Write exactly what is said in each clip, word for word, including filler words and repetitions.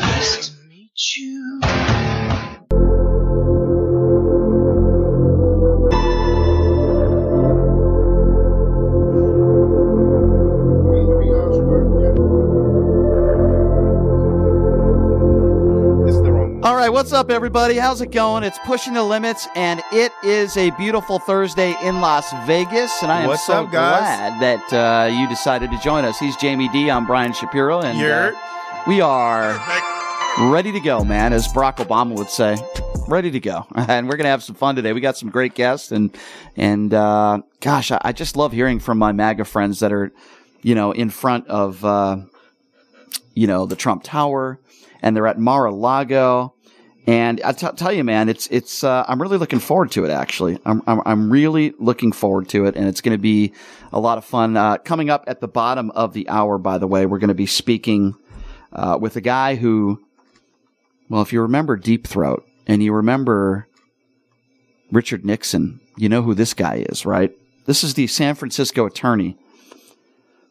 Nice to meet you. All right, what's up, everybody? How's it going? It's Pushing the Limits, and it is a beautiful Thursday in Las Vegas, and I am what's so up, glad that uh, you decided to join us. He's Jamie D. I'm Brian Shapiro, and uh, we are ready to go, man, as Barack Obama would say. Ready to go, and we're going to have some fun today. We got some great guests, and, and uh, gosh, I, I just love hearing from my MAGA friends that are, you know, in front of, uh, you know, the Trump Tower. And they're at Mar-a-Lago, and I t- tell you, man, it's it's. Uh, I'm really looking forward to it. Actually, I'm I'm, I'm really looking forward to it, and it's going to be a lot of fun. Uh, coming up at the bottom of the hour, by the way, we're going to be speaking uh, with a guy who, well, if you remember Deep Throat and you remember Richard Nixon, you know who this guy is, right? This is the San Francisco attorney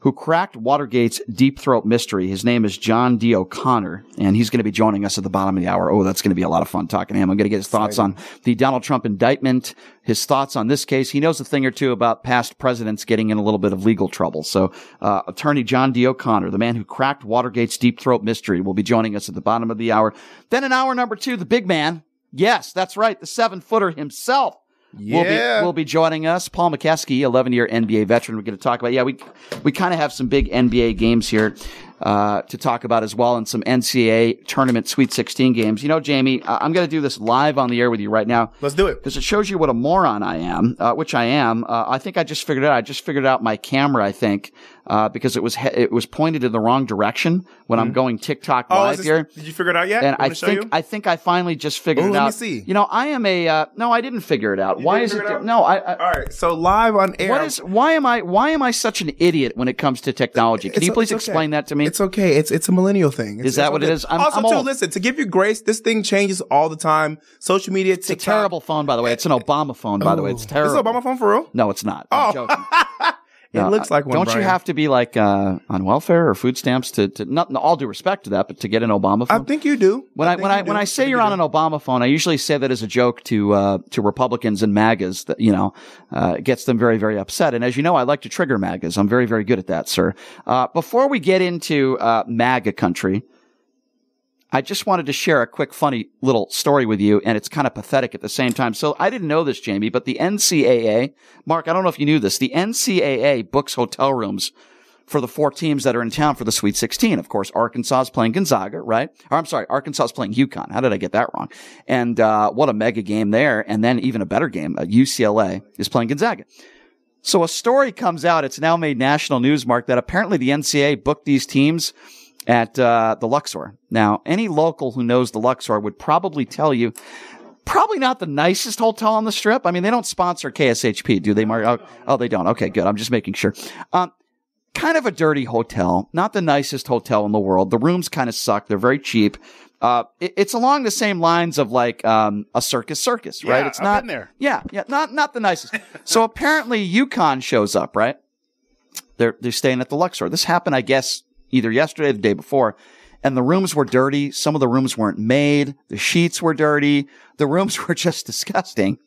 who cracked Watergate's Deep Throat mystery. His name is John D. O'Connor, and he's going to be joining us at the bottom of the hour. Oh, that's going to be a lot of fun talking to him. I'm going to get his thoughts on the Donald Trump indictment, his thoughts on this case. He knows a thing or two about past presidents getting in a little bit of legal trouble. So uh, attorney John D. O'Connor, the man who cracked Watergate's Deep Throat mystery, will be joining us at the bottom of the hour. Then in hour number two, the big man. Yes, that's right, the seven-footer himself. Yeah. Will be, will be joining us. Paul Mokeski, eleven-year N B A veteran. We're going to talk about, yeah, we we kind of have some big N B A games here uh, to talk about as well, and some N C double A tournament Sweet sixteen games. You know, Jamie, I'm going to do this live on the air with you right now. Let's do it. Because it shows you what a moron I am, uh, which I am. Uh, I think I just figured it out. I just figured out my camera, I think, uh, because it was he- it was pointed in the wrong direction when mm-hmm. I'm going TikTok oh, live is this, here. Did you figure it out yet? And I think you? I think I finally just figured Ooh, it out. Let me see. You know, I am a uh, no, I didn't figure it out. You why is it, it no? I, I all right. So live on air. What is why am I why am I such an idiot when it comes to technology? Can it's, you please explain okay. that to me? It's okay. It's it's a millennial thing. It's, is that what it is? I'm, also, I'm old. Too, listen, to give you grace, this thing changes all the time. Social media, TikTok. It's a terrible phone, by the way. It's an Obama phone, by Ooh. the way. It's terrible. Is it an Obama phone for real? No, it's not. Oh. I'm joking. It uh, looks like one, Don't Brian. You have to be like uh, on welfare or food stamps to, to not all due respect to that, but to get an Obama phone? I think you do. When I, I when I do. when I say I you're you on an Obama phone, I usually say that as a joke to uh, to Republicans and MAGAs that, you know, uh, it gets them very, very upset. And as you know, I like to trigger MAGAs. I'm very, very good at that, sir. Uh, before we get into uh, MAGA country, I just wanted to share a quick, funny little story with you, and it's kind of pathetic at the same time. So I didn't know this, Jamie, but the N C double A, Mark, I don't know if you knew this, the N C double A books hotel rooms for the four teams that are in town for the Sweet sixteen. Of course, Arkansas is playing Gonzaga, right? Or I'm sorry, Arkansas is playing UConn. How did I get that wrong? And uh what a mega game there. And then even a better game, U C L A is playing Gonzaga. So a story comes out. It's now made national news, Mark, that apparently the N C double A booked these teams at uh the Luxor. Now, any local who knows the Luxor would probably tell you, probably not the nicest hotel on the Strip. I mean, they don't sponsor K S H P, do they, Mark? Oh, oh they don't. Okay, good. I'm just making sure. Um, kind of a dirty hotel. Not the nicest hotel in the world. The rooms kind of suck. They're very cheap. Uh, it, it's along the same lines of like um a circus circus, right? Yeah, it's not I've been there. Yeah, yeah, not not the nicest. So apparently UConn shows up, right? They're they're staying at the Luxor. This happened, I guess, either yesterday or the day before, and the rooms were dirty. Some of the rooms weren't made. The sheets were dirty. The rooms were just disgusting.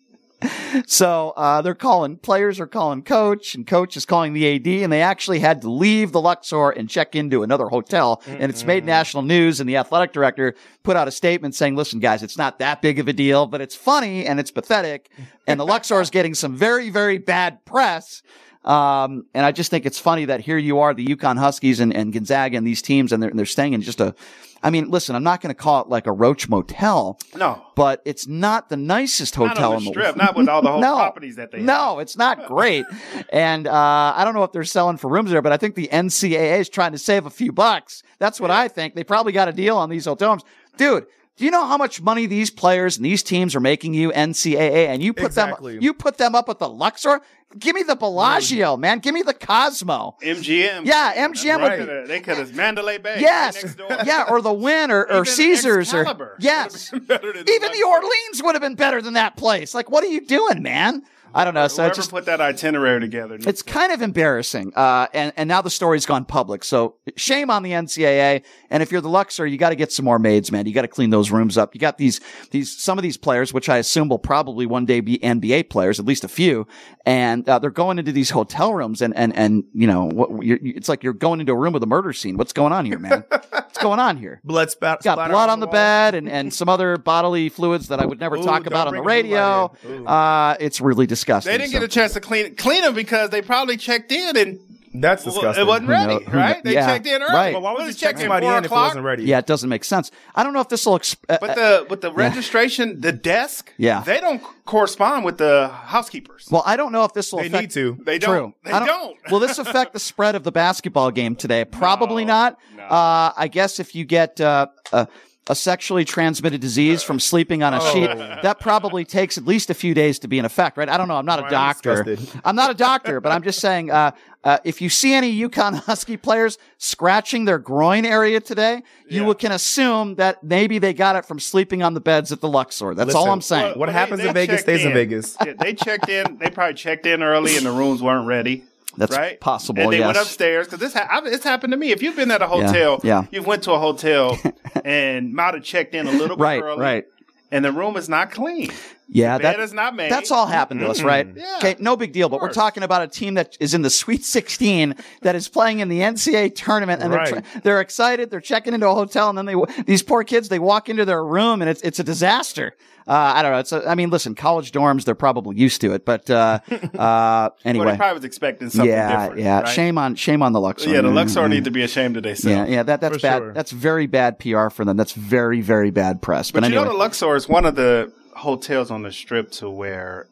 So uh they're calling, players are calling coach, and coach is calling the A D, and they actually had to leave the Luxor and check into another hotel. Mm-mm. And it's made national news, and the athletic director put out a statement saying, listen, guys, it's not that big of a deal, but it's funny, and it's pathetic, and the Luxor is getting some very, very bad press. Um, and I just think it's funny that here you are, the UConn Huskies and, and Gonzaga and these teams, and they're, and they're staying in just a, I mean, listen, I'm not going to call it like a roach motel. No. But it's not the nicest hotel in the Strip, not with all the whole no, properties that they have. No, it's not great. And, uh, I don't know if they're selling for rooms there, but I think the N C double A is trying to save a few bucks. That's what yeah. I think. They probably got a deal on these hotel rooms. Dude, do you know how much money these players and these teams are making you, N C A A, and you put exactly. them you put them up at the Luxor? Give me the Bellagio, mm. man. Give me the Cosmo. M G M. Yeah, M G M right. would be. They could have Mandalay Bay. Yes. Next door. Yeah, or the Wynn or, or Caesars. Or, yes. Even the Orleans would have been better than that place. Like, what are you doing, man? I don't know. So whoever just put that itinerary together. It's kind of embarrassing. Uh, and, and now the story's gone public. So shame on the N C A A. And if you're the Luxor, you got to get some more maids, man. You got to clean those rooms up. You got these, these, some of these players, which I assume will probably one day be N B A players, at least a few. And, uh, they're going into these hotel rooms and, and, and, you know, what you're, it's like you're going into a room with a murder scene. What's going on here, man? What's going on here? Blood spat. Got blood on the, the bed and, and some other bodily fluids that I would never Ooh, talk about on the radio. Uh, it's really disgusting. Disgusting. They didn't so. get a chance to clean clean them because they probably checked in and that's disgusting. It wasn't ready, no, right? They yeah, checked in early, right. but why would they check somebody in if it wasn't ready? Yeah, it doesn't make sense. I don't know if this will. Exp- but the but the registration, yeah. the desk, yeah. they don't correspond with the housekeepers. Well, I don't know if this will. They affect, need to. They don't. True. They don't. don't. Will this affect the spread of the basketball game today? Probably no, not. No. Uh, I guess if you get. Uh, uh, A sexually transmitted disease from sleeping on a oh. sheet. That probably takes at least a few days to be in effect, right? I don't know. I'm not a doctor. I'm, I'm not a doctor, but I'm just saying, uh, Uh, if you see any UConn Husky players scratching their groin area today, yeah. you can assume that maybe they got it from sleeping on the beds at the Luxor. That's Listen, all I'm saying. Well, what happens they, in they Vegas stays in, in Vegas. Yeah, they checked in. They probably checked in early and the rooms weren't ready. That's right? possible, And they yes. went upstairs because this ha- it's happened to me. If you've been at a hotel, yeah, yeah. you've went to a hotel and might have checked in a little bit right, early. Right. And the room is not clean. Yeah, that is not made. That's all happened to us, right? Yeah, okay, no big deal. But we're talking about a team that is in the Sweet sixteen that is playing in the N C A A tournament, and right. they're, tra- they're excited. They're checking into a hotel, and then they these poor kids they walk into their room, and it's it's a disaster. Uh, I don't know. It's a, I mean, listen, college dorms they're probably used to it, but uh, uh, anyway, well, they probably was expecting something yeah, different. Yeah, yeah. Right? Shame on shame on the Luxor. Yeah, the Luxor mm-hmm. need to be ashamed of themselves. Yeah, yeah. That that's for bad. Sure. That's very bad P R for them. That's very very bad press. But, but anyway. You know, the Luxor is one of the hotels on the strip to where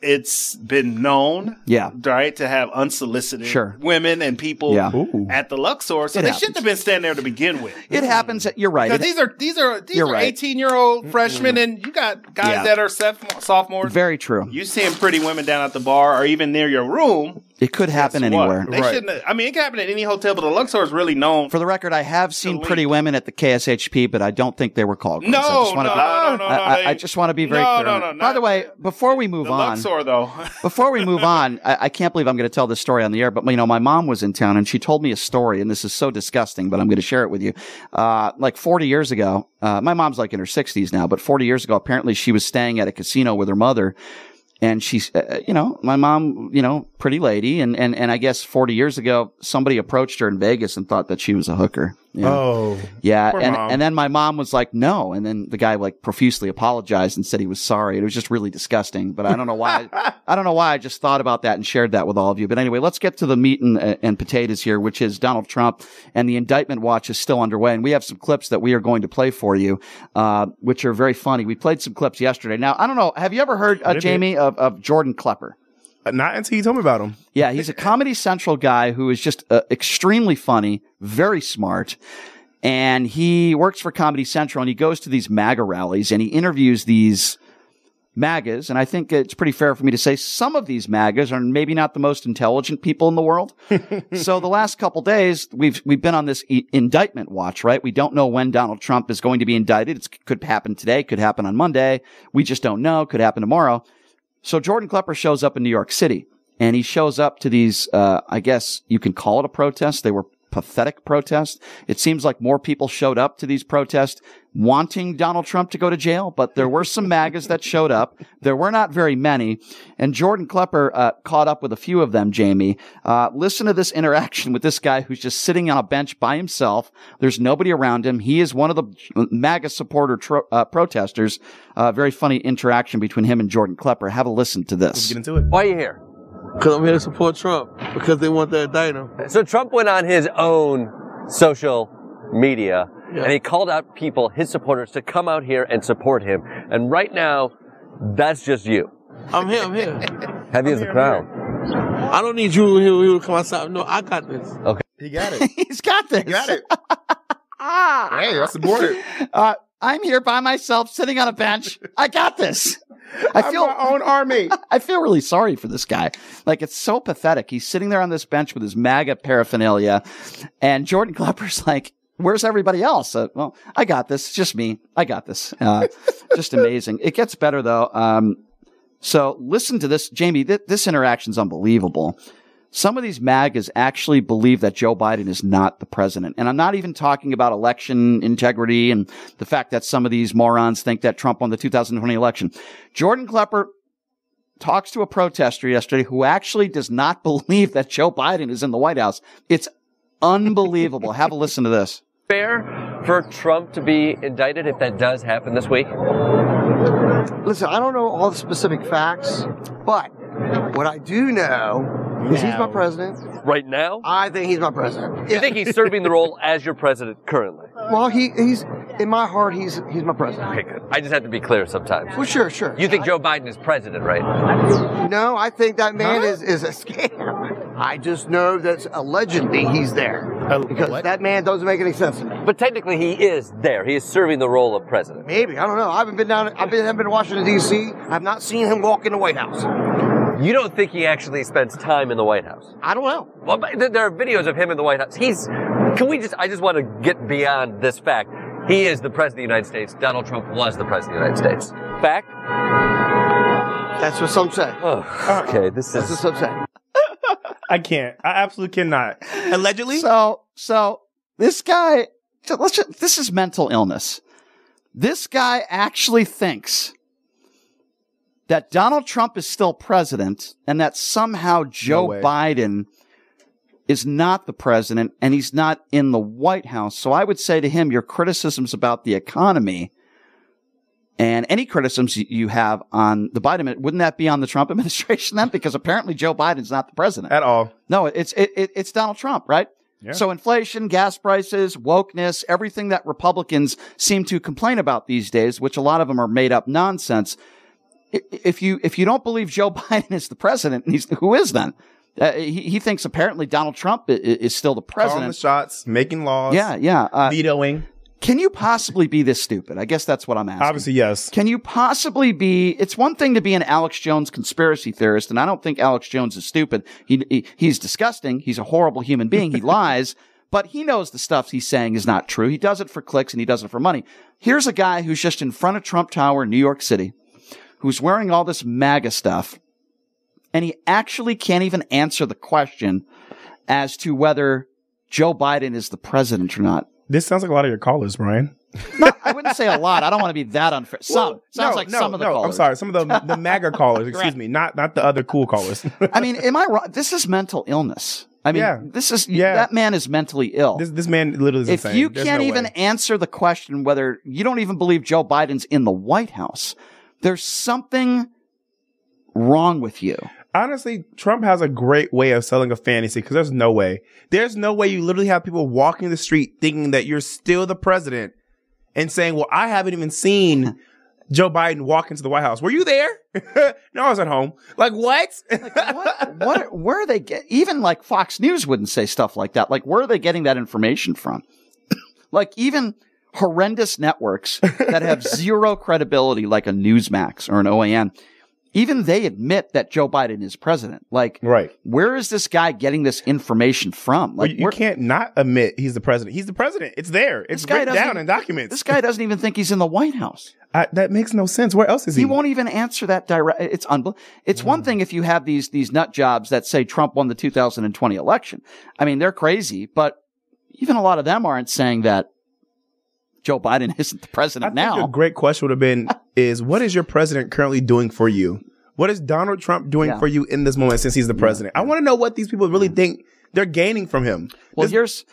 it's been known, yeah, right, to have unsolicited sure. women and people yeah. at the Luxor, so it they happens. shouldn't have been standing there to begin with. It mm. happens. At, you're right. It, these are these are these are eighteen-year-old right. freshmen, mm-hmm. and you got guys yeah. that are sophomores. Very true. You seeing pretty women down at the bar or even near your room. It could happen That's anywhere. They right. shouldn't have, I mean, it could happen at any hotel, but the Luxor is really known. For the record, I have seen pretty women at the K S H P, but I don't think they were called. No, so I no, be, no, no, I, no. I, I just want to be very no, clear. No, no, no. By the way, before we move the on, Luxor, though. before we move on, I, I can't believe I'm going to tell this story on the air, but you know, my mom was in town and she told me a story, and this is so disgusting, but I'm going to share it with you. Uh, like forty years ago, uh, my mom's like in her sixties now, but forty years ago, apparently she was staying at a casino with her mother. And she's, uh, you know, my mom, you know, pretty lady. And, and, and I guess forty years ago, somebody approached her in Vegas and thought that she was a hooker. You know? Oh. Yeah. And, and then my mom was like, no. And then the guy like profusely apologized and said he was sorry. It was just really disgusting. But I don't know why. I don't know why I just thought about that and shared that with all of you. But anyway, let's get to the meat and, uh, and potatoes here, which is Donald Trump. And the indictment watch is still underway. And we have some clips that we are going to play for you, uh, which are very funny. We played some clips yesterday. Now, I don't know. Have you ever heard, uh, Jamie, of Of, of Jordan Klepper? Not until you told me about him. Yeah, he's a Comedy Central guy who is just uh, extremely funny, very smart, and he works for Comedy Central, and he goes to these MAGA rallies, and he interviews these MAGAs, and I think it's pretty fair for me to say some of these MAGAs are maybe not the most intelligent people in the world. So the last couple days, we've we've been on this e- indictment watch, right? We don't know when Donald Trump is going to be indicted. It could happen today, could happen on Monday. We just don't know. Could happen tomorrow. So Jordan Klepper shows up in New York City, and he shows up to these, uh, I guess you can call it a protest. They were pathetic protests. It seems like more people showed up to these protests wanting Donald Trump to go to jail, but there were some MAGAs that showed up. There were not very many, and Jordan Klepper uh, caught up with a few of them, Jamie. Uh, listen to this interaction with this guy who's just sitting on a bench by himself. There's nobody around him. He is one of the MAGA supporter tro- uh, protesters. Uh, very funny interaction between him and Jordan Klepper. Have a listen to this. Let's get into it. Why are you here? Because I'm here to support Trump, because they want to indict him. So Trump went on his own social media, yeah. and he called out people, his supporters, to come out here and support him. And right now, that's just you. I'm here, I'm here. Heavy as a crowd. I don't need you, you, you to come outside. No, I got this. Okay. He got it. He's got this. He got it. Hey, that's important. Uh, I'm here by myself, sitting on a bench. I got this. I feel I'm my own army. I feel really sorry for this guy. Like, it's so pathetic. He's sitting there on this bench with his MAGA paraphernalia, and Jordan Klepper's like, "Where's everybody else?" Uh, well, I got this. It's just me. I got this. Uh, just amazing. It gets better though. Um, so listen to this, Jamie. Th- this interaction's unbelievable. Some of these MAGAs actually believe that Joe Biden is not the president. And I'm not even talking about election integrity and the fact that some of these morons think that Trump won the two thousand twenty election. Jordan Klepper talks to a protester yesterday who actually does not believe that Joe Biden is in the White House. It's unbelievable. Have a listen to this. Fair for Trump to be indicted if that does happen this week? Listen, I don't know all the specific facts, but what I do know... Because he's my president. Right now? I think he's my president. Yeah. You think he's serving the role as your president currently? Well, he, he's, in my heart, he's he's my president. Okay, good. I just have to be clear sometimes. Well, sure, sure. You think I, Joe Biden is president, right? No, I think that man huh? is, is a scam. I just know that allegedly he's there. Because what? That man doesn't make any sense to me. But technically he is there. He is serving the role of president. Maybe. I don't know. I haven't been down, I've been, been to Washington, D C I've not seen him walk in the White House. You don't think he actually spends time in the White House? I don't know. Well, there are videos of him in the White House. He's, can we just, I just want to get beyond this fact. He is the president of the United States. Donald Trump was the president of the United States. Fact? That's what some say. Oh, okay, this is. That's what some say. I can't. I absolutely cannot. Allegedly? So, so this guy, let's just, this is mental illness. This guy actually thinks that Donald Trump is still president and that somehow Joe no Biden is not the president and he's not in the White House. So I would say to him, your criticisms about the economy and any criticisms you have on the Biden, wouldn't that be on the Trump administration then? Because apparently Joe Biden's not the president. At all. No, it's it, it, it's Donald Trump, right? Yeah. So inflation, gas prices, wokeness, everything that Republicans seem to complain about these days, which a lot of them are made up nonsense. If you if you don't believe Joe Biden is the president, he's, who is then? Uh, he, he thinks apparently Donald Trump is, is still the president. Calling the shots, making laws. Yeah, yeah. Uh, vetoing. Can you possibly be this stupid? I guess that's what I'm asking. Obviously, yes. Can you possibly be – it's one thing to be an Alex Jones conspiracy theorist, and I don't think Alex Jones is stupid. He, he He's disgusting. He's a horrible human being. He lies. But he knows the stuff he's saying is not true. He does it for clicks, and he does it for money. Here's a guy who's just in front of Trump Tower in New York City, who's wearing all this MAGA stuff, and he actually can't even answer the question as to whether Joe Biden is the president or not. This sounds like a lot of your callers, Brian. No, I wouldn't say a lot. I don't want to be that unfair. Some. Well, sounds no, like no, some of the no, callers. I'm sorry. Some of the, the MAGA callers, excuse me, not not the other cool callers. I mean, am I wrong? This is mental illness. I mean, yeah. this is yeah. that man is mentally ill. This, this man literally is if insane. If you There's can't no even way. answer the question whether you don't even believe Joe Biden's in the White House, there's something wrong with you. Honestly, Trump has a great way of selling a fantasy because there's no way. There's no way you literally have people walking the street thinking that you're still the president and saying, well, I haven't even seen Joe Biden walk into the White House. Were you there? No, I was at home. Like, what? Like, what, what? Where are they get? Even like Fox News wouldn't say stuff like that. Like, where are they getting that information from? Like, even horrendous networks that have zero credibility, like a Newsmax or an O A N, even they admit that Joe Biden is president. Like, right. Where is this guy getting this information from? Like, well, you can't not admit he's the president. He's the president. It's there. It's written down in documents. This guy doesn't even think he's in the White House. Uh, that makes no sense. Where else is he? He won't even answer that direct. It's unbelievable. It's mm. one thing if you have these these nut jobs that say Trump won the two thousand twenty election. I mean, they're crazy, but even a lot of them aren't saying that Joe Biden isn't the president now. I think now. A great question would have been is, what is your president currently doing for you? What is Donald Trump doing yeah. for you in this moment since he's the president? Yeah. I want to know what these people really yeah. think they're gaining from him. Well, this- here's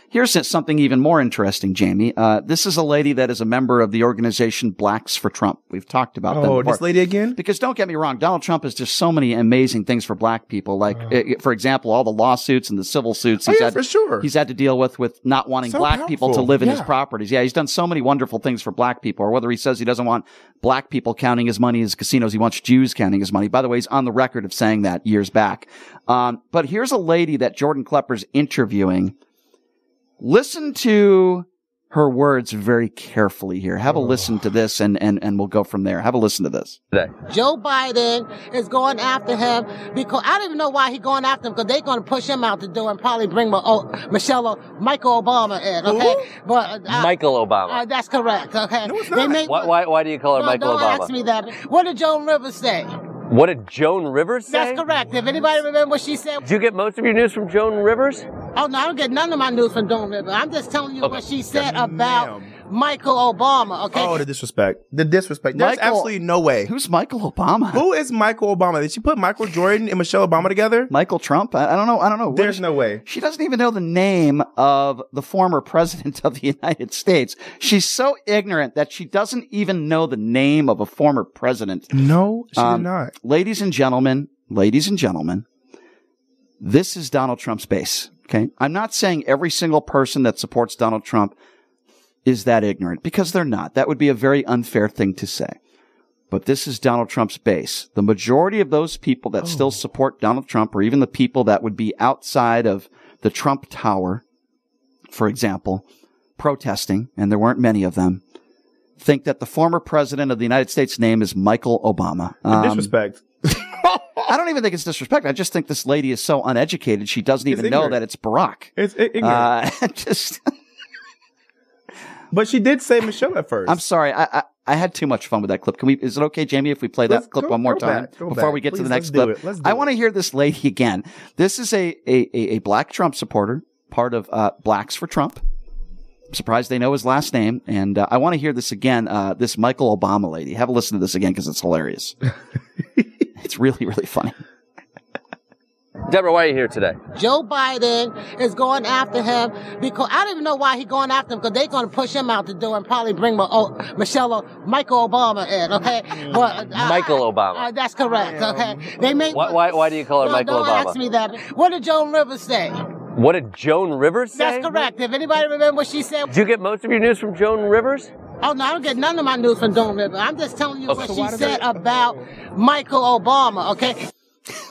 here's something even more interesting, Jamie. Uh, this is a lady that is a member of the organization Blacks for Trump. We've talked about that. Oh, this lady again? Because don't get me wrong, Donald Trump has just so many amazing things for black people. Like, oh. it, for example, all the lawsuits and the civil suits he's, oh, yeah, had, for sure. he's had to deal with, with not wanting so black helpful. people to live in yeah. his properties. Yeah, he's done so many wonderful things for black people, or whether he says he doesn't want black people counting his money as casinos, he wants Jews counting his money. By the way, he's on the record of saying that years back. Um, but here's a lady that Jordan Klepper's interviewing. Listen to her words very carefully here. Have a listen to this, and, and, and we'll go from there. Have a listen to this. Today. Joe Biden is going after him because I don't even know why he's going after him, because they're going to push him out the door and probably bring my, oh, Michelle, Michael Obama in, okay? Who? But uh, Michael Obama. Uh, that's correct, okay? No, it's not. They make, why, why, why do you call her no, Michael don't Obama? Don't ask me that. What did Joan Rivers say? What did Joan Rivers say? That's correct. If anybody remember what she said. Did you get most of your news from Joan Rivers? Oh, no, I don't get none of my news from Joan Rivers. I'm just telling you okay. what she said yes, about ma'am. Michael Obama, okay? Oh, the disrespect. The disrespect. There's Michael, absolutely no way. Who's Michael Obama? Who is Michael Obama? Did she put Michael Jordan and Michelle Obama together? Michael Trump? I, I don't know. I don't know. There's she, no way. She doesn't even know the name of the former president of the United States. She's so ignorant that she doesn't even know the name of a former president. No, she um, did not. Ladies and gentlemen, ladies and gentlemen, this is Donald Trump's base. Okay, I'm not saying every single person that supports Donald Trump is that ignorant, because they're not. That would be a very unfair thing to say. But this is Donald Trump's base. The majority of those people that oh. still support Donald Trump, or even the people that would be outside of the Trump Tower, for example, protesting, and there weren't many of them, think that the former president of the United States' name is Michael Obama. Um, disrespect. I don't even think it's disrespect. I just think this lady is so uneducated, she doesn't even know that it's Barack. It's ignorant. Uh, just but she did say Michelle at first. I'm sorry. I, I I had too much fun with that clip. Can we? Is it okay, Jamie, if we play let's that clip go, one more time back, before back. we get Please, to the next clip? I want to hear this lady again. This is a, a, a black Trump supporter, part of uh, Blacks for Trump. I'm surprised they know his last name. And uh, I want to hear this again, uh, this Michael Obama lady. Have a listen to this again because it's hilarious. It's really, really funny. Deborah, why are you here today? Joe Biden is going after him because I don't even know why he's going after him, because they're going to push him out the door and probably bring my, oh, Michelle, Michael Obama in, okay? But, uh, Michael Obama. Uh, that's correct, okay? They make, why, why, why do you call her no, Michael don't Obama? Don't ask me that. What did Joan Rivers say? What did Joan Rivers say? That's correct. If anybody remember what she said. Did you get most of your news from Joan Rivers? Oh, no, I don't get none of my news from Joan Rivers. I'm just telling you okay. what she said about Michael Obama, okay?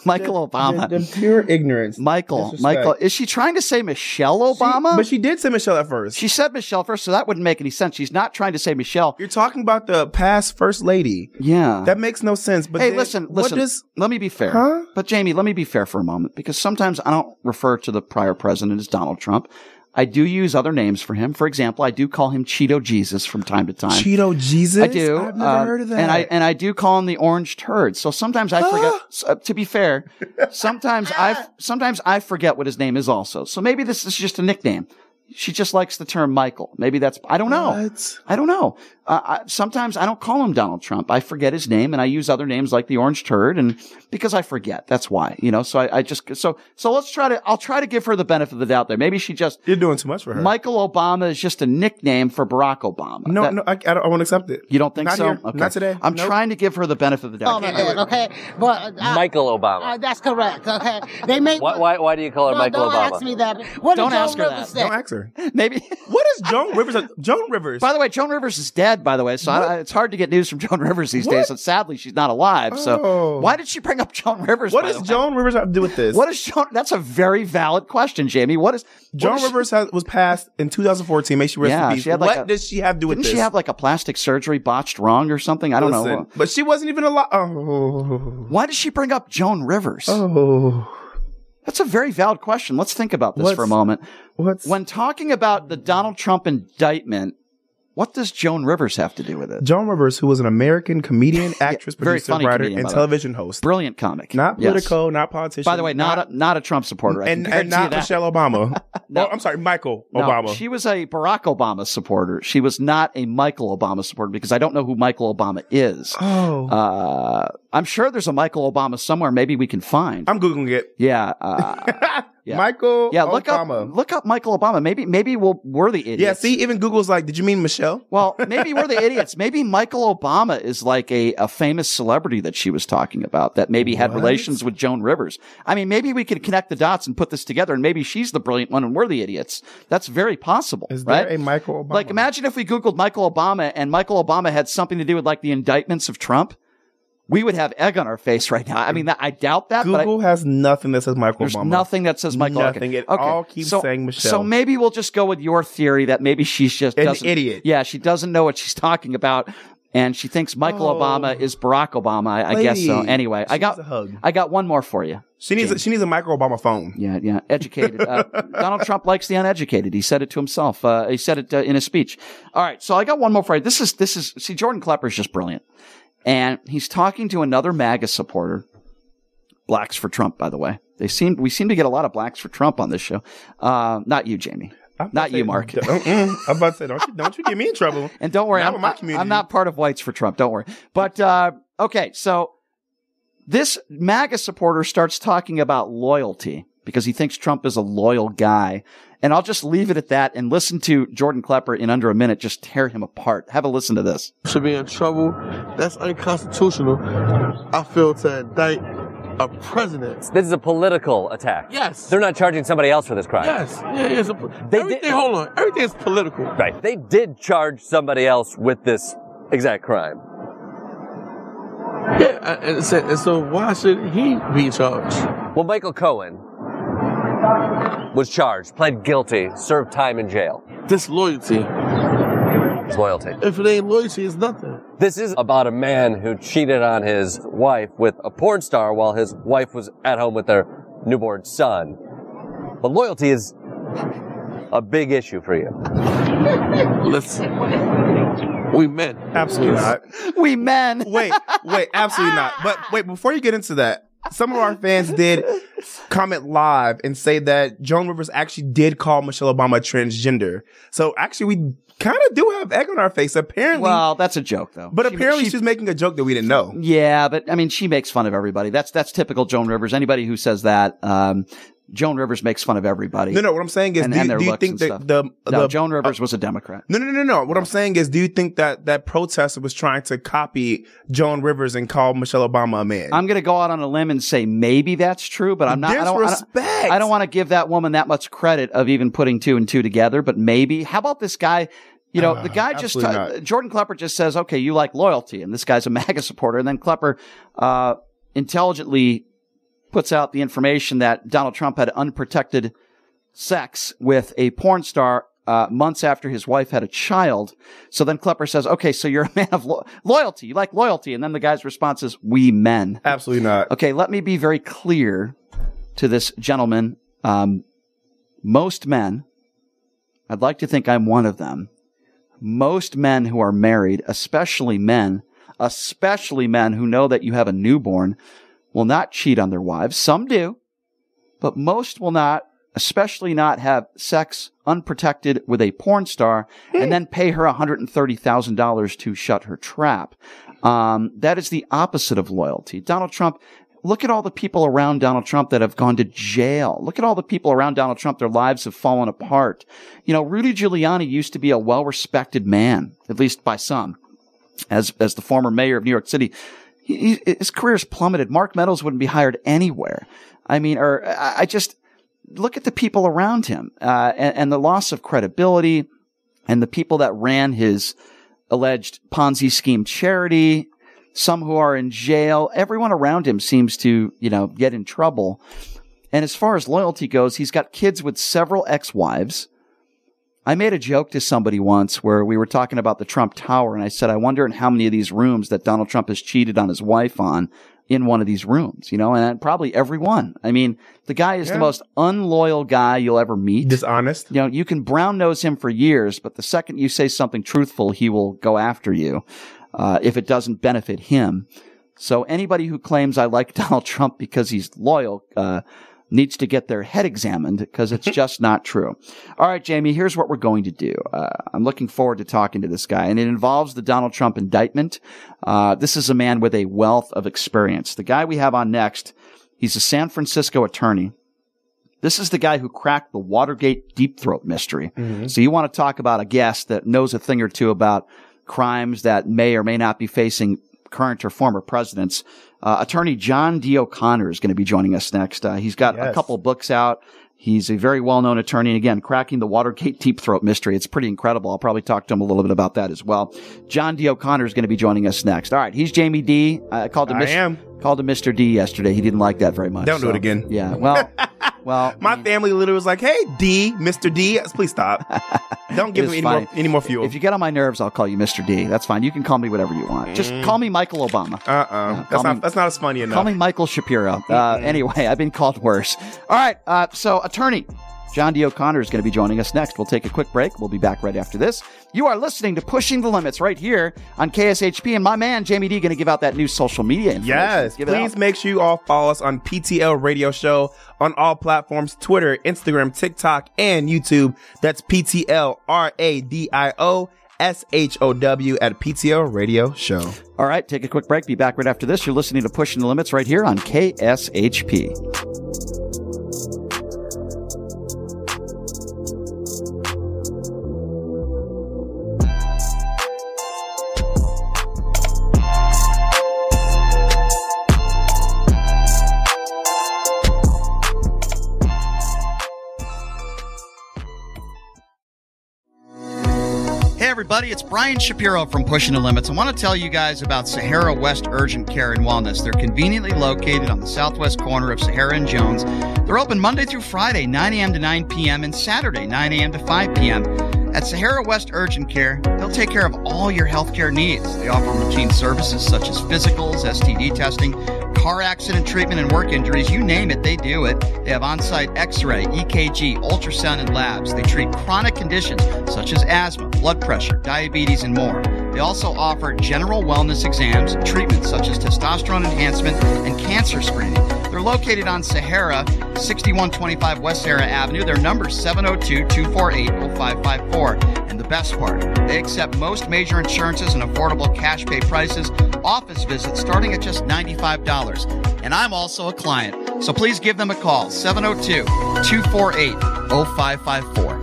Michael the, Obama. The, the pure ignorance. Michael. Disrespect. Michael. Is she trying to say Michelle Obama? She, but she did say Michelle at first. She said Michelle first, so that wouldn't make any sense. She's not trying to say Michelle. You're talking about the past first lady. Yeah. That makes no sense. But hey, then, listen, listen. Does, let me be fair. Huh? But Jamie, let me be fair for a moment, because sometimes I don't refer to the prior president as Donald Trump. I do use other names for him. For example, I do call him Cheeto Jesus from time to time. Cheeto Jesus? I do. I've never uh, heard of that. And I, and I do call him the Orange Turd. So sometimes I forget. uh, to be fair, sometimes I sometimes I forget what his name is also. So maybe this is just a nickname. She just likes the term Michael. Maybe that's – I don't know. What? I don't know. Uh, I, sometimes I don't call him Donald Trump. I forget his name, and I use other names like the Orange Turd, and because I forget. That's why, you know. So I, I just – so so let's try to – I'll try to give her the benefit of the doubt there. Maybe she just – You're doing too much for her. Michael Obama is just a nickname for Barack Obama. No, that, no, I, I, don't, I won't accept it. You don't think Not so? Here. Okay. Not today. I'm nope. trying to give her the benefit of the doubt. Oh, my God, okay. But, uh, Michael Obama. Uh, that's correct, okay. They make why, why, why do you call her no, Michael don't Obama? Don't ask me that. What don't ask her that. Say? Don't ask her. Maybe. What is Joan Rivers? Joan Rivers. By the way, Joan Rivers is dead, by the way. So I, it's hard to get news from Joan Rivers these what? days. And sadly, she's not alive. So oh. why did she bring up Joan Rivers? What does Joan Rivers have to do with this? What is Joan? That's a very valid question, Jamie. What is Joan what is Rivers she, has, was passed in two thousand fourteen? May she rest yeah, in peace. Like what a, does she have to do with didn't this? Didn't she have like a plastic surgery botched wrong or something? I don't Listen, know. But she wasn't even alive. Oh. Why did she bring up Joan Rivers? Oh. That's a very valid question. Let's think about this what's, for a moment. What's, when talking about the Donald Trump indictment, what does Joan Rivers have to do with it? Joan Rivers, who was an American comedian, actress, yeah, producer, writer, comedian, and television way. host. Brilliant comic. Not political, yes. not politician. By the way, not, not, a, not a Trump supporter. I and and not Michelle Obama. no. oh, I'm sorry, Michael no, Obama. She was a Barack Obama supporter. She was not a Michael Obama supporter, because I don't know who Michael Obama is. Oh. Uh, I'm sure there's a Michael Obama somewhere. Maybe we can find. I'm Googling it. Yeah. Uh, yeah. Michael yeah, look Obama. Up, look up Michael Obama. Maybe maybe we'll, we're the idiots. Yeah, see, even Google's like, did you mean Michelle? Well, maybe we're the idiots. Maybe Michael Obama is like a, a famous celebrity that she was talking about that maybe had what? relations with Joan Rivers. I mean, maybe we could connect the dots and put this together, and maybe she's the brilliant one and we're the idiots. That's very possible. Is right? there a Michael Obama? Like, imagine if we Googled Michael Obama and Michael Obama had something to do with like the indictments of Trump. we would have egg on our face right now. I mean, I doubt that. Google but I, has nothing that says Michael there's Obama. There's nothing that says Michael. Nothing. Okay. It okay. all keeps so, saying Michelle. So maybe we'll just go with your theory that maybe she's just an idiot. Yeah, she doesn't know what she's talking about, and she thinks Michael oh, Obama is Barack Obama. I, I guess so. Anyway, she I got a hug. I got one more for you. She needs. A, she needs a Michael Obama phone. Yeah, yeah. Educated. Uh, Donald Trump likes the uneducated. He said it to himself. Uh, he said it uh, in his speech. All right. So I got one more for you. This is this is. See, Jordan Klepper is just brilliant. And he's talking to another MAGA supporter, Blacks for Trump, by the way. They seem we seem to get a lot of Blacks for Trump on this show. Uh, not you, Jamie. Not you, say, Mark. I'm about to say, don't you, don't you get me in trouble. And don't worry, I'm, my I'm not part of Whites for Trump. Don't worry. But, uh, okay, so this MAGA supporter starts talking about loyalty because he thinks Trump is a loyal guy. And I'll just leave it at that and listen to Jordan Klepper in under a minute just tear him apart. Have a listen to this. Should be in trouble. That's unconstitutional. I feel to indict a president. This is a political attack. Yes. They're not charging somebody else for this crime. Yes. Yeah, yeah, a, they everything, did, hold on. Everything is political. Right. They did charge somebody else with this exact crime. Yeah. And so, and so why should he be charged? Well, Michael Cohen was charged, pled guilty, served time in jail. Disloyalty. It's loyalty. If it ain't loyalty, it's nothing. This is about a man who cheated on his wife with a porn star while his wife was at home with their newborn son. But loyalty is a big issue for you. Listen. We men. Absolutely not. We men. Wait, wait, absolutely not. But wait, before you get into that, some of our fans did comment live and say that Joan Rivers actually did call Michelle Obama transgender. So actually, we kind of do have egg on our face, apparently. Well, that's a joke, though. But she, apparently, she, she's making a joke that we didn't know. Yeah, but I mean, she makes fun of everybody. That's that's typical Joan Rivers. Anybody who says that, um, Joan Rivers makes fun of everybody. No, no. What I'm saying is, and, do, and do you think that the, the no, the, Joan Rivers uh, was a Democrat? No, no, no, no. What I'm saying is, do you think that that protester was trying to copy Joan Rivers and call Michelle Obama a man? I'm going to go out on a limb and say maybe that's true, but I'm not. I don't, I don't, I don't want to give that woman that much credit of even putting two and two together, but maybe. How about this guy? You know, uh, the guy just, t- Jordan Klepper just says, okay, you like loyalty. And this guy's a MAGA supporter. And then Klepper, uh, intelligently puts out the information that Donald Trump had unprotected sex with a porn star, uh, months after his wife had a child. So then Klepper says, okay, so you're a man of lo- loyalty. You like loyalty. And then the guy's response is, we men. Absolutely not. Okay. Let me be very clear to this gentleman. Um, most men, I'd like to think I'm one of them. Most men who are married, especially men, especially men who know that you have a newborn, will not cheat on their wives. Some do, but most will not, especially not have sex unprotected with a porn star and then pay her one hundred thirty thousand dollars to shut her trap. Um, that is the opposite of loyalty. Donald Trump, look at all the people around Donald Trump that have gone to jail. Look at all the people around Donald Trump. Their lives have fallen apart. You know, Rudy Giuliani used to be a well-respected man, at least by some, as as the former mayor of New York City. He, his career's plummeted. Mark Meadows wouldn't be hired anywhere. I mean, or I, I just look at the people around him uh, and, and the loss of credibility and the people that ran his alleged Ponzi scheme charity. Some who are in jail, everyone around him seems to, you know, get in trouble. And as far as loyalty goes, he's got kids with several ex-wives. I made a joke to somebody once where we were talking about the Trump Tower, and I said, I wonder in how many of these rooms that Donald Trump has cheated on his wife on in one of these rooms, you know, and probably every one. I mean, the guy is yeah. the most unloyal guy you'll ever meet. Dishonest. You know, you can brown nose him for years, but the second you say something truthful, he will go after you. Uh, if it doesn't benefit him. So anybody who claims I like Donald Trump because he's loyal uh, needs to get their head examined because it's just not true. All right, Jamie, here's what we're going to do. Uh, I'm looking forward to talking to this guy, and it involves the Donald Trump indictment. Uh, this is a man with a wealth of experience. The guy we have on next, he's a San Francisco attorney. This is the guy who cracked the Watergate Deep Throat mystery. Mm-hmm. So you want to talk about a guest that knows a thing or two about crimes that may or may not be facing current or former presidents. Uh, attorney John D. O'Connor is going to be joining us next. Uh, he's got yes. a couple books out. He's a very well-known attorney, and again, cracking the Watergate Deep Throat mystery. It's pretty incredible. I'll probably talk to him a little bit about that as well. John D. O'Connor is going to be joining us next. All right, he's Jamie D. I called him. I Mister am called him Mister D yesterday. He didn't like that very much. Don't so. do it again. Yeah. Well, well, my family literally was like, "Hey, D, Mister D, please stop. Don't give him any more, any more fuel. If you get on my nerves, I'll call you Mister D. That's fine. You can call me whatever you want. Mm. Just call me Michael Obama. Uh uh-uh. uh. That's not me, that's not as funny enough. Call me Michael Shapiro. Mm-hmm. Uh, anyway, I've been called worse. All right. Uh, so attorney John D. O'Connor is going to be joining us next. We'll take a quick break. We'll be back right after this. You are listening to Pushing the Limits right here on K S H P. And my man, Jamie D., going to give out that new social media information. Yes. Give please make sure you all follow us on P T L Radio Show on all platforms, Twitter, Instagram, TikTok, and YouTube. That's P T L R A D I O S H O W at P T L Radio Show. All right. Take a quick break. Be back right after this. You're listening to Pushing the Limits right here on K S H P. Everybody, it's Brian Shapiro from Pushing the Limits. I want to tell you guys about Sahara West Urgent Care and Wellness. They're conveniently located on the southwest corner of Sahara and Jones. They're open Monday through Friday, nine a.m. to nine p.m. and Saturday, nine a.m. to five p.m. At Sahara West Urgent Care, they'll take care of all your healthcare needs. They offer routine services such as physicals, S T D testing, car accident treatment, and work injuries. You name it, they do it. They have on-site x-ray, E K G, ultrasound, and labs. They treat chronic conditions such as asthma, blood pressure, diabetes, and more. They also offer general wellness exams, treatments such as testosterone enhancement, and cancer screening. They're located on Sahara, sixty-one twenty-five West Sahara Avenue. Their number is seven oh two, two four eight, oh five five four. And the best part, they accept most major insurances and affordable cash pay prices, office visits starting at just ninety-five dollars. And I'm also a client, so please give them a call, seven oh two, two four eight, oh five five four.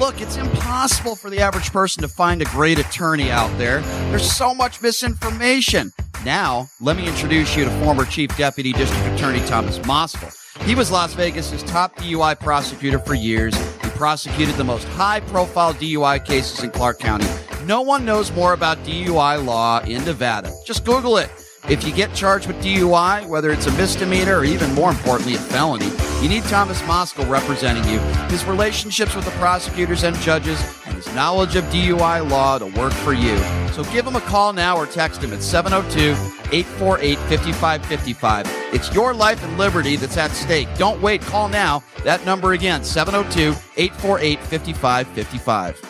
Look, it's impossible for the average person to find a great attorney out there. There's so much misinformation. Now, let me introduce you to former Chief Deputy District Attorney Thomas Mokeski. He was Las Vegas's top D U I prosecutor for years. He prosecuted the most high-profile D U I cases in Clark County. No one knows more about D U I law in Nevada. Just Google it. If you get charged with D U I, whether it's a misdemeanor or even more importantly, a felony, you need Thomas Mokeski representing you. His relationships with the prosecutors and judges and his knowledge of D U I law to work for you. So give him a call now or text him at seven oh two, eight four eight, five five five five. It's your life and liberty that's at stake. Don't wait. Call now. That number again, seven oh two, eight four eight, five five five five.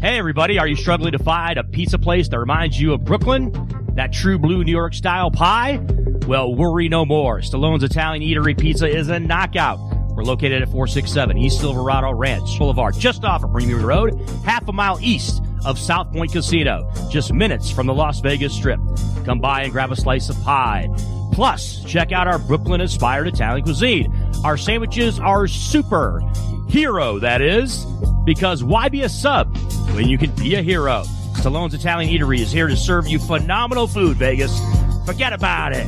Hey everybody, are you struggling to find a pizza place that reminds you of Brooklyn? That true blue New York style pie? Well, worry no more. Stallone's Italian Eatery Pizza is a knockout. We're located at four sixty-seven East Silverado Ranch Boulevard, just off of Premier Road, half a mile east of South Point Casino, just minutes from the Las Vegas Strip. Come by and grab a slice of pie. Plus, check out our Brooklyn-inspired Italian cuisine. Our sandwiches are super. Hero, that is, because why be a sub when you can be a hero? Stallone's Italian Eatery is here to serve you phenomenal food, Vegas. Forget about it.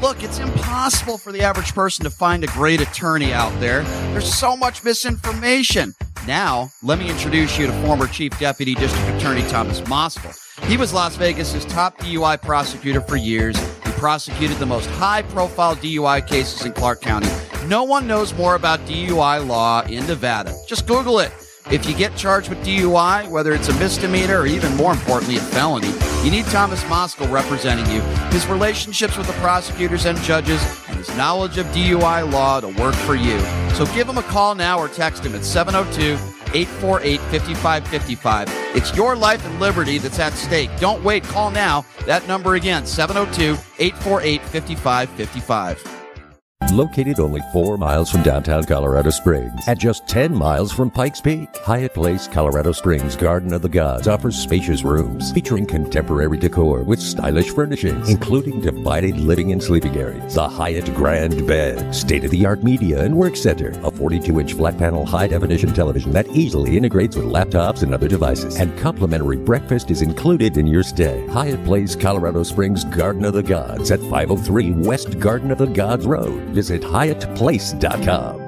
Look, it's impossible for the average person to find a great attorney out there. There's so much misinformation. Now, let me introduce you to former Chief Deputy District Attorney Thomas Mokeski. He was Las Vegas's top D U I prosecutor for years. He prosecuted the most high-profile D U I cases in Clark County. No one knows more about D U I law in Nevada. Just Google it. If you get charged with D U I, whether it's a misdemeanor or even more importantly, a felony, you need Thomas Mokeski representing you. His relationships with the prosecutors and judges and his knowledge of D U I law to work for you. So give him a call now or text him at seven oh two, eight four eight, five five five five. It's your life and liberty that's at stake. Don't wait. Call now. That number again, seven oh two, eight four eight, five five five five. Located only four miles from downtown Colorado Springs and just ten miles from Pikes Peak, Hyatt Place Colorado Springs Garden of the Gods offers spacious rooms featuring contemporary decor with stylish furnishings, including divided living and sleeping areas, the Hyatt Grand Bed, state-of-the-art media and work center, a forty-two inch flat-panel high-definition television that easily integrates with laptops and other devices, and complimentary breakfast is included in your stay. Hyatt Place Colorado Springs Garden of the Gods at five oh three West Garden of the Gods Road. Visit Hyatt Place dot com.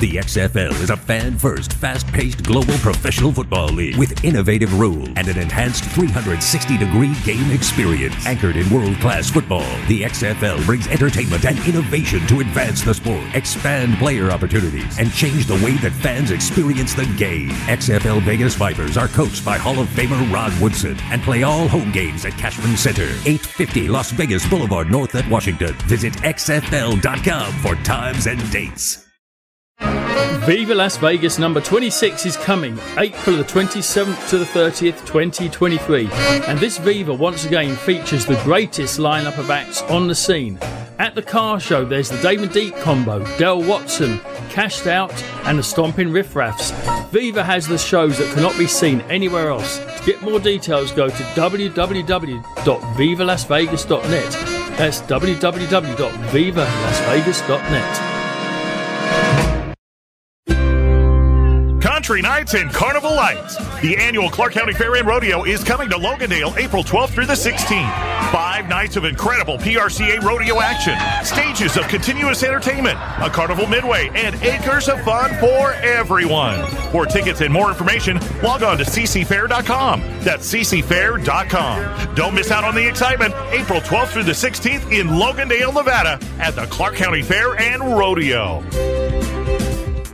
The X F L is a fan-first, fast-paced global professional football league with innovative rules and an enhanced three sixty degree game experience. Anchored in world-class football, the X F L brings entertainment and innovation to advance the sport, expand player opportunities, and change the way that fans experience the game. X F L Vegas Vipers are coached by Hall of Famer Rod Woodson and play all home games at Cashman Center, eight fifty Las Vegas Boulevard North at Washington. Visit X F L dot com for times and dates. Viva Las Vegas number twenty-six is coming, April the twenty-seventh to the thirtieth, twenty twenty-three. And this Viva once again features the greatest lineup of acts on the scene. At the car show, there's the Dame and Deke combo, Del Watson, Cashed Out, and the Stomping Riffraffs. Viva has the shows that cannot be seen anywhere else. To get more details, go to w w w dot viva las vegas dot net. That's w w w dot viva las vegas dot net. Country Nights and Carnival Lights. The annual Clark County Fair and Rodeo is coming to Logandale April twelfth through the sixteenth. Five nights of incredible P R C A rodeo action, stages of continuous entertainment, a carnival midway, and acres of fun for everyone. For tickets and more information, log on to c c fair dot com. That's c c fair dot com. Don't miss out on the excitement, April twelfth through the sixteenth in Logandale, Nevada at the Clark County Fair and Rodeo.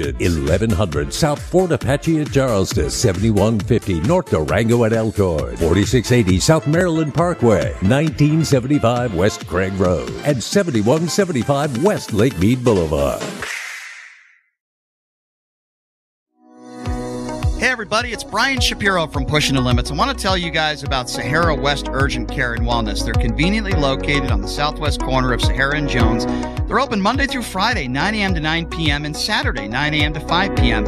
eleven hundred South Fort Apache at Charleston, seventy-one fifty North Durango at Elkhorn, forty-six eighty South Maryland Parkway, nineteen seventy-five West Craig Road, and seventy-one seventy-five West Lake Mead Boulevard. Hey everybody, it's Brian Shapiro from Pushing the Limits. I want to tell you guys about Sahara West Urgent Care and Wellness. They're conveniently located on the southwest corner of Sahara and Jones. They're open Monday through Friday, nine a m to nine p m and Saturday, nine a m to five p m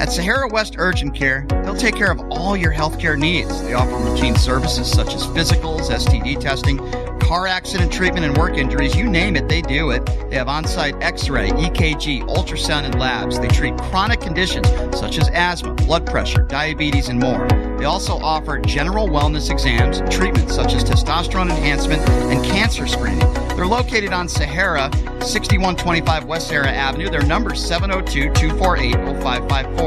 At Sahara West Urgent Care, they'll take care of all your healthcare needs. They offer routine services such as physicals, S T D testing, car accident treatment and work injuries. You name it, they do it. They have on-site x-ray, E K G, ultrasound, and labs. They treat chronic conditions such as asthma, blood pressure, diabetes, and more. They also offer general wellness exams, treatments such as testosterone enhancement and cancer screening. They're located on Sahara, sixty-one twenty-five West Sahara Avenue. Their number is seven oh two, two four eight, oh five five four.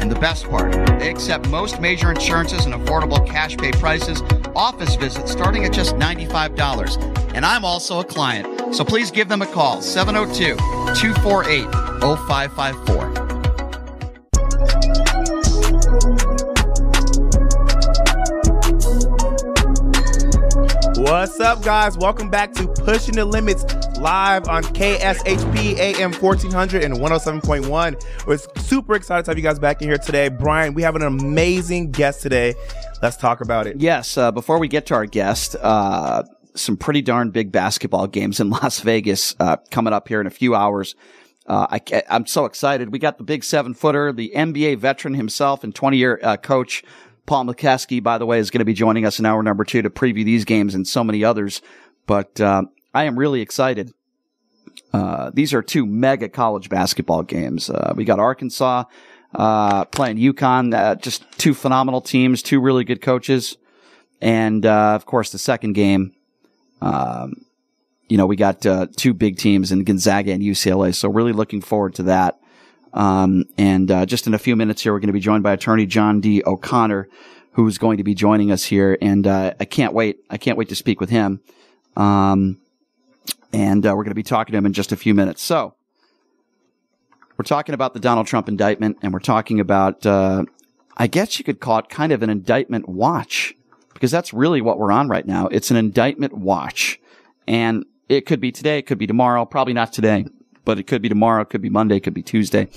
And the best part, they accept most major insurances and affordable cash pay prices. Office visits starting at just ninety-five dollars. And I'm also a client, so please give them a call, seven oh two, two four eight, oh five five four. What's up, guys? Welcome back to Pushing the Limits live on K S H P A M fourteen hundred and one oh seven point one. We're super excited to have you guys back in here today. Brian, we have an amazing guest today. Let's talk about it. Yes. Uh, before we get to our guest, uh, some pretty darn big basketball games in Las Vegas uh, coming up here in a few hours. Uh, I, I'm so excited. We got the big seven-footer, the N B A veteran himself and twenty-year uh, coach Paul Mokeski, by the way, is going to be joining us in hour number two to preview these games and so many others. But uh, I am really excited. Uh, these are two mega college basketball games. Uh, we got Arkansas uh playing UConn, uh, just two phenomenal teams, two really good coaches, and uh of course the second game, um you know we got uh, two big teams in Gonzaga and U C L A, so really looking forward to that. Um and uh, just in a few minutes here, we're going to be joined by attorney John D. O'Connor, who's going to be joining us here, and uh I can't wait I can't wait to speak with him. um And uh, we're going to be talking to him in just a few minutes. So we're talking about the Donald Trump indictment, and we're talking about, uh, I guess you could call it kind of an indictment watch, because that's really what we're on right now. It's an indictment watch. And it could be today, it could be tomorrow, probably not today, but it could be tomorrow, it could be Monday, it could be Tuesday.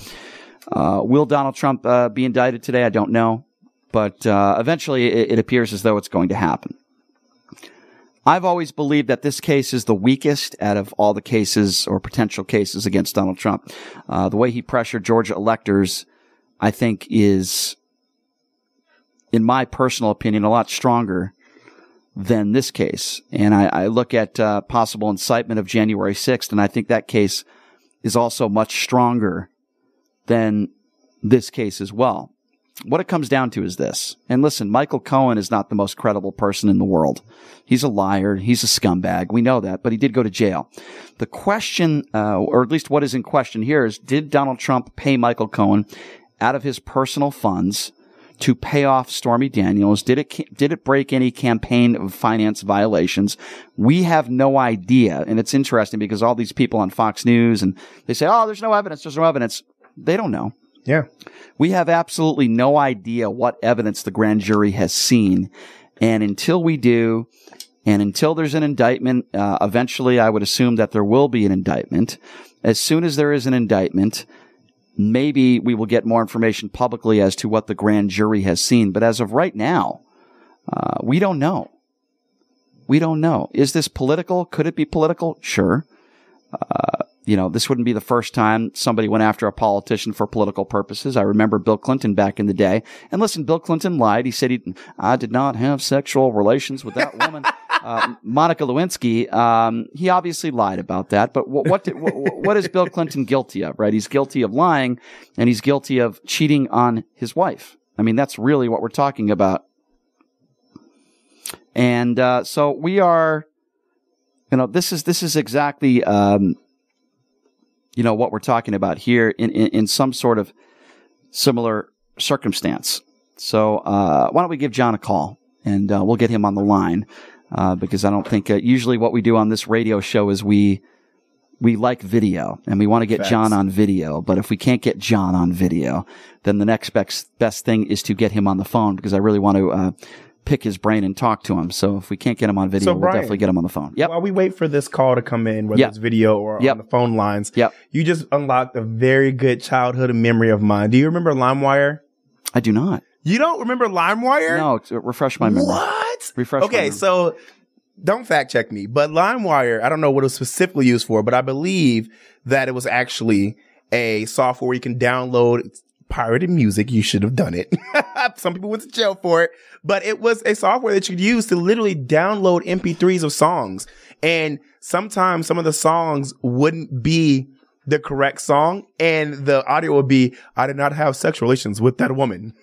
Uh, will Donald Trump uh, be indicted today? I don't know. But uh, eventually it, it appears as though it's going to happen. I've always believed that this case is the weakest out of all the cases or potential cases against Donald Trump. Uh, the way he pressured Georgia electors, I think, is, in my personal opinion, a lot stronger than this case. And I, I look at uh, possible incitement of January sixth, and I think that case is also much stronger than this case as well. What it comes down to is this. And listen, Michael Cohen is not the most credible person in the world. He's a liar. He's a scumbag. We know that, but he did go to jail. The question, uh, or at least what is in question here, is did Donald Trump pay Michael Cohen out of his personal funds to pay off Stormy Daniels? Did it, did it break any campaign finance violations? We have no idea. And it's interesting because all these people on Fox News, and they say, oh, there's no evidence. There's no evidence. They don't know. Yeah. We have absolutely no idea what evidence the grand jury has seen. And until we do, and until there's an indictment, uh, eventually I would assume that there will be an indictment. As soon as there is an indictment, maybe we will get more information publicly as to what the grand jury has seen. But as of right now, uh, we don't know. We don't know. Is this political? Could it be political? Sure. Uh, You know, this wouldn't be the first time somebody went after a politician for political purposes. I remember Bill Clinton back in the day. And listen, Bill Clinton lied. He said, he, I did not have sexual relations with that woman, uh, Monica Lewinsky. Um, he obviously lied about that. But what what, did, what what is Bill Clinton guilty of, right? He's guilty of lying, and he's guilty of cheating on his wife. I mean, that's really what we're talking about. And uh, so we are, you know, this is, this is exactly... Um, you know, what we're talking about here in, in, in some sort of similar circumstance. So uh, why don't we give John a call, and uh, we'll get him on the line, uh, because I don't think uh, – usually what we do on this radio show is we we like video, and we want to get Facts. John on video. But if we can't get John on video, then the next best, best thing is to get him on the phone, because I really want to uh, – pick his brain and talk to him. So if we can't get him on video, so Brian, we'll definitely get him on the phone. Yep. While we wait for this call to come in, whether yep. it's video or yep. on the phone lines, yep. you just unlocked a very good childhood memory of mine. Do you remember LimeWire? I do not. You don't remember LimeWire? No, refresh my memory. What? Refresh okay, my memory. So don't fact check me, but LimeWire, I don't know what it was specifically used for, but I believe that it was actually a software where you can download pirated music. You should have done it. Some people went to jail for it, but it was a software that you could use to literally download M P threes of songs. And sometimes some of the songs wouldn't be the correct song, and the audio would be, I did not have sexual relations with that woman.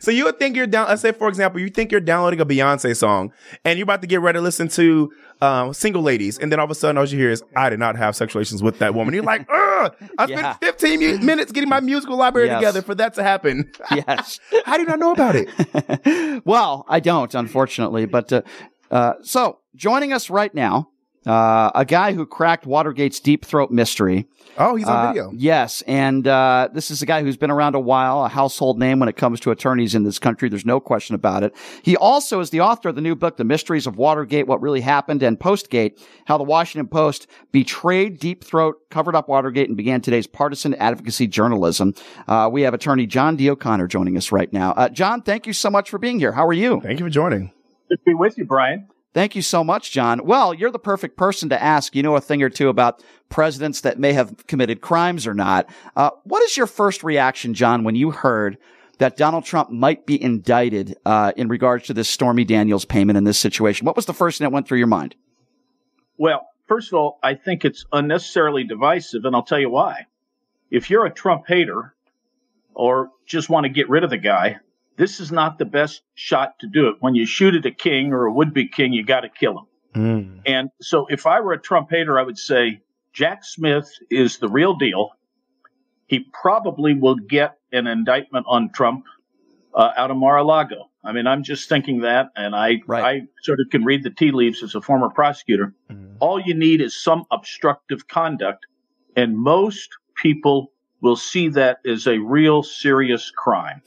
So you would think you're down, let's say, for example, you think you're downloading a Beyonce song, and you're about to get ready to listen to um, Single Ladies. And then all of a sudden, all you hear is, I did not have sexual relations with that woman. And you're like, ugh, I yeah. spent fifteen minutes getting my musical library yes. together for that to happen. Yes. How do you not know about it? Well, I don't, unfortunately. But uh, uh, so joining us right now, Uh, a guy who cracked Watergate's Deep Throat mystery. Oh, he's on uh, video. Yes, and uh, this is a guy who's been around a while, a household name when it comes to attorneys in this country. There's no question about it. He also is the author of the new book, The Mysteries of Watergate, What Really Happened, and Postgate, How the Washington Post Betrayed Deep Throat, Covered Up Watergate, and Began Today's Partisan Advocacy Journalism. Uh, we have attorney John D. O'Connor joining us right now. Uh, John, thank you so much for being here. How are you? Thank you for joining. Good to be with you, Brian. Thank you so much, John. Well, you're the perfect person to ask, you know, a thing or two about presidents that may have committed crimes or not. Uh, what is your first reaction, John, when you heard that Donald Trump might be indicted uh, in regards to this Stormy Daniels payment in this situation? What was the first thing that went through your mind? Well, first of all, I think it's unnecessarily divisive, and I'll tell you why. If you're a Trump hater or just want to get rid of the guy, this is not the best shot to do it. When you shoot at a king or a would-be king, you got to kill him. Mm. And so if I were a Trump hater, I would say Jack Smith is the real deal. He probably will get an indictment on Trump uh, out of Mar-a-Lago. I mean, I'm just thinking that, and I right. I sort of can read the tea leaves as a former prosecutor. Mm. All you need is some obstructive conduct, and most people will see that as a real serious crime.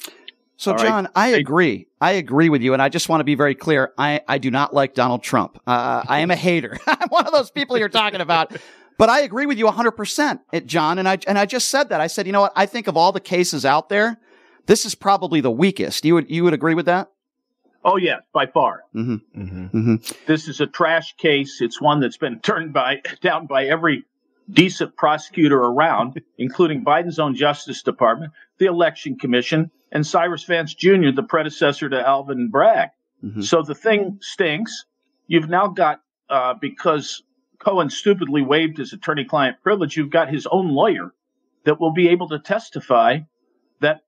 So, all John, right? I agree. I agree with you, and I just want to be very clear. I, I do not like Donald Trump. Uh, I am a hater. I'm one of those people you're talking about. But I agree with you one hundred percent, John, and I and I just said that. I said, you know what? I think of all the cases out there, this is probably the weakest. You would you would agree with that? Oh, yeah, by far. Mm-hmm. Mm-hmm. Mm-hmm. This is a trash case. It's one that's been turned by down by every decent prosecutor around, including Biden's own Justice Department, the Election Commission, and Cyrus Vance Junior, the predecessor to Alvin Bragg. Mm-hmm. So the thing stinks. You've now got, uh, because Cohen stupidly waived his attorney-client privilege, you've got his own lawyer that will be able to testify that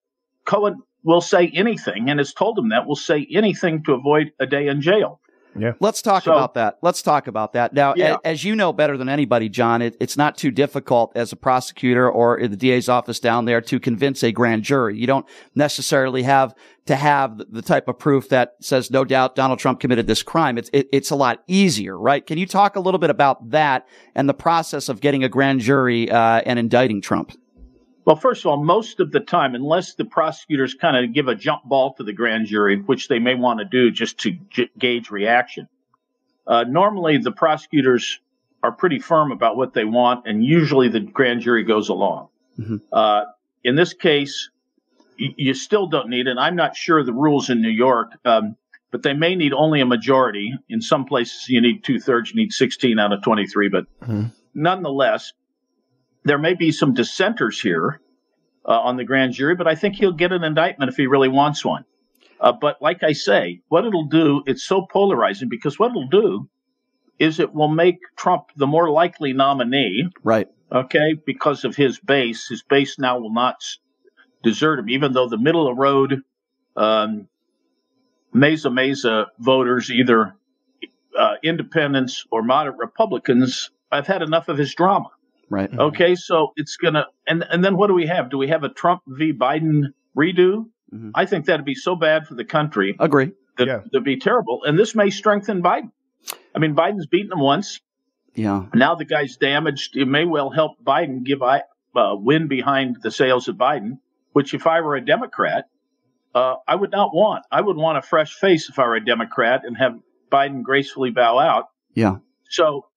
Cohen will say anything, and has told him that, will say anything to avoid a day in jail. Yeah. Let's talk so, about that. Let's talk about that. Now, yeah. a, as you know better than anybody, John, it, it's not too difficult as a prosecutor or in the D A's office down there to convince a grand jury. You don't necessarily have to have the type of proof that says, no doubt, Donald Trump committed this crime. It's it, it's a lot easier, right? Can you talk a little bit about that and the process of getting a grand jury uh, and indicting Trump? Well, first of all, most of the time, unless the prosecutors kind of give a jump ball to the grand jury, which they may want to do just to g- gauge reaction, uh, normally the prosecutors are pretty firm about what they want, and usually the grand jury goes along. Mm-hmm. Uh, in this case, y- you still don't need, and I'm not sure the rules in New York, um, but they may need only a majority. In some places, you need two-thirds, you need sixteen out of twenty-three, but mm-hmm. nonetheless, there may be some dissenters here uh, on the grand jury, but I think he'll get an indictment if he really wants one. Uh, but like I say, what it'll do, it's so polarizing, because what it'll do is it will make Trump the more likely nominee. Right. Okay. Because of his base. His base now will not desert him, even though the middle of the road, um, Mesa Mesa voters, either uh, independents or moderate Republicans, I've had enough of his drama. Right. Okay, so it's going to – and and then what do we have? Do we have a Trump v. Biden redo? Mm-hmm. I think that would be so bad for the country. Agree. That yeah. would be terrible. And this may strengthen Biden. I mean, Biden's beaten him once. Yeah. Now the guy's damaged. It may well help Biden give I, uh, wind behind the sails of Biden, which if I were a Democrat, uh, I would not want. I would want a fresh face if I were a Democrat and have Biden gracefully bow out. Yeah. So –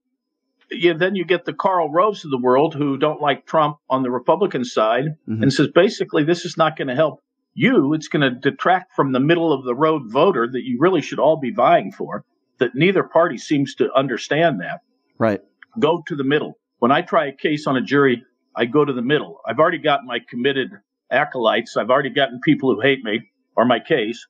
yeah, then you get the Karl Roves of the world who don't like Trump on the Republican side mm-hmm. and says, basically, this is not going to help you. It's going to detract from the middle of the road voter that you really should all be vying for, that neither party seems to understand that. Right. Go to the middle. When I try a case on a jury, I go to the middle. I've already got my committed acolytes. I've already gotten people who hate me or my case.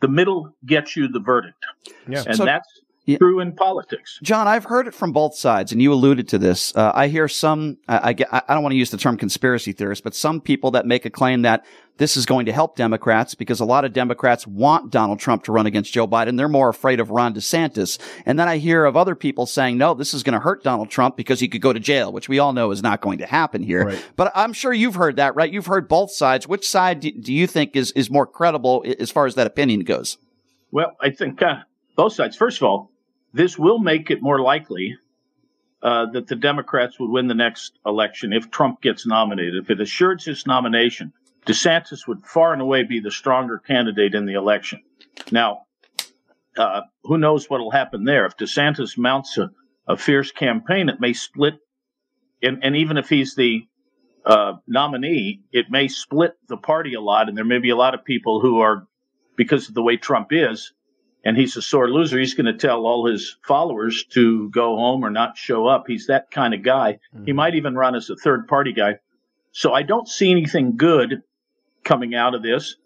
The middle gets you the verdict. Yeah. And so- that's... Yeah. True in politics. John, I've heard it from both sides, and you alluded to this. Uh, I hear some, I, I, I don't want to use the term conspiracy theorist, but some people that make a claim that this is going to help Democrats because a lot of Democrats want Donald Trump to run against Joe Biden. They're more afraid of Ron DeSantis. And then I hear of other people saying, no, this is going to hurt Donald Trump because he could go to jail, which we all know is not going to happen here. Right. But I'm sure you've heard that, right? You've heard both sides. Which side do, do you think is, is more credible as far as that opinion goes? Well, I think uh, both sides. First of all, this will make it more likely uh, that the Democrats would win the next election if Trump gets nominated. If it assures his nomination, DeSantis would far and away be the stronger candidate in the election. Now, uh, who knows what will happen there? If DeSantis mounts a, a fierce campaign, it may split. And, and even if he's the uh, nominee, it may split the party a lot. And there may be a lot of people who are, because of the way Trump is, and he's a sore loser, he's going to tell all his followers to go home or not show up. He's that kind of guy. Mm-hmm. He might even run as a third-party guy. So I don't see anything good coming out of this.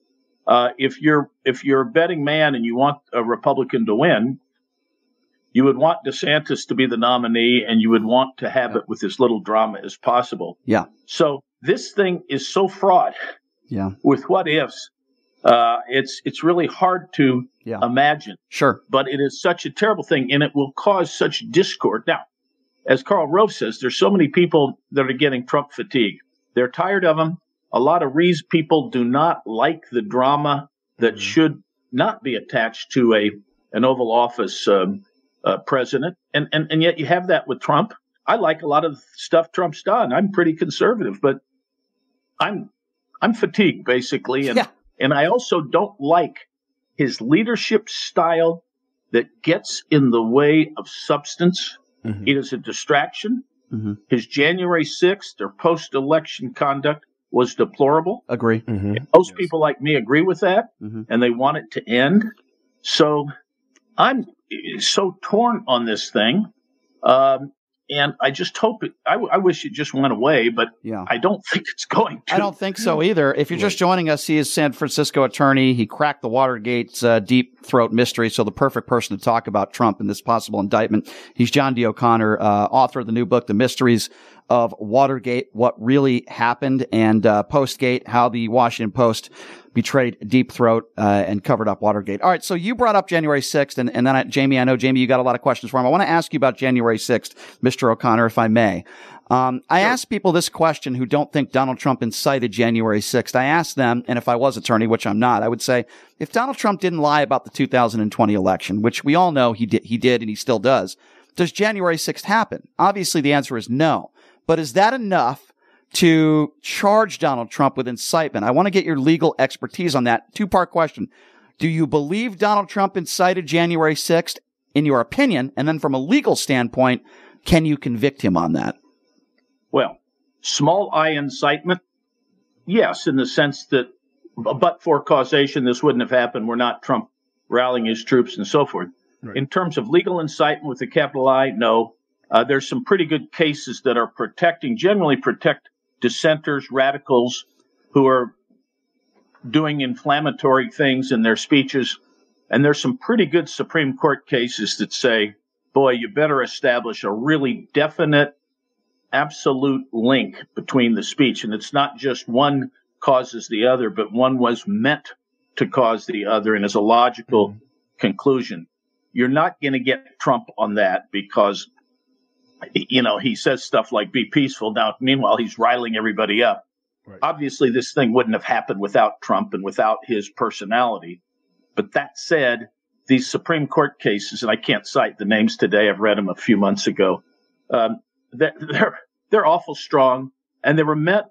Uh, if you're if you're a betting man and you want a Republican to win, you would want DeSantis to be the nominee, and you would want to have yeah. it with as little drama as possible. Yeah. So this thing is so fraught yeah. with what-ifs. Uh, it's it's really hard to yeah. imagine. Sure. But it is such a terrible thing, and it will cause such discord. Now, as Karl Rove says, there's so many people that are getting Trump fatigue. They're tired of him. A lot of Rees people do not like the drama that mm-hmm. should not be attached to a an Oval Office um, uh, president. And, and, and yet you have that with Trump. I like a lot of stuff Trump's done. I'm pretty conservative, but I'm I'm fatigued, basically. And, yeah. and I also don't like his leadership style that gets in the way of substance. Mm-hmm. It is a distraction. Mm-hmm. His January sixth or post-election conduct was deplorable. Agree. Mm-hmm. Most yes. people like me agree with that, mm-hmm. and they want it to end. So I'm so torn on this thing, um, and I just hope it – I, I wish it just went away, but yeah. I don't think it's going to. I don't think so either. If you're just joining us, he is San Francisco attorney. He cracked the Watergate uh, Deep Throat mystery, so the perfect person to talk about Trump and this possible indictment. He's John D. O'Connor, uh, author of the new book, The Mysteries of Watergate, What Really Happened, and uh, Postgate, How the Washington Post Betrayed Deep Throat uh, and Covered Up Watergate. All right, so you brought up January sixth, and, and then, I, Jamie, I know, Jamie, you got a lot of questions for him. I want to ask you about January sixth, Mister O'Connor, if I may. Um, I sure. asked people this question who don't think Donald Trump incited January sixth. I asked them, and if I was attorney, which I'm not, I would say, if Donald Trump didn't lie about the two thousand twenty election, which we all know he did, he did and he still does, does January sixth happen? Obviously, the answer is no. But is that enough to charge Donald Trump with incitement? I want to get your legal expertise on that. Two-part question. Do you believe Donald Trump incited January sixth, in your opinion? And then from a legal standpoint, can you convict him on that? Well, small I incitement, yes, in the sense that but for causation, this wouldn't have happened. We're not Trump rallying his troops and so forth. Right. In terms of legal incitement with a capital I, no. Uh, there's some pretty good cases that are protecting, generally protect dissenters, radicals who are doing inflammatory things in their speeches. And there's some pretty good Supreme Court cases that say, boy, you better establish a really definite, absolute link between the speech. And it's not just one causes the other, but one was meant to cause the other and is a logical mm-hmm. conclusion. You're not going to get Trump on that because you know, he says stuff like be peaceful. Now, meanwhile, he's riling everybody up. Right. Obviously, this thing wouldn't have happened without Trump and without his personality. But that said, these Supreme Court cases, and I can't cite the names today. I've read them a few months ago. Um, they're, they're, they're awful strong. And they were meant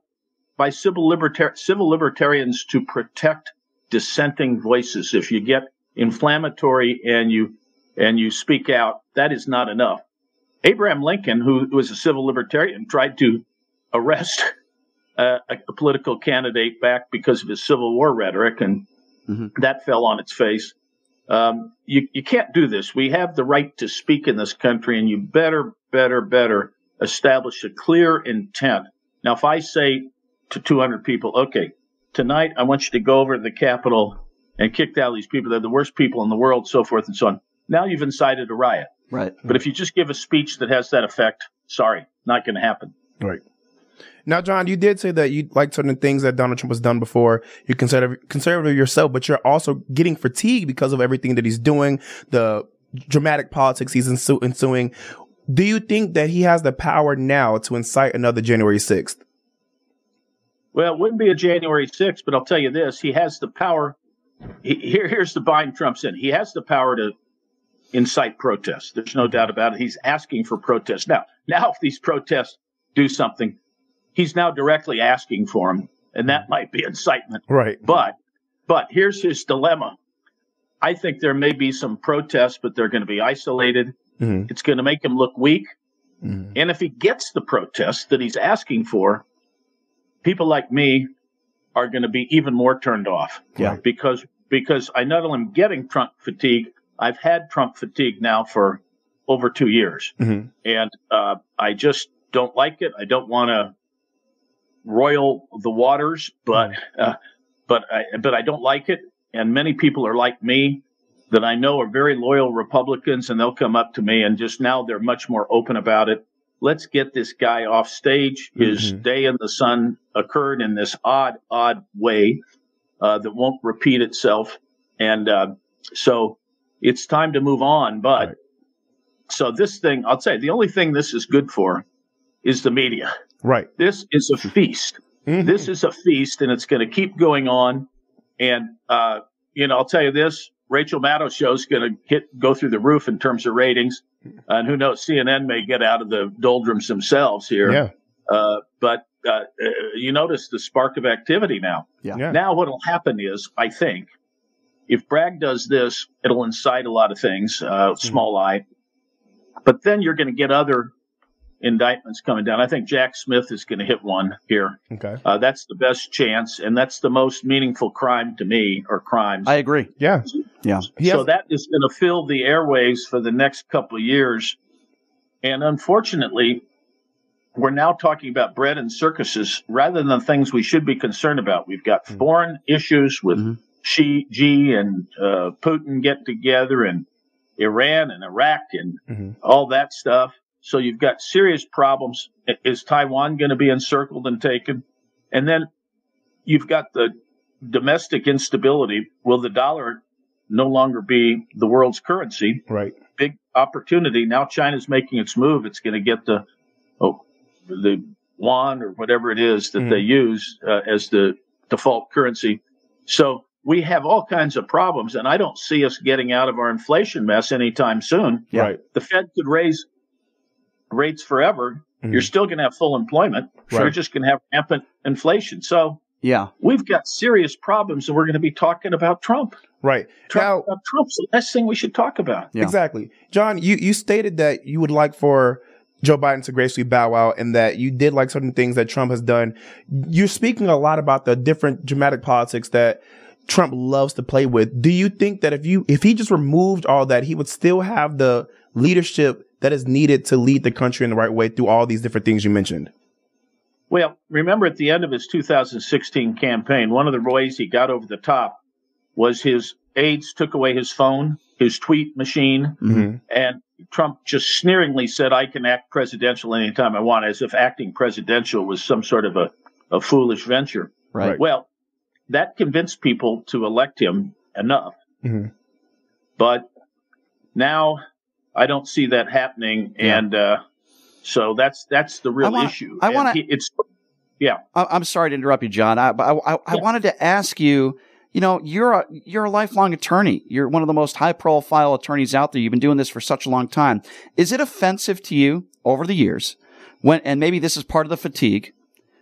by civil, libertar- civil libertarians to protect dissenting voices. If you get inflammatory and you and you speak out, that is not enough. Abraham Lincoln, who was a civil libertarian, tried to arrest uh, a, a political candidate back because of his Civil War rhetoric, and mm-hmm. that fell on its face. Um, you, you can't do this. We have the right to speak in this country, and you better, better, better establish a clear intent. Now, if I say to two hundred people, okay, tonight I want you to go over to the Capitol and kick out these people. They're the worst people in the world, so forth and so on. Now you've incited a riot. Right. But if you just give a speech that has that effect, sorry, not going to happen. Right. Now, John, you did say that you liked certain things that Donald Trump has done before. You're conservative, conservative yourself, but you're also getting fatigued because of everything that he's doing, the dramatic politics he's ensu- ensuing. Do you think that he has the power now to incite another January sixth? Well, it wouldn't be a January sixth, but I'll tell you this. He has the power. He, here, here's the bind Trump's in. He has the power to incite protest. There's no doubt about it. He's asking for protest. Now, now if these protests do something, he's now directly asking for them, and that might be incitement. Right. But, but here's his dilemma. I think there may be some protests, but they're going to be isolated. Mm-hmm. It's going to make him look weak. Mm-hmm. And if he gets the protest that he's asking for, people like me are going to be even more turned off. Yeah. Because, because I not only am getting Trump fatigue, I've had Trump fatigue now for over two years, mm-hmm. and uh, I just don't like it. I don't want to roil the waters, but uh, but I but I don't like it. And many people are like me that I know are very loyal Republicans, and they'll come up to me and just now they're much more open about it. Let's get this guy off stage. His mm-hmm. day in the sun occurred in this odd, odd way uh, that won't repeat itself, and uh, so. It's time to move on. But right. so this thing, I'll say the only thing this is good for is the media. Right. This is a feast. Mm-hmm. This is a feast and it's going to keep going on. And, uh, you know, I'll tell you this, Rachel Maddow's show is going to hit go through the roof in terms of ratings. And who knows, C N N may get out of the doldrums themselves here. Yeah. Uh, but uh, you notice the spark of activity now. Yeah. Yeah. Now what will happen is, I think, if Bragg does this, it'll incite a lot of things, uh, small mm-hmm. I. But then you're going to get other indictments coming down. I think Jack Smith is going to hit one here. Okay. Uh, that's the best chance, and that's the most meaningful crime to me, or crimes. I agree. Yeah. Yeah. He so has- that is going to fill the airwaves for the next couple of years. And unfortunately, we're now talking about bread and circuses rather than things we should be concerned about. We've got mm-hmm. foreign issues with mm-hmm. Xi, Xi and uh, Putin get together, and Iran and Iraq and mm-hmm. all that stuff. So you've got serious problems. Is Taiwan going to be encircled and taken? And then you've got the domestic instability. Will the dollar no longer be the world's currency? Right. Big opportunity. Now China's making its move. It's going to get the oh, the yuan or whatever it is that mm. they use uh, as the default currency. So we have all kinds of problems, and I don't see us getting out of our inflation mess anytime soon. Yeah. Right. The Fed could raise rates forever. Mm-hmm. You're still going to have full employment. Right. You're just going to have rampant inflation. So yeah, we've got serious problems, and we're going to be talking about Trump. Right. Trump, now, Trump's the last thing we should talk about. Yeah. Exactly. John, you, you stated that you would like for Joe Biden to gracefully bow out, and that you did like certain things that Trump has done. You're speaking a lot about the different dramatic politics that Trump loves to play with. Do you think that if you if he just removed all that, he would still have the leadership that is needed to lead the country in the right way through all these different things you mentioned? Well, remember at the end of his two thousand sixteen campaign, one of the ways he got over the top was his aides took away his phone, his tweet machine, mm-hmm. and Trump just sneeringly said, "I can act presidential anytime I want," as if acting presidential was some sort of a, a foolish venture. Right. Well, that convinced people to elect him enough. Mm-hmm. But now I don't see that happening, yeah. and uh, so that's that's the real I wanna, issue. I want it's yeah. I, I'm sorry to interrupt you, John. I, I, I, yeah. I wanted to ask you. You know, you're a you're a lifelong attorney. You're one of the most high profile attorneys out there. You've been doing this for such a long time. Is it offensive to you over the years when, and maybe this is part of the fatigue,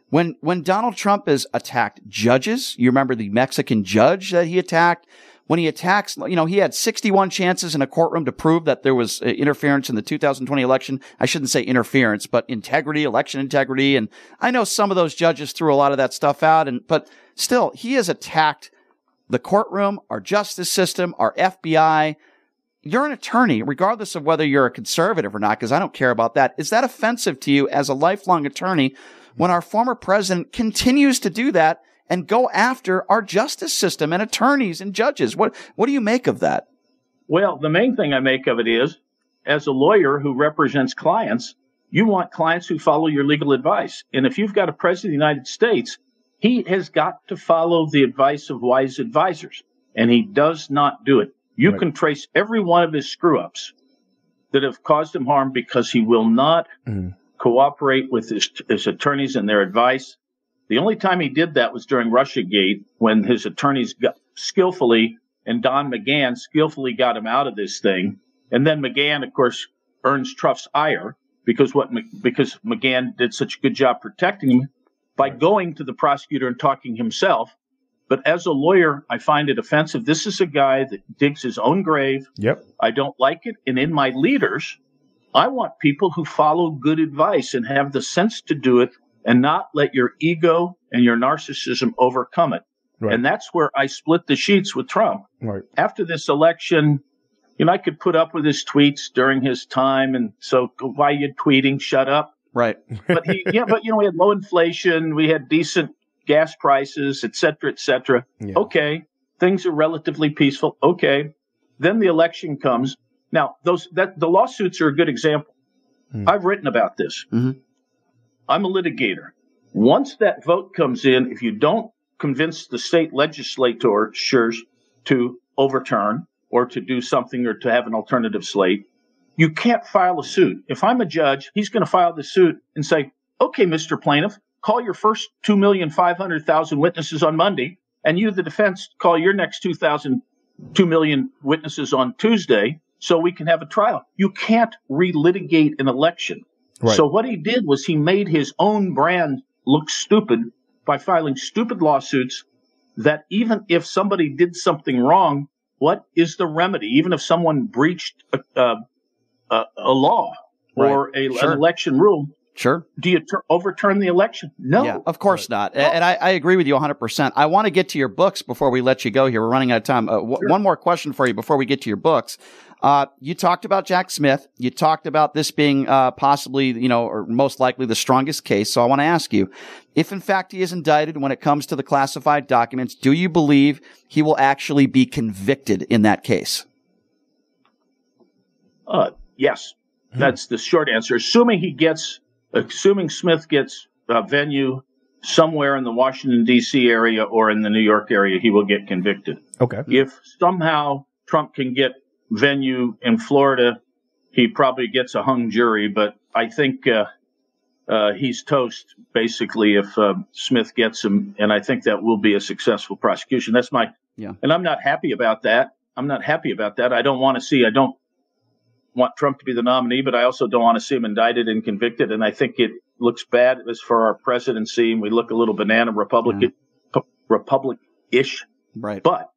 when when Donald Trump has attacked judges? You remember the Mexican judge that he attacked. When he attacks, you know, he had sixty-one chances in a courtroom to prove that there was interference in the two thousand twenty election. I shouldn't say interference, but integrity, election integrity. And I know some of those judges threw a lot of that stuff out. And but still, he has attacked the courtroom, our justice system, our F B I. You're an attorney, regardless of whether you're a conservative or not, because I don't care about that. Is that offensive to you as a lifelong attorney when our former president continues to do that and go after our justice system and attorneys and judges? What what do you make of that? Well, the main thing I make of it is, as a lawyer who represents clients, you want clients who follow your legal advice. And if you've got a president of the United States, he has got to follow the advice of wise advisors, and he does not do it. You right. can trace every one of his screw-ups that have caused him harm because he will not mm-hmm. cooperate with his, his attorneys and their advice. The only time he did that was during Russiagate, when his attorneys got skillfully and Don McGahn skillfully got him out of this thing. And then McGahn, of course, earns Trump's ire because what because McGahn did such a good job protecting him by going to the prosecutor and talking himself. But as a lawyer, I find it offensive. This is a guy that digs his own grave. Yep. I don't like it. And in my leaders, I want people who follow good advice and have the sense to do it, and not let your ego and your narcissism overcome it. Right. And that's where I split the sheets with Trump. Right. After this election, you know, I could put up with his tweets during his time. And so why are you tweeting? Shut up. Right. But he, yeah, but you know, we had low inflation. We had decent gas prices, et cetera, et cetera. Yeah. Okay. Things are relatively peaceful. Okay. Then the election comes. Now those, that the lawsuits are a good example. Mm. I've written about this. Mm-hmm. I'm a litigator. Once that vote comes in, if you don't convince the state legislators to overturn or to do something or to have an alternative slate, you can't file a suit. If I'm a judge, he's going to file the suit and say, "Okay, Mister Plaintiff, call your first two million five hundred thousand witnesses on Monday And you, the defense, call your next two thousand, two million witnesses on Tuesday so we can have a trial. You can't relitigate an election. Right. So what he did was he made his own brand look stupid by filing stupid lawsuits that even if somebody did something wrong, what is the remedy? Even if someone breached a, a, a, a law right. or a, sure. an election rule, Sure. do you ter- overturn the election? No. Yeah, of course not. Oh. And I, I agree with you one hundred percent. I want to get to your books before we let you go here. We're running out of time. Uh, w- sure. One more question for you before we get to your books. Uh, you talked about Jack Smith. You talked about this being uh, possibly, you know, or most likely the strongest case. So I want to ask you, if in fact he is indicted when it comes to the classified documents, do you believe he will actually be convicted in that case? Uh, yes. Hmm. That's the short answer. Assuming he gets... Assuming Smith gets a venue somewhere in the Washington, D C area or in the New York area, he will get convicted. Okay. If somehow Trump can get venue in Florida, he probably gets a hung jury. But I think uh, uh, he's toast, basically, if uh, Smith gets him. And I think that will be a successful prosecution. That's my yeah. – and I'm not happy about that. I'm not happy about that. I don't want to see – I don't – want Trump to be the nominee, but I also don't want to see him indicted and convicted. And I think it looks bad as for our presidency, and we look a little banana Republican, yeah. p- Republic-ish. Right. But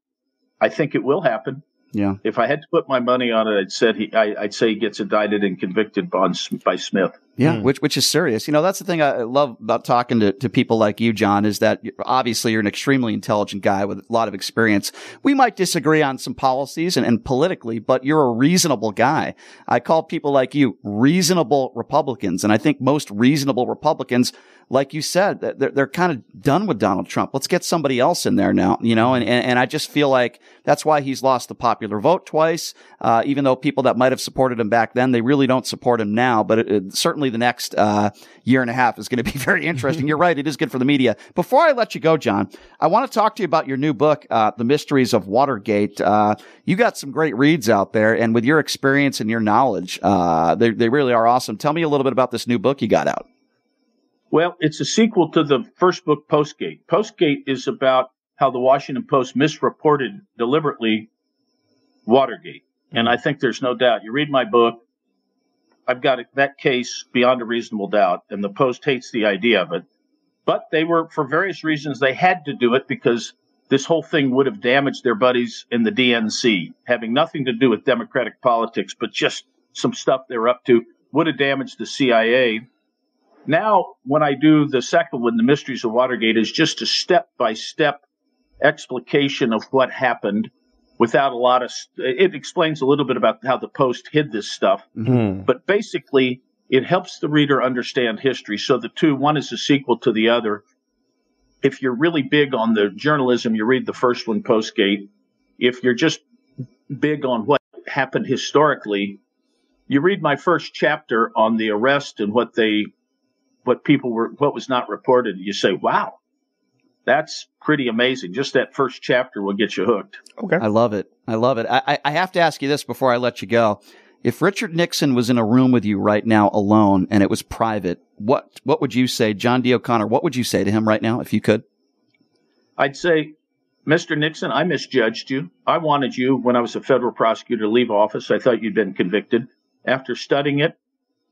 I think it will happen. Yeah. If I had to put my money on it, I'd said he, I, I'd say he gets indicted and convicted by, by Smith. Yeah, mm. which which is serious. You know, that's the thing I love about talking to, to people like you, John, is that obviously you're an extremely intelligent guy with a lot of experience. We might disagree on some policies and, and politically, but you're a reasonable guy. I call people like you reasonable Republicans, and I think most reasonable Republicans, like you said, they're, they're kind of done with Donald Trump. Let's get somebody else in there now, you know, and, and, and I just feel like that's why he's lost the popular vote twice, uh, even though people that might have supported him back then, they really don't support him now. But it, it, certainly the next uh, year and a half is going to be very interesting. You're right. It is good for the media. Before I let you go, John, I want to talk to you about your new book, uh, The Mysteries of Watergate. Uh, you got some great reads out there, and with your experience and your knowledge, uh, they, they really are awesome. Tell me a little bit about this new book you got out. Well, it's a sequel to the first book, Postgate. Postgate is about how the Washington Post misreported deliberately Watergate. And I think there's no doubt. You read my book, I've got that case beyond a reasonable doubt, and the Post hates the idea of it. But they were, for various reasons, they had to do it because this whole thing would have damaged their buddies in the D N C, having nothing to do with Democratic politics, but just some stuff they were up to, would have damaged the C I A. Now, when I do the second one, The Mysteries of Watergate, is just a step-by-step explication of what happened without a lot of – it explains a little bit about how the Post hid this stuff. Mm-hmm. But basically, it helps the reader understand history. So the two – one is a sequel to the other. If you're really big on the journalism, you read the first one, Postgate. If you're just big on what happened historically, you read my first chapter on the arrest and what they – what people were, what was not reported, you say, wow, that's pretty amazing. Just that first chapter will get you hooked. Okay. I love it. I love it. I, I have to ask you this before I let you go. If Richard Nixon was in a room with you right now alone and it was private, what, what would you say, John D. O'Connor, what would you say to him right now if you could? I'd say, Mister Nixon, I misjudged you. I wanted you, when I was a federal prosecutor, to leave office. I thought you'd been convicted. After studying it,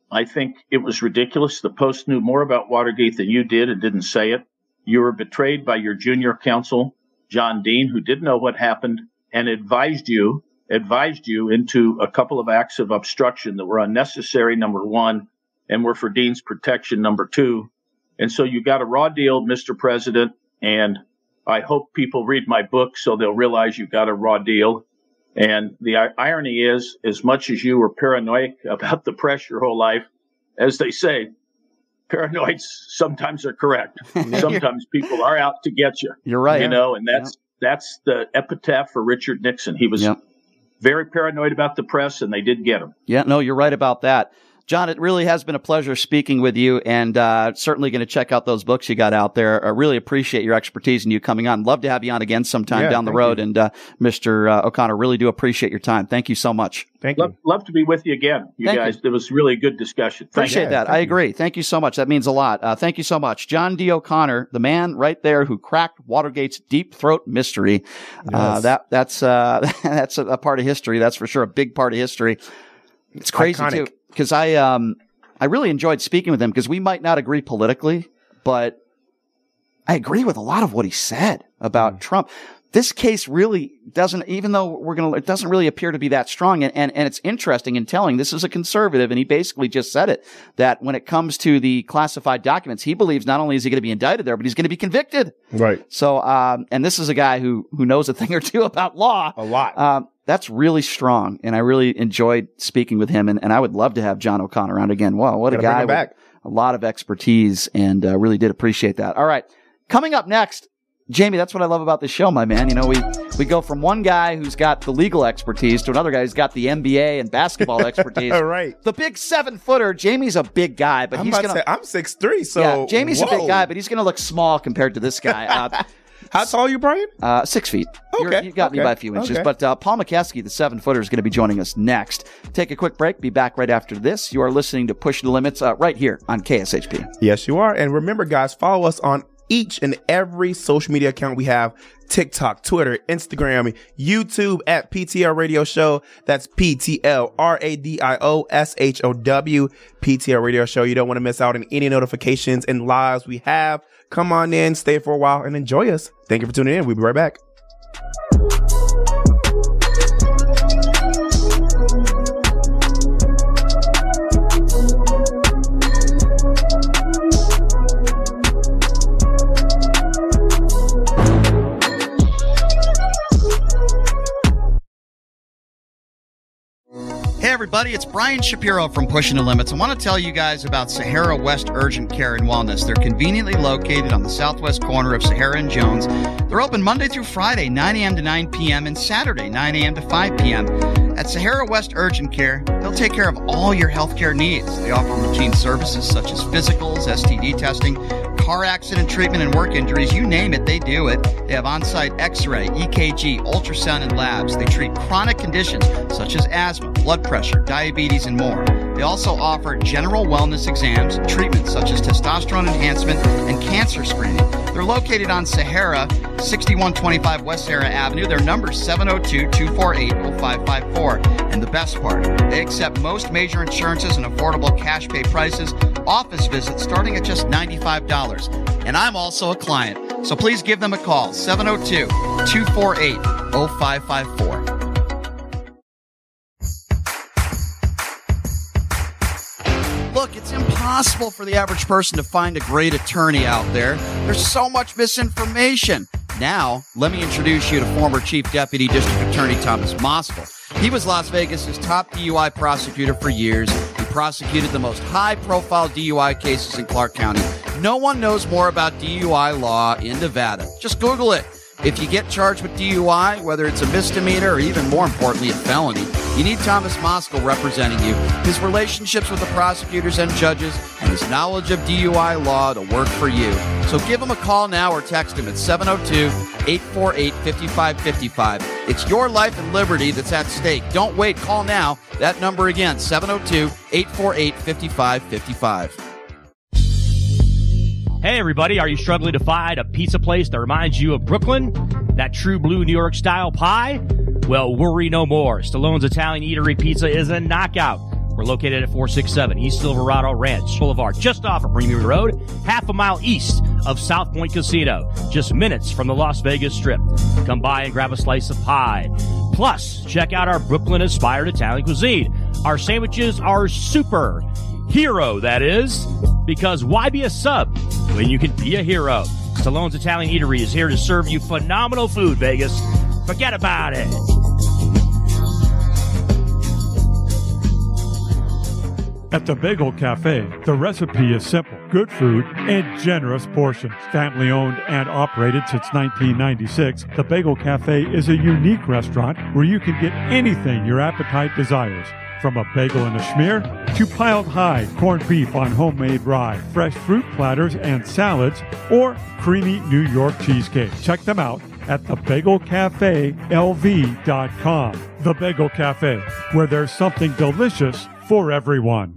I think it was ridiculous. The Post knew more about Watergate than you did and didn't say it. You were betrayed by your junior counsel, John Dean, who did know what happened and advised you, advised you into a couple of acts of obstruction that were unnecessary, number one, and were for Dean's protection, number two. And so you got a raw deal, Mister President, and I hope people read my book so they'll realize you got a raw deal. And the irony is, as much as you were paranoid about the press your whole life, as they say, paranoids sometimes are correct. Sometimes people are out to get you. You're right. You know, and that's yeah. that's the epitaph for Richard Nixon. He was yeah. very paranoid about the press, and they did get him. Yeah, no, you're right about that. John, it really has been a pleasure speaking with you, and uh certainly going to check out those books you got out there. I really appreciate your expertise and you coming on. Love to have you on again sometime yeah, down the road. You. And uh Mister Uh, O'Connor, really do appreciate your time. Thank you so much. Thank love, you. Love to be with you again, you thank guys. You. It was really a good discussion. Thank appreciate you. that. Thank I agree. You. Thank you so much. That means a lot. Uh Thank you so much. John D. O'Connor, the man right there who cracked Watergate's Deep Throat mystery. Yes. Uh, that that's uh that's a, a part of history. That's for sure. A big part of history. It's crazy, iconic, too, because I um I really enjoyed speaking with him, because we might not agree politically, but I agree with a lot of what he said about mm. Trump. This case really doesn't, even though we're going to, it doesn't really appear to be that strong. And, and, and it's interesting in telling, this is a conservative, and he basically just said it, that when it comes to the classified documents, he believes not only is he going to be indicted there, but he's going to be convicted. Right. So, um, and this is a guy who, who knows a thing or two about law. A lot. Um, that's really strong. And I really enjoyed speaking with him. And, and I would love to have John O'Connor on again. Wow. What Gotta a guy. Bring him back. A lot of expertise, and uh, really did appreciate that. All right. Coming up next. Jamie, that's what I love about this show, my man. You know, we, we go from one guy who's got the legal expertise to another guy who's got the N B A and basketball expertise. Right. The big seven-footer. Jamie's a big guy, but I'm he's going to say, I'm six three, so yeah, Jamie's whoa. a big guy, but he's going to look small compared to this guy. Uh, How tall are you, Brian? Uh, six feet. Okay. You got okay. me by a few inches. Okay. But uh, Paul Mokeski, the seven-footer, is going to be joining us next. Take a quick break. Be back right after this. You are listening to Push the Limits uh, right here on K S H P. Yes, you are. And remember, guys, follow us on each and every social media account we have: TikTok, Twitter, Instagram, YouTube, at P T L Radio Show. That's P T L R A D I O S H O W, P T L Radio Show. You don't want to miss out on any notifications and lives we have. Come on in, stay for a while, and enjoy us. Thank you for tuning in. We'll be right back. Hey everybody, it's Brian Shapiro from Pushing the Limits. I want to tell you guys about Sahara West Urgent Care and Wellness. They're conveniently located on the southwest corner of Sahara and Jones. They're open Monday through Friday, nine a.m. to nine p.m. and Saturday, nine a.m. to five p.m. At Sahara West Urgent Care, they'll take care of all your healthcare needs. They offer routine services such as physicals, S T D testing, car accident treatment, and work injuries. You name it, they do it. They have on-site x-ray, E K G, ultrasound, and labs. They treat chronic conditions such as asthma, blood pressure, diabetes, and more. They also offer general wellness exams, treatments such as testosterone enhancement, and cancer screening. They're located on Sahara, sixty-one twenty-five West Sahara Avenue. Their number is seven oh two, two four eight, oh five five four. And the best part, they accept most major insurances and affordable cash pay prices. Office visits starting at just ninety-five dollars. And I'm also a client, so please give them a call, seven oh two, two four eight, oh five five four. Look, it's impossible for the average person to find a great attorney out there. There's so much misinformation. Now, let me introduce you to former Chief Deputy District Attorney Thomas Mokeski. He was Las Vegas's top D U I prosecutor for years. He prosecuted the most high-profile D U I cases in Clark County. No one knows more about D U I law in Nevada. Just Google it. If you get charged with D U I, whether it's a misdemeanor or even more importantly, a felony, you need Thomas Mokeski representing you. His relationships with the prosecutors and judges and his knowledge of D U I law to work for you. So give him a call now or text him at seven oh two, eight four eight, five five five five. It's your life and liberty that's at stake. Don't wait. Call now. That number again, seven oh two, eight four eight, five five five five. Hey everybody, are you struggling to find a pizza place that reminds you of Brooklyn? That true blue New York style pie? Well, worry no more. Stallone's Italian Eatery Pizza is a knockout. We're located at four sixty-seven East Silverado Ranch Boulevard, just off of Premier Road, half a mile east of South Point Casino, just minutes from the Las Vegas Strip. Come by and grab a slice of pie. Plus, check out our Brooklyn-inspired Italian cuisine. Our sandwiches are super. Hero, that is, because why be a sub when you can be a hero? Stallone's Italian Eatery is here to serve you phenomenal food, Vegas. Forget about it. At the Bagel Cafe, the recipe is simple. Good food and generous portions. Family owned and operated since nineteen ninety-six, the Bagel Cafe is a unique restaurant where you can get anything your appetite desires. From a bagel and a schmear to piled high corned beef on homemade rye, fresh fruit platters and salads, or creamy New York cheesecake. Check them out at the bagel cafe L V dot com. The Bagel Cafe, where there's something delicious for everyone.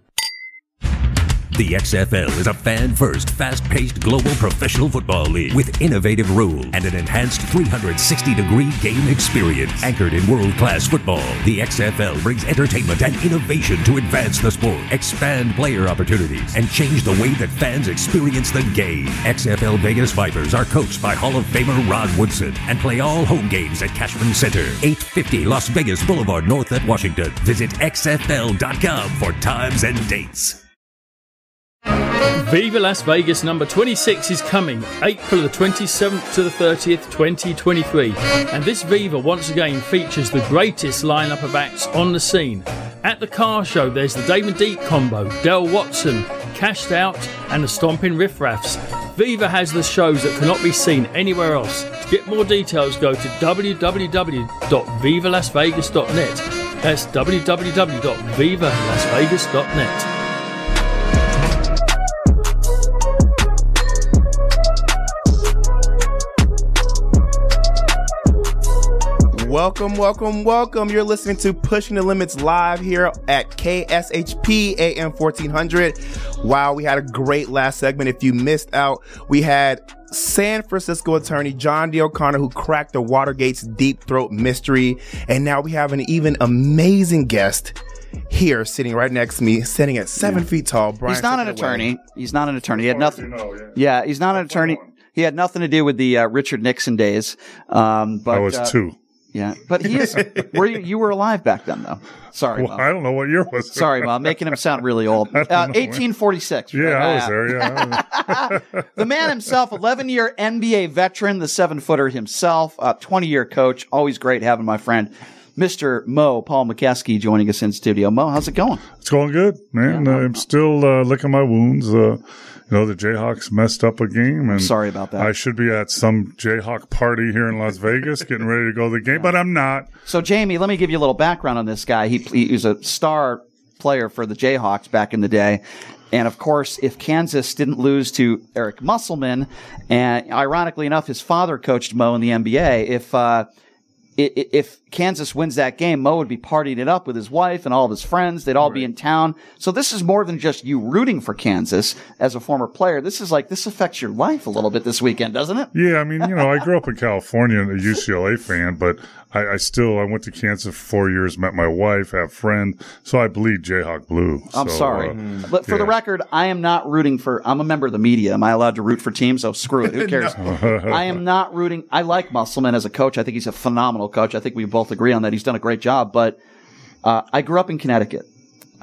The X F L is a fan-first, fast-paced global professional football league with innovative rules and an enhanced three sixty degree game experience. Anchored in world-class football, the X F L brings entertainment and innovation to advance the sport, expand player opportunities, and change the way that fans experience the game. X F L Vegas Vipers are coached by Hall of Famer Rod Woodson and play all home games at Cashman Center, eight fifty Las Vegas Boulevard North at Washington. Visit X F L dot com for times and dates. Viva Las Vegas number twenty-six is coming April the twenty-seventh to the thirtieth, twenty twenty-three, and this Viva once again features the greatest lineup of acts on the scene. At the car show there's the Dave and Deep combo, Del Watson, Cashed Out and the Stomping Riff Raffs. Viva has the shows that cannot be seen anywhere else. To get more details go to w w w dot viva las vegas dot net. That's w w w dot viva las vegas dot net. Welcome, welcome, welcome. You're listening to Pushing the Limits live here at K S H P A M fourteen hundred. Wow, we had a great last segment. If you missed out, we had San Francisco attorney John D. O'Connor, who cracked the Watergate's Deep Throat mystery. And now we have an even amazing guest here sitting right next to me, sitting at seven yeah. feet tall. Brian he's not an attorney. He's not an attorney. He had nothing. You know, yeah. yeah, he's not an attorney. He had nothing to do with the uh, Richard Nixon days. Um, but, I was uh, two. Yeah, but he is. Were you, you were alive back then, though? Sorry, well, Mom. I don't know what year was. Sorry, Mom, making him sound really old. Uh, eighteen forty-six. Yeah, right? I was there. Yeah, I was. The man himself, eleven-year N B A veteran, the seven-footer himself, uh, twenty-year coach. Always great having my friend, Mister Mo Paul Mokeski, joining us in studio. Mo, how's it going? It's going good, man. Yeah, I'm still uh, licking my wounds. Uh, You know, the Jayhawks messed up a game. And I'm sorry about that. I should be at some Jayhawk party here in Las Vegas getting ready to go to the game, yeah. but I'm not. So, Jamie, let me give you a little background on this guy. He, he was a star player for the Jayhawks back in the day. And, of course, if Kansas didn't lose to Eric Musselman, and ironically enough, his father coached Mo in the N B A, if uh, if Kansas wins that game, Mo would be partying it up with his wife and all of his friends. They'd all right. be in town. So this is more than just you rooting for Kansas as a former player. This is like, this affects your life a little bit this weekend, doesn't it? Yeah, I mean, you know, I grew up in California and a U C L A fan, but I, I still, I went to Kansas for four years, met my wife, have a friend, so I bleed Jayhawk blue. I'm so, sorry. Uh, mm. But for yeah. the record, I am not rooting for, I'm a member of the media. Am I allowed to root for teams? Oh, screw it. Who cares? I am not rooting. I like Musselman as a coach. I think he's a phenomenal coach. I think we both agree on that. He's done a great job, but uh, I grew up in Connecticut.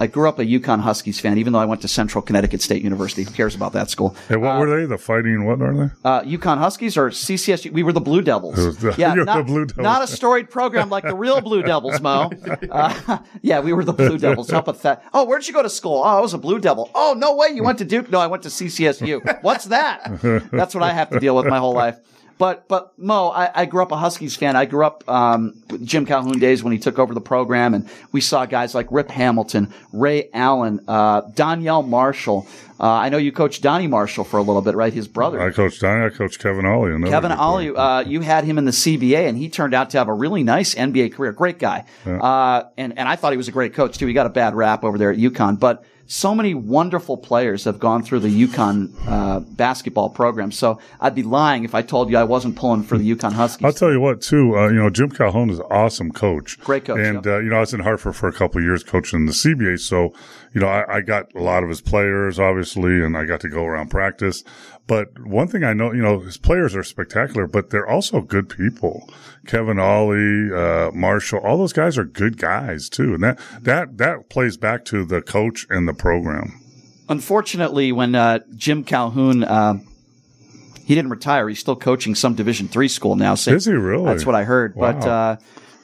I grew up a UConn Huskies fan, even though I went to Central Connecticut State University. Who cares about that school? And hey, what uh, were they? The Fighting what are they? Uh, UConn Huskies or C C S U? We were the Blue Devils. The, yeah, not, the Blue Devils. Not a storied program like the real Blue Devils, Mo. Uh, yeah, we were the Blue Devils. How about that? Oh, where'd you go to school? Oh, I was a Blue Devil. Oh, no way. You went to Duke? No, I went to C C S U. What's that? That's what I have to deal with my whole life. But, but Mo, I, I grew up a Huskies fan. I grew up um, Jim Calhoun days when he took over the program, and we saw guys like Rip Hamilton, Ray Allen, uh, Donyell Marshall. Uh, I know you coached Donnie Marshall for a little bit, right? His brother. I coached Donnie. I coached Kevin Ollie. Kevin Ollie, uh, you had him in the C B A, and he turned out to have a really nice N B A career. Great guy. Yeah. Uh, and, and I thought he was a great coach, too. He got a bad rap over there at UConn. But so many wonderful players have gone through the UConn uh, basketball program. So I'd be lying if I told you I wasn't pulling for the UConn Huskies. I'll tell you what, too. Uh, you know, Jim Calhoun is an awesome coach. Great coach. And, yeah. uh, you know, I was in Hartford for a couple of years coaching the C B A. So, you know, I, I got a lot of his players, obviously, and I got to go around practice. But one thing I know, you know, his players are spectacular, but they're also good people. Kevin Ollie, uh, Marshall, all those guys are good guys too. And that, that, that plays back to the coach and the program. Unfortunately, when, uh, Jim Calhoun, uh, he didn't retire. He's still coaching some Division three school now. So is he really? That's what I heard. Wow. But, uh,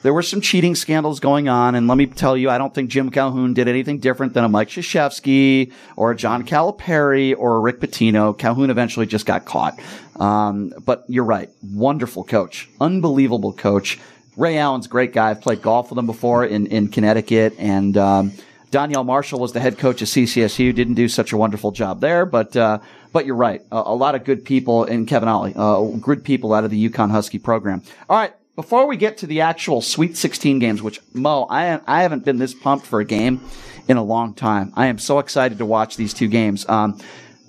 there were some cheating scandals going on, and let me tell you, I don't think Jim Calhoun did anything different than a Mike Krzyzewski or a John Calipari or a Rick Pitino. Calhoun eventually just got caught. Um, but you're right. Wonderful coach. Unbelievable coach. Ray Allen's a great guy. I've played golf with him before in, in Connecticut, and um, Donyell Marshall was the head coach at C C S U. Didn't do such a wonderful job there, but uh, but you're right. A, a lot of good people, and Kevin Ollie, uh, good people out of the UConn Husky program. All right. Before we get to the actual Sweet sixteen games, which, Mo, I I haven't been this pumped for a game in a long time. I am so excited to watch these two games. Um,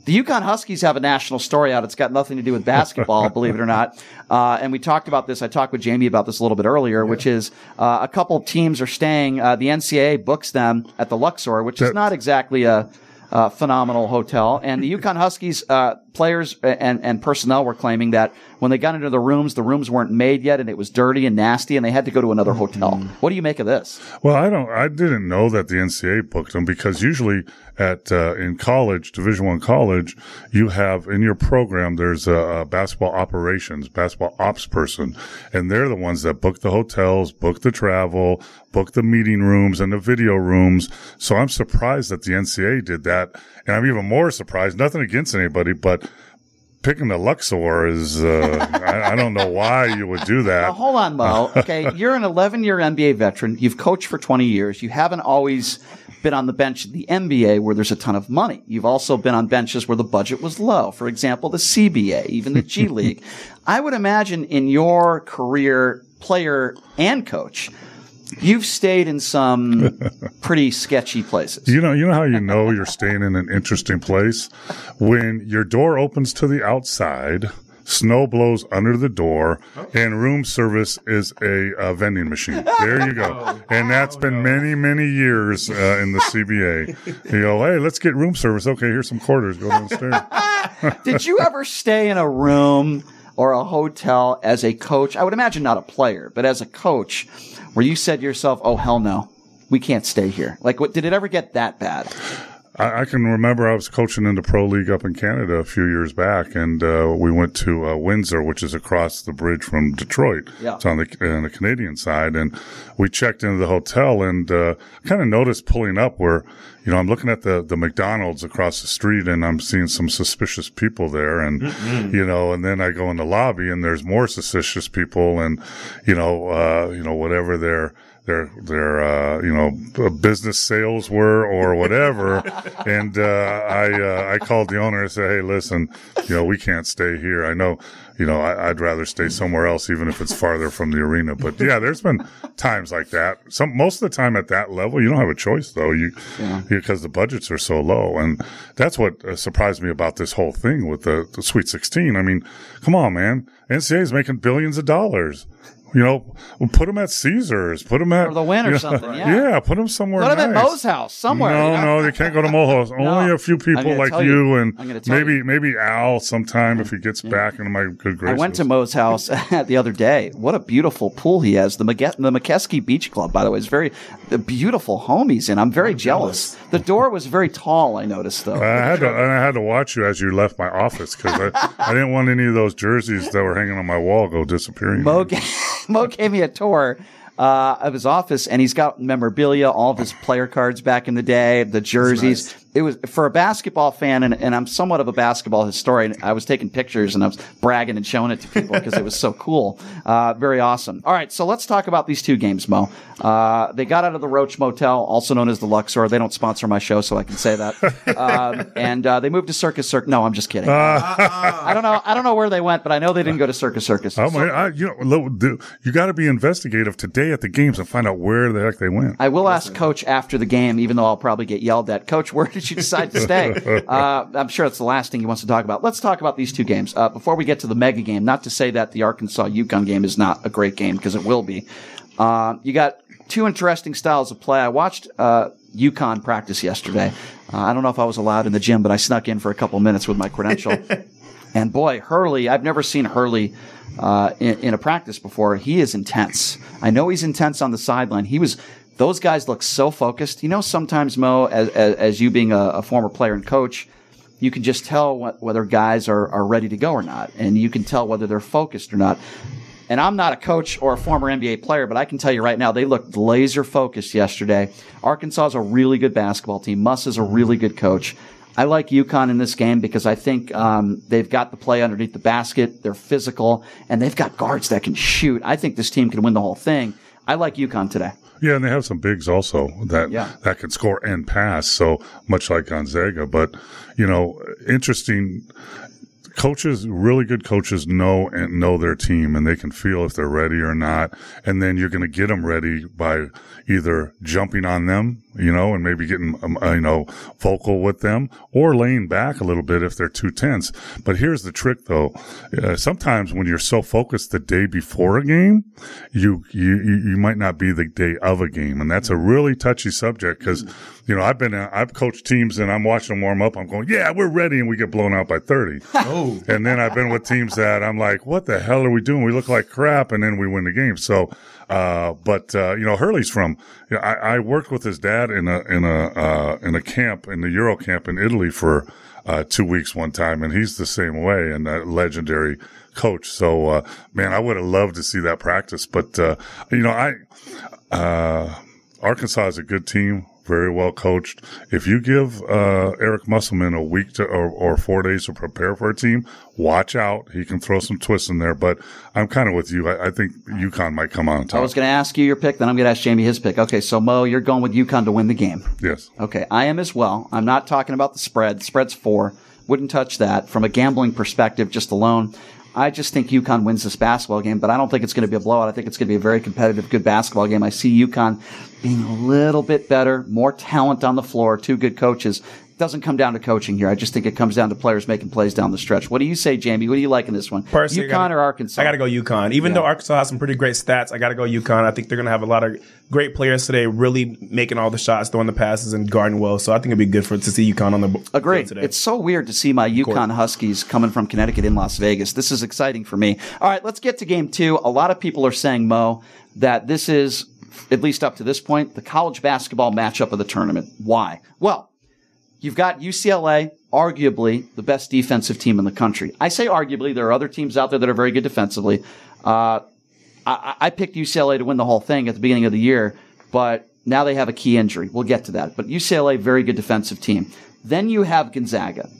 the UConn Huskies have a national story out. It's got nothing to do with basketball, believe it or not. Uh, and we talked about this. I talked with Jamie about this a little bit earlier, yeah. which is uh, a couple of teams are staying. Uh, the N C double A books them at the Luxor, which that- is not exactly a – Uh, phenomenal hotel. And the UConn Huskies uh, players and, and personnel were claiming that when they got into the rooms, the rooms weren't made yet, and it was dirty and nasty, and they had to go to another hotel. Mm. What do you make of this? Well, I don't. I didn't know that the N C double A booked them, because usually at uh, in college, Division I college, you have in your program there's a, a basketball operations, basketball ops person, and they're the ones that book the hotels, book the travel, book the meeting rooms and the video rooms. So I'm surprised that the N C double A did that. And I'm even more surprised. Nothing against anybody, but picking the Luxor is, uh, I, I don't know why you would do that. Now, hold on, Mo. Okay, you're an eleven-year N B A veteran. You've coached for twenty years. You haven't always been on the bench in the N B A where there's a ton of money. You've also been on benches where the budget was low. For example, the C B A, even the G League. I would imagine in your career, player and coach, you've stayed in some pretty sketchy places. You know, you know how you know you're staying in an interesting place? When your door opens to the outside, snow blows under the door, and room service is a, a vending machine. There you go. And that's been many, many years uh, in the C B A. You go, hey, let's get room service. Okay, here's some quarters. Go downstairs. Did you ever stay in a room or a hotel as a coach? I would imagine not a player, but as a coach, where you said to yourself, oh, hell no, we can't stay here. Like, what, did it ever get that bad? I, I can remember I was coaching in the Pro League up in Canada a few years back, and uh, we went to uh, Windsor, which is across the bridge from Detroit. Yeah. It's on the, on the Canadian side. And we checked into the hotel, and uh, kind of noticed pulling up where, you know, I'm looking at the, the McDonald's across the street, and I'm seeing some suspicious people there. And, mm-hmm. you know, and then I go in the lobby, and there's more suspicious people, and, you know, uh, you know, whatever their, their, their, uh, you know, business sales were or whatever. and, uh, I, uh, I called the owner and said, hey, listen, you know, we can't stay here. I know, you know, I, I'd rather stay somewhere else, even if it's farther from the arena. But yeah, there's been times like that. Some, most of the time at that level, you don't have a choice though. You, yeah. you because the budgets are so low. And that's what uh, surprised me about this whole thing with the, the Sweet sixteen. I mean, come on, man. N C double A is making billions of dollars. You know, put them at Caesar's. Put them at... Or the Wynn or know, something, yeah. Yeah, put them somewhere Put them nice. At Mo's house, somewhere. No, you know? No, they can't go to Mo's house. Only no. a few people like you, you and maybe you. maybe Al sometime yeah. if he gets yeah. back into my good graces. I went to Mo's house the other day. What a beautiful pool he has. The Mage- the Mokeski Beach Club, by the way, is very the beautiful home he's in. I'm very I'm jealous. jealous. The door was very tall, I noticed, though. I had to, and I had to watch you as you left my office because I, I didn't want any of those jerseys that were hanging on my wall go disappearing. Mo Mo gave me a tour uh, of his office, and he's got memorabilia, all of his player cards back in the day, the jerseys. Nice. It was for a basketball fan, and, and I'm somewhat of a basketball historian. I was taking pictures, and I was bragging and showing it to people because it was so cool. Uh, very awesome. All right, so let's talk about these two games, Mo. Uh, they got out of the Roach Motel, also known as the Luxor. They don't sponsor my show, so I can say that. um, and uh, they moved to Circus Circus. No, I'm just kidding. Uh, I don't know. I don't know where they went, but I know they didn't go to Circus Circus. Oh so, my! I, you know, you got to be investigative today at the games and find out where the heck they went. I will ask Coach after the game, even though I'll probably get yelled at. Coach, where did she decided to stay. Uh, I'm sure that's the last thing he wants to talk about. Let's talk about these two games. Uh, before we get to the mega game, not to say that the Arkansas UConn game is not a great game, because it will be. Uh, you got two interesting styles of play. I watched uh, UConn practice yesterday. Uh, I don't know if I was allowed in the gym, but I snuck in for a couple minutes with my credential. And boy, Hurley, I've never seen Hurley uh, in, in a practice before. He is intense. I know he's intense on the sideline. He was. Those guys look so focused. You know, sometimes, Mo, as, as, as you being a, a former player and coach, you can just tell what, whether guys are, are ready to go or not, and you can tell whether they're focused or not. And I'm not a coach or a former N B A player, but I can tell you right now, they looked laser-focused yesterday. Arkansas is a really good basketball team. Muss is a really good coach. I like UConn in this game because I think um, they've got the play underneath the basket. They're physical, and they've got guards that can shoot. I think this team can win the whole thing. I like UConn today. Yeah, and they have some bigs also that yeah. that can score and pass, so much like Gonzaga. But, you know, interesting coaches, really good coaches know and know their team, and they can feel if they're ready or not. And then you're going to get them ready by either jumping on them, you know, and maybe getting, um, you know, vocal with them, or laying back a little bit if they're too tense. But here's the trick, though. Uh, sometimes when you're so focused the day before a game, you, you, you might not be the day of a game. And that's a really touchy subject because, you know, I've been, uh, I've coached teams and I'm watching them warm up. I'm going, yeah, we're ready. And we get blown out by thirty. Oh. And then I've been with teams that I'm like, what the hell are we doing? We look like crap. And then we win the game. So, uh, but, uh, you know, Hurley's from, you know, I, I worked with his dad in a, in a, uh, in a camp, in the Euro camp in Italy for, uh, two weeks one time. And he's the same way, and a legendary coach. So, uh, man, I would have loved to see that practice. But, uh, you know, I, uh, Arkansas is a good team. Very well coached. If you give uh, Eric Musselman a week to, or, or four days to prepare for a team, watch out. He can throw some twists in there. But I'm kind of with you. I, I think UConn might come on top. I was going to ask you your pick, then I'm going to ask Jamie his pick. Okay, so Mo, you're going with UConn to win the game. Yes. Okay, I am as well. I'm not talking about the spread. The spread's four. Wouldn't touch that. From a gambling perspective, just alone, I just think UConn wins this basketball game, but I don't think it's going to be a blowout. I think it's going to be a very competitive, good basketball game. I see UConn being a little bit better, more talent on the floor, two good coaches. It doesn't come down to coaching here. I just think it comes down to players making plays down the stretch. What do you say, Jamie? What do you like in this one? Personally, UConn gotta, or Arkansas? I got to go UConn. Even yeah. though Arkansas has some pretty great stats, I got to go UConn. I think they're going to have a lot of great players today, really making all the shots, throwing the passes, and guarding well. So I think it'd be good for to see UConn on the board Agreed. Today. It's so weird to see my UConn Huskies coming from Connecticut in Las Vegas. This is exciting for me. All right, let's get to game two. A lot of people are saying, Mo, that this is, at least up to this point, the college basketball matchup of the tournament. Why? Well, you've got U C L A, arguably the best defensive team in the country. I say arguably. There are other teams out there that are very good defensively. Uh, I, I picked U C L A to win the whole thing at the beginning of the year, but now they have a key injury. We'll get to that. But U C L A, very good defensive team. Then you have Gonzaga.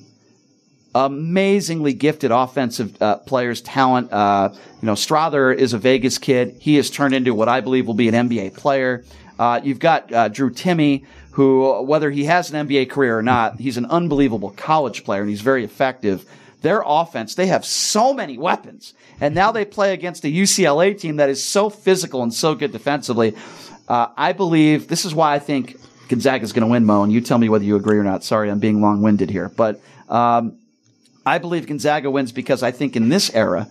Amazingly gifted offensive uh, players, talent. Uh, you know, Strother is a Vegas kid. He has turned into what I believe will be an N B A player. Uh, you've got uh, Drew Timme, who, whether he has an N B A career or not, he's an unbelievable college player, and he's very effective. Their offense, they have so many weapons. And now they play against a U C L A team that is so physical and so good defensively. Uh, I believe, this is why I think Gonzaga is going to win, Mo, and you tell me whether you agree or not. Sorry, I'm being long-winded here. But um, I believe Gonzaga wins because I think in this era,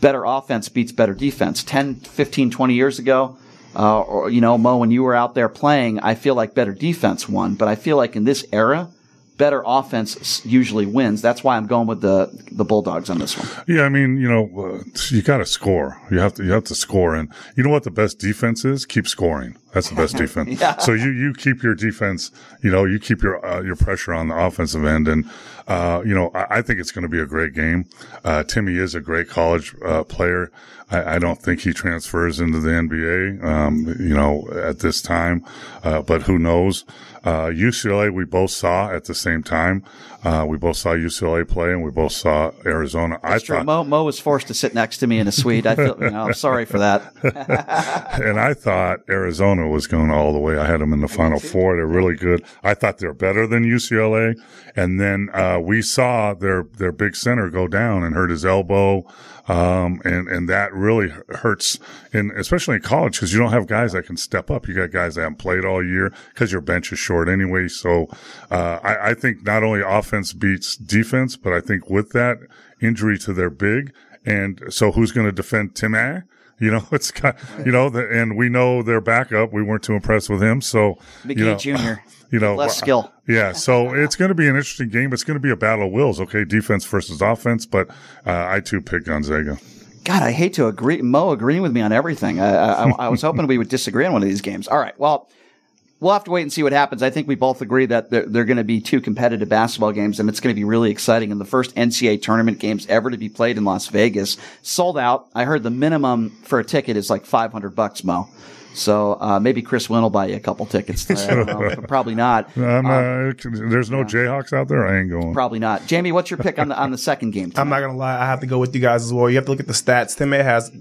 better offense beats better defense. ten, fifteen, twenty years ago, Uh, or, you know, Mo, when you were out there playing, I feel like better defense won. But I feel like in this era, better offense usually wins. That's why I'm going with the the Bulldogs on this one. Yeah, I mean, you know, uh, you got to score. You have to you have to score. And you know what the best defense is? Keep scoring. That's the best defense. yeah. So you, you keep your defense, you know, you keep your uh, your pressure on the offensive end. And, uh, you know, I, I think it's going to be a great game. Uh, Timme is a great college uh, player. I, I don't think he transfers into the N B A, um, you know, at this time. Uh, but who knows? Uh, U C L A, we both saw at the same time. Uh, we both saw U C L A play, and we both saw Arizona. That's I true. Thought, Mo, Mo was forced to sit next to me in a suite. I feel, you know, I'm sorry for that. And I thought Arizona Oklahoma was going all the way. I had them in the Final Four. They're really good. I thought they're better than U C L A. And then uh we saw their their big center go down and hurt his elbow, um and and that really hurts, in especially in college, because you don't have guys that can step up. You got guys that haven't played all year because your bench is short anyway. So uh I, I think not only offense beats defense, but I think with that injury to their big, and so who's going to defend Tim A? You know, it's got, you know, the, and we know their backup. We weren't too impressed with him. So, McKee you know, Junior, you know, less skill. Yeah. So it's going to be an interesting game. It's going to be a battle of wills. Okay. Defense versus offense. But uh, I too pick Gonzaga. God, I hate to agree. Mo agreeing with me on everything. I, I, I was hoping we would disagree on one of these games. All right. Well, we'll have to wait and see what happens. I think we both agree that they're, they're going to be two competitive basketball games, and it's going to be really exciting. And the first N C A A tournament games ever to be played in Las Vegas, sold out. I heard the minimum for a ticket is like five hundred bucks, Mo. So uh, maybe Chris Wynn will buy you a couple tickets today. I don't know, but probably not. Um, uh, there's no yeah. Jayhawks out there. I ain't going. Probably not. Jamie, what's your pick on the on the second game tonight? I'm not gonna lie. I have to go with you guys as well. You have to look at the stats. Tim A has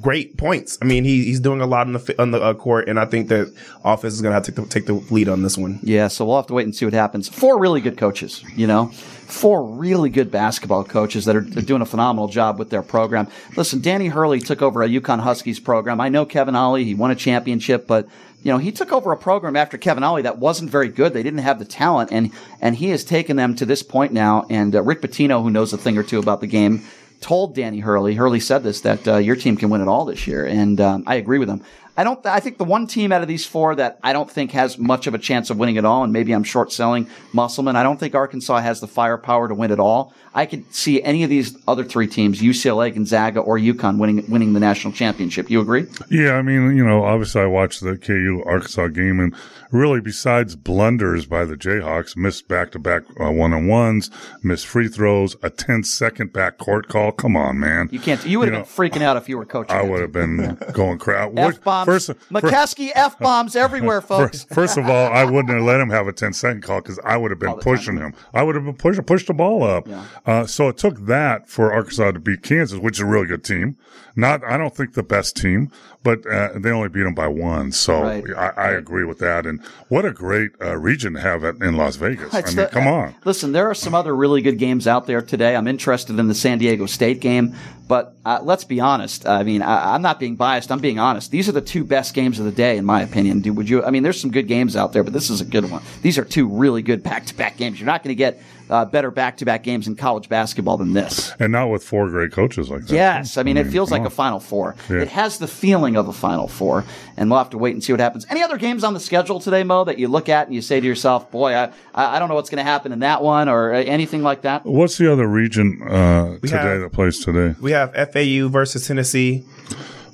great points. I mean, he he's doing a lot on the on the uh, court, and I think that offense is gonna have to take the, take the lead on this one. Yeah. So we'll have to wait and see what happens. Four really good coaches. You know. Four really good basketball coaches that are doing a phenomenal job with their program. Listen, Danny Hurley took over a UConn Huskies program. I know Kevin Ollie, he won a championship, but you know, he took over a program after Kevin Ollie that wasn't very good. They didn't have the talent, and and he has taken them to this point now. And uh, Rick Pitino, who knows a thing or two about the game, told Danny Hurley, Hurley said this, that uh, your team can win it all this year, and um, I agree with him. I don't. Th- I think the one team out of these four that I don't think has much of a chance of winning at all, and maybe I'm short-selling Musselman, I don't think Arkansas has the firepower to win at all. I could see any of these other three teams, U C L A, Gonzaga, or UConn, winning winning the national championship. You agree? Yeah, I mean, you know, obviously I watched the K U-Arkansas game, and really besides blunders by the Jayhawks, missed back-to-back uh, one-on-ones, missed free throws, a ten-second backcourt call. Come on, man. You can't. You would have been know, freaking out if you were coaching. I would have been going crap. F-bomb. First, Mokeski F bombs everywhere, folks. First, first of all, I wouldn't have let him have a ten second call because I would have been pushing time. him. I would have been pushing pushed the ball up. Yeah. Uh, so it took that for Arkansas to beat Kansas, which is a really good team. Not, I don't think the best team, but uh, they only beat them by one. So right. I, I agree with that. And what a great uh, region to have at, in Las Vegas. It's I mean, the, come on. Listen, there are some other really good games out there today. I'm interested in the San Diego State game, but uh, let's be honest. I mean, I, I'm not being biased. I'm being honest. These are the two Two best games of the day, in my opinion. Do would you? I mean, there's some good games out there, but this is a good one. These are two really good back-to-back games. You're not going to get uh, better back-to-back games in college basketball than this, and not with four great coaches like that. Yes, I mean, I mean it feels like on. a Final Four. Yeah. It has the feeling of a Final Four, and we'll have to wait and see what happens. Any other games on the schedule today, Mo, that you look at and you say to yourself, "Boy, I I don't know what's going to happen in that one," or anything like that? What's the other region uh, today have, that plays today? We have F A U versus Tennessee.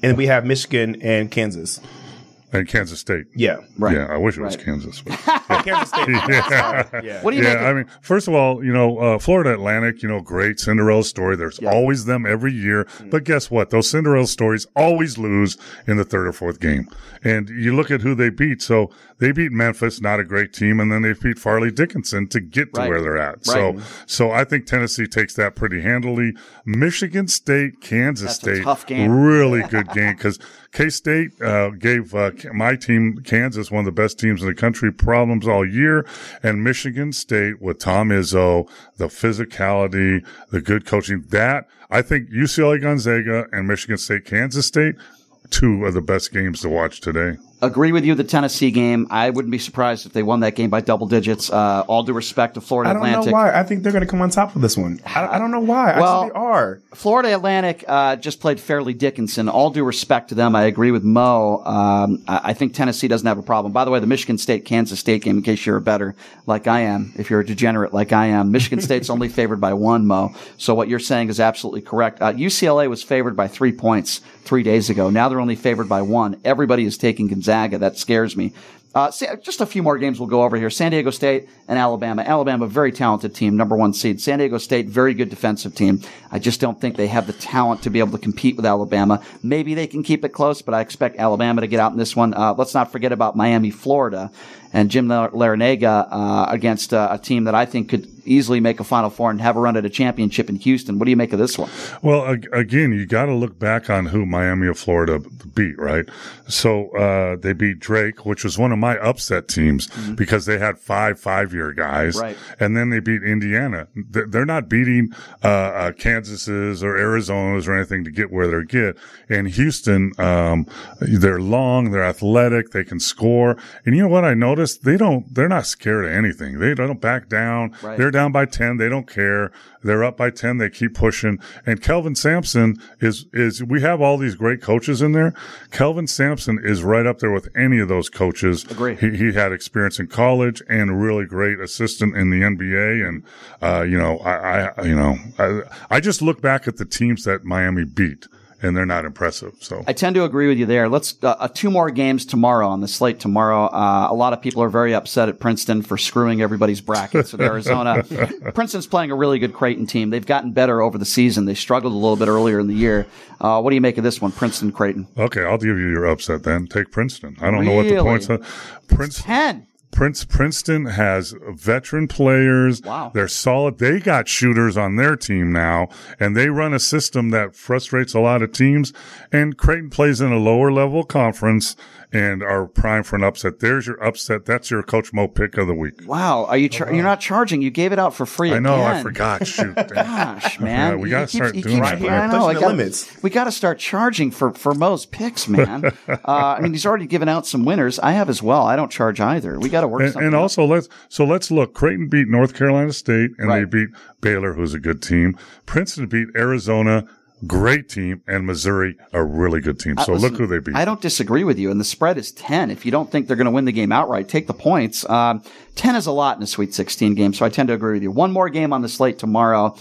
And we have Michigan and Kansas. And Kansas State. Yeah. Right. Yeah. I wish it was right. Kansas. But, yeah. Kansas State. Yeah. Yeah. What do you yeah, make? I mean, first of all, you know, uh, Florida Atlantic, you know, great Cinderella story. There's yeah. always them every year. Mm-hmm. But guess what? Those Cinderella stories always lose in the third or fourth game. And you look at who they beat. So they beat Memphis, not a great team. And then they beat Fairleigh Dickinson to get to right. where they're at. Right. So, mm-hmm. so I think Tennessee takes that pretty handily. Michigan State, Kansas That's State. A tough game. Really good game because K-State uh, gave uh, my team, Kansas, one of the best teams in the country, problems all year. And Michigan State with Tom Izzo, the physicality, the good coaching. That, I think U C L A Gonzaga and Michigan State, Kansas State, two of the best games to watch today. Agree with you, the Tennessee game. I wouldn't be surprised if they won that game by double digits. Uh, all due respect to Florida Atlantic. I don't Atlantic. know why. I think they're going to come on top of this one. I, I don't know why. Well, I think they are. Florida Atlantic uh, just played Fairleigh Dickinson. All due respect to them. I agree with Mo. Um, I, I think Tennessee doesn't have a problem. By the way, the Michigan State-Kansas State game, in case you're a better like I am, if you're a degenerate like I am, Michigan State's only favored by one, Mo. So what you're saying is absolutely correct. Uh, U C L A was favored by three points three days ago. Now they're only favored by one. Everybody is taking Gonzaga. That scares me. Uh, just a few more games we'll go over here. San Diego State and Alabama. Alabama, very talented team, number one seed. San Diego State, very good defensive team. I just don't think they have the talent to be able to compete with Alabama. Maybe they can keep it close, but I expect Alabama to get out in this one. Uh, let's not forget about Miami, Florida, and Jim Larinaga uh, against uh, a team that I think could easily make a Final Four and have a run at a championship in Houston. What do you make of this one? Well, again, you got to look back on who Miami of Florida beat, right? So uh, they beat Drake, which was one of my upset teams mm-hmm. because they had five five-year guys. Right. And then they beat Indiana. They're not beating uh, uh, Kansas's or Arizona's or anything to get where they're get. And Houston, um, they're long, they're athletic, they can score. And you know what I noticed? They don't, they're not scared of anything. They don't back down. Right. They're down by ten, they don't care. They're up by ten, they keep pushing. And Kelvin Sampson is is we have all these great coaches in there. Kelvin Sampson is right up there with any of those coaches. Agreed. He, he had experience in college and really great assistant in the N B A. And uh, you know, I, I you know, I, I just look back at the teams that Miami beat, and they're not impressive. So I tend to agree with you there. Let's uh, two more games tomorrow on the slate tomorrow. Uh, a lot of people are very upset at Princeton for screwing everybody's brackets with Arizona. Princeton's playing a really good Creighton team. They've gotten better over the season. They struggled a little bit earlier in the year. Uh, what do you make of this one, Princeton Creighton? Okay, I'll give you your upset then. Take Princeton. I don't really? know what the points are. Princeton. ten. Prince Princeton has veteran players. Wow. They're solid. They got shooters on their team now, and they run a system that frustrates a lot of teams. And Creighton plays in a lower level conference and are primed for an upset. There's your upset. That's your Coach Mo pick of the week. Wow. Are you char- oh, wow. You're not charging. You gave it out for free. I know. Again. I forgot. Shoot. Gosh, man. We got to start doing that. I know. I gotta, we got to start charging for, for Mo's picks, man. uh, I mean, he's already given out some winners. I have as well. I don't charge either. We got to work and, something. And also, out. let's so let's look. Creighton beat North Carolina State, and right. they beat Baylor, who's a good team. Princeton beat Arizona. Great team, and Missouri, a really good team. So uh, listen, look who they beat. I don't disagree with you, and the spread is ten. If you don't think they're going to win the game outright, take the points. Um, ten is a lot in a Sweet sixteen game, so I tend to agree with you. One more game on the slate tomorrow.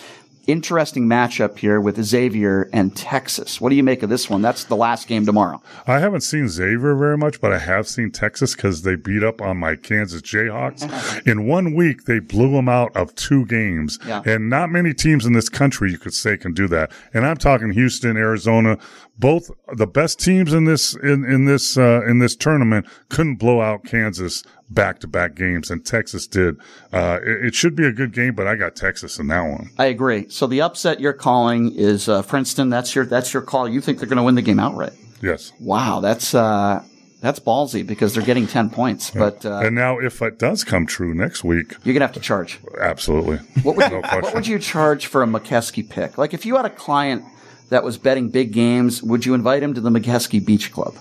Interesting matchup here with Xavier and Texas. What do you make of this one? That's the last game tomorrow. I haven't seen Xavier very much, but I have seen Texas because they beat up on my Kansas Jayhawks. In one week, they blew them out of two games. Yeah. And not many teams in this country, you could say, can do that. And I'm talking Houston, Arizona. Both the best teams in this in, in this uh, in this tournament couldn't blow out Kansas back-to-back games, and Texas did. Uh, it, it should be a good game, but I got Texas in that one. I agree. So the upset you're calling is uh, Princeton. That's your that's your call. You think they're going to win the game outright? Yes. Wow, that's uh, that's ballsy because they're getting ten points. Yeah. But uh, and now if it does come true next week, you're gonna have to charge. Absolutely. What would no question. What would you charge for a Mokeski pick? Like if you had a client that was betting big games, would you invite him to the Mokeski Beach Club?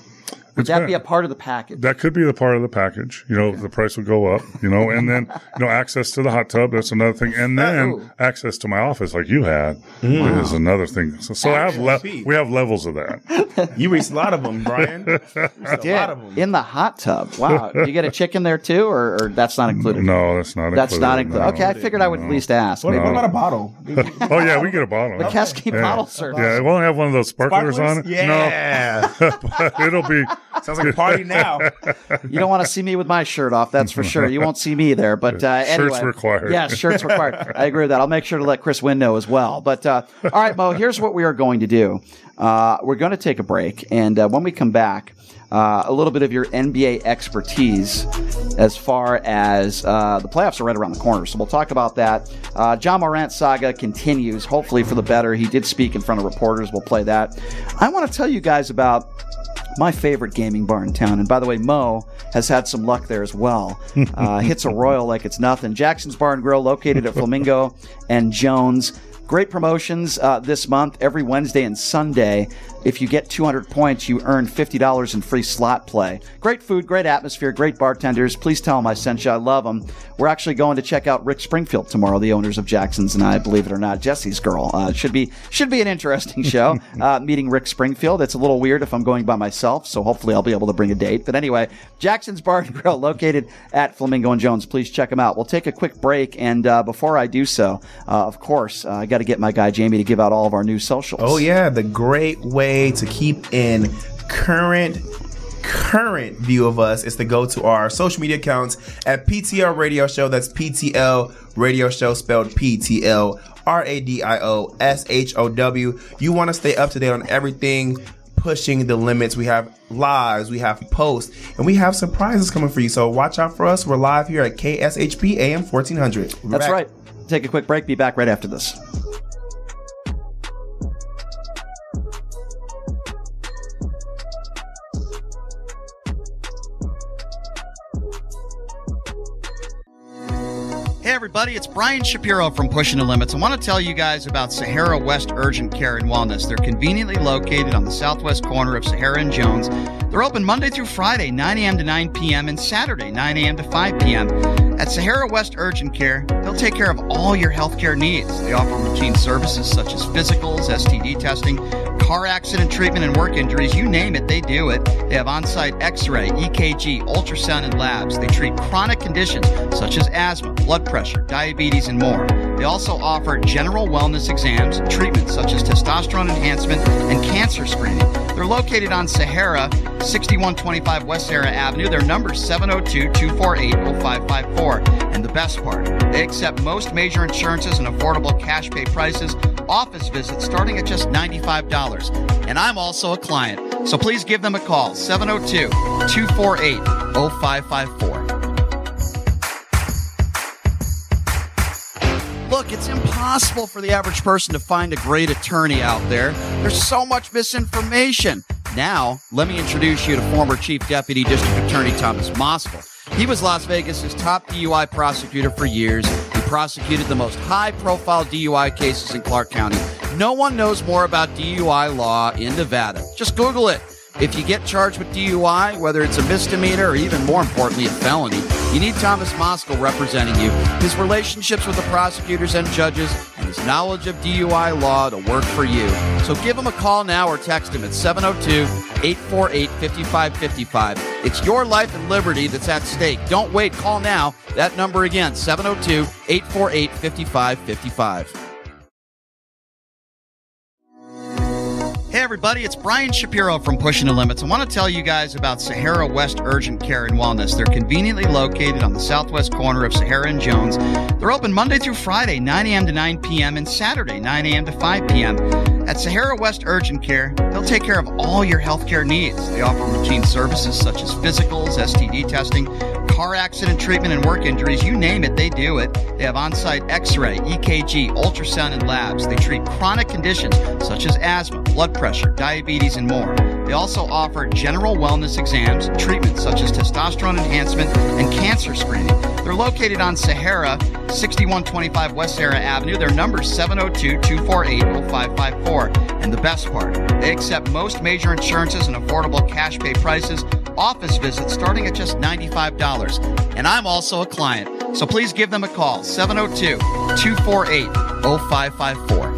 Would it's that been, be a part of the package? That could be the part of the package. You know, okay. The price would go up, you know, and then, you know, access to the hot tub, that's another thing. And then oh. access to my office like you had mm. is wow. another thing. So, so I have le- we have levels of that. You reached a lot of them, Brian. You reached a yeah, lot of them. In the hot tub. Wow. Do you get a chicken there too, or, or that's not included? No, that's not that's included. That's not included. No. Okay, I figured I would no. at least ask. What, what about a bottle? Oh, yeah, we get a bottle. The Mokeski yeah. bottle service. Yeah, it won't have one of those sparklers, sparklers? on it. Yeah. No. But it'll be. Sounds like a party now. You don't want to see me with my shirt off, that's for sure. You won't see me there. But uh, anyway. Shirts required. Yeah, shirts required. I agree with that. I'll make sure to let Chris Wynn know as well. But uh, all right, Mo, here's what we are going to do. Uh, we're going to take a break. And uh, when we come back, uh, a little bit of your N B A expertise as far as uh, the playoffs are right around the corner. So we'll talk about that. Uh, John Morant's saga continues, hopefully for the better. He did speak in front of reporters. We'll play that. I want to tell you guys about my favorite gaming bar in town. And by the way, Mo has had some luck there as well. Uh, hits a royal like it's nothing. Jackson's Bar and Grill, located at Flamingo and Jones. Great promotions uh, this month, every Wednesday and Sunday. If you get two hundred points, you earn fifty dollars in free slot play. Great food, great atmosphere, great bartenders. Please tell them I sent you. I love them. We're actually going to check out Rick Springfield tomorrow, the owners of Jackson's and I, believe it or not, Jesse's girl. Uh, should be should be an interesting show, uh, meeting Rick Springfield. It's a little weird if I'm going by myself, so hopefully I'll be able to bring a date. But anyway, Jackson's Bar and Grill, located at Flamingo and Jones. Please check them out. We'll take a quick break, and uh, before I do so, uh, of course, uh, I got to get my guy Jamie to give out all of our new socials. Oh yeah, the great way to keep in current current view of us is to go to our social media accounts at P T L Radio Show. That's P T L Radio Show spelled P T L R A D I O S H O W. You want to stay up to date on everything Pushing the Limits. We have lives, we have posts, and we have surprises coming for you. So watch out for us. We're live here at K S H P A M fourteen hundred. We're That's back. Right. Take a quick break. Be back right after this. Hey everybody, it's Brian Shapiro from Pushing the Limits. I want to tell you guys about Sahara West Urgent Care and Wellness. They're conveniently located on the southwest corner of Sahara and Jones. They're open Monday through Friday, nine a.m. to nine p.m. and Saturday, nine a.m. to five p.m. At Sahara West Urgent Care, they'll take care of all your healthcare needs. They offer routine services such as physicals, S T D testing, car accident treatment and work injuries, you name it, they do it. They have on-site x-ray, E K G, ultrasound, and labs. They treat chronic conditions such as asthma, blood pressure, diabetes, and more. They also offer general wellness exams and treatments such as testosterone enhancement and cancer screening. They're located on Sahara, sixty-one twenty-five West Sahara Avenue. Their number is seven oh two, two four eight, oh five five four. And the best part, they accept most major insurances and affordable cash pay prices, office visits starting at just ninety-five dollars. And I'm also a client, so please give them a call, seven oh two, two four eight, oh five five four. Look, it's impossible for the average person to find a great attorney out there. There's so much misinformation. Now, let me introduce you to former Chief Deputy District Attorney Thomas Mokeski. He was Las Vegas's top D U I prosecutor for years. He prosecuted the most high-profile D U I cases in Clark County. No one knows more about D U I law in Nevada. Just Google it. If you get charged with D U I, whether it's a misdemeanor or even more importantly, a felony, you need Thomas Mokeski representing you. His relationships with the prosecutors and judges and his knowledge of D U I law to work for you. So give him a call now or text him at seven oh two, eight four eight, five five five five. It's your life and liberty that's at stake. Don't wait. Call now. That number again, seven oh two, eight four eight, five five five five. Hey everybody, it's Brian Shapiro from Pushing the Limits. I want to tell you guys about Sahara West Urgent Care and Wellness. They're conveniently located on the southwest corner of Sahara and Jones. They're open Monday through Friday, nine a.m. to nine p.m. and Saturday, nine a.m. to five p.m. At Sahara West Urgent Care, they'll take care of all your healthcare needs. They offer routine services such as physicals, S T D testing, car accident treatment and work injuries, you name it, they do it. They have on-site x-ray, E K G, ultrasound, and labs. They treat chronic conditions such as asthma, blood pressure, diabetes, and more. They also offer general wellness exams and treatments such as testosterone enhancement and cancer screening. They're located on Sahara, sixty-one twenty-five West Sahara Avenue. Their number is seven oh two, two four eight, oh five five four. And the best part, they accept most major insurances and affordable cash pay prices, office visits starting at just ninety-five dollars. And I'm also a client, so please give them a call, seven oh two, two four eight, oh five five four.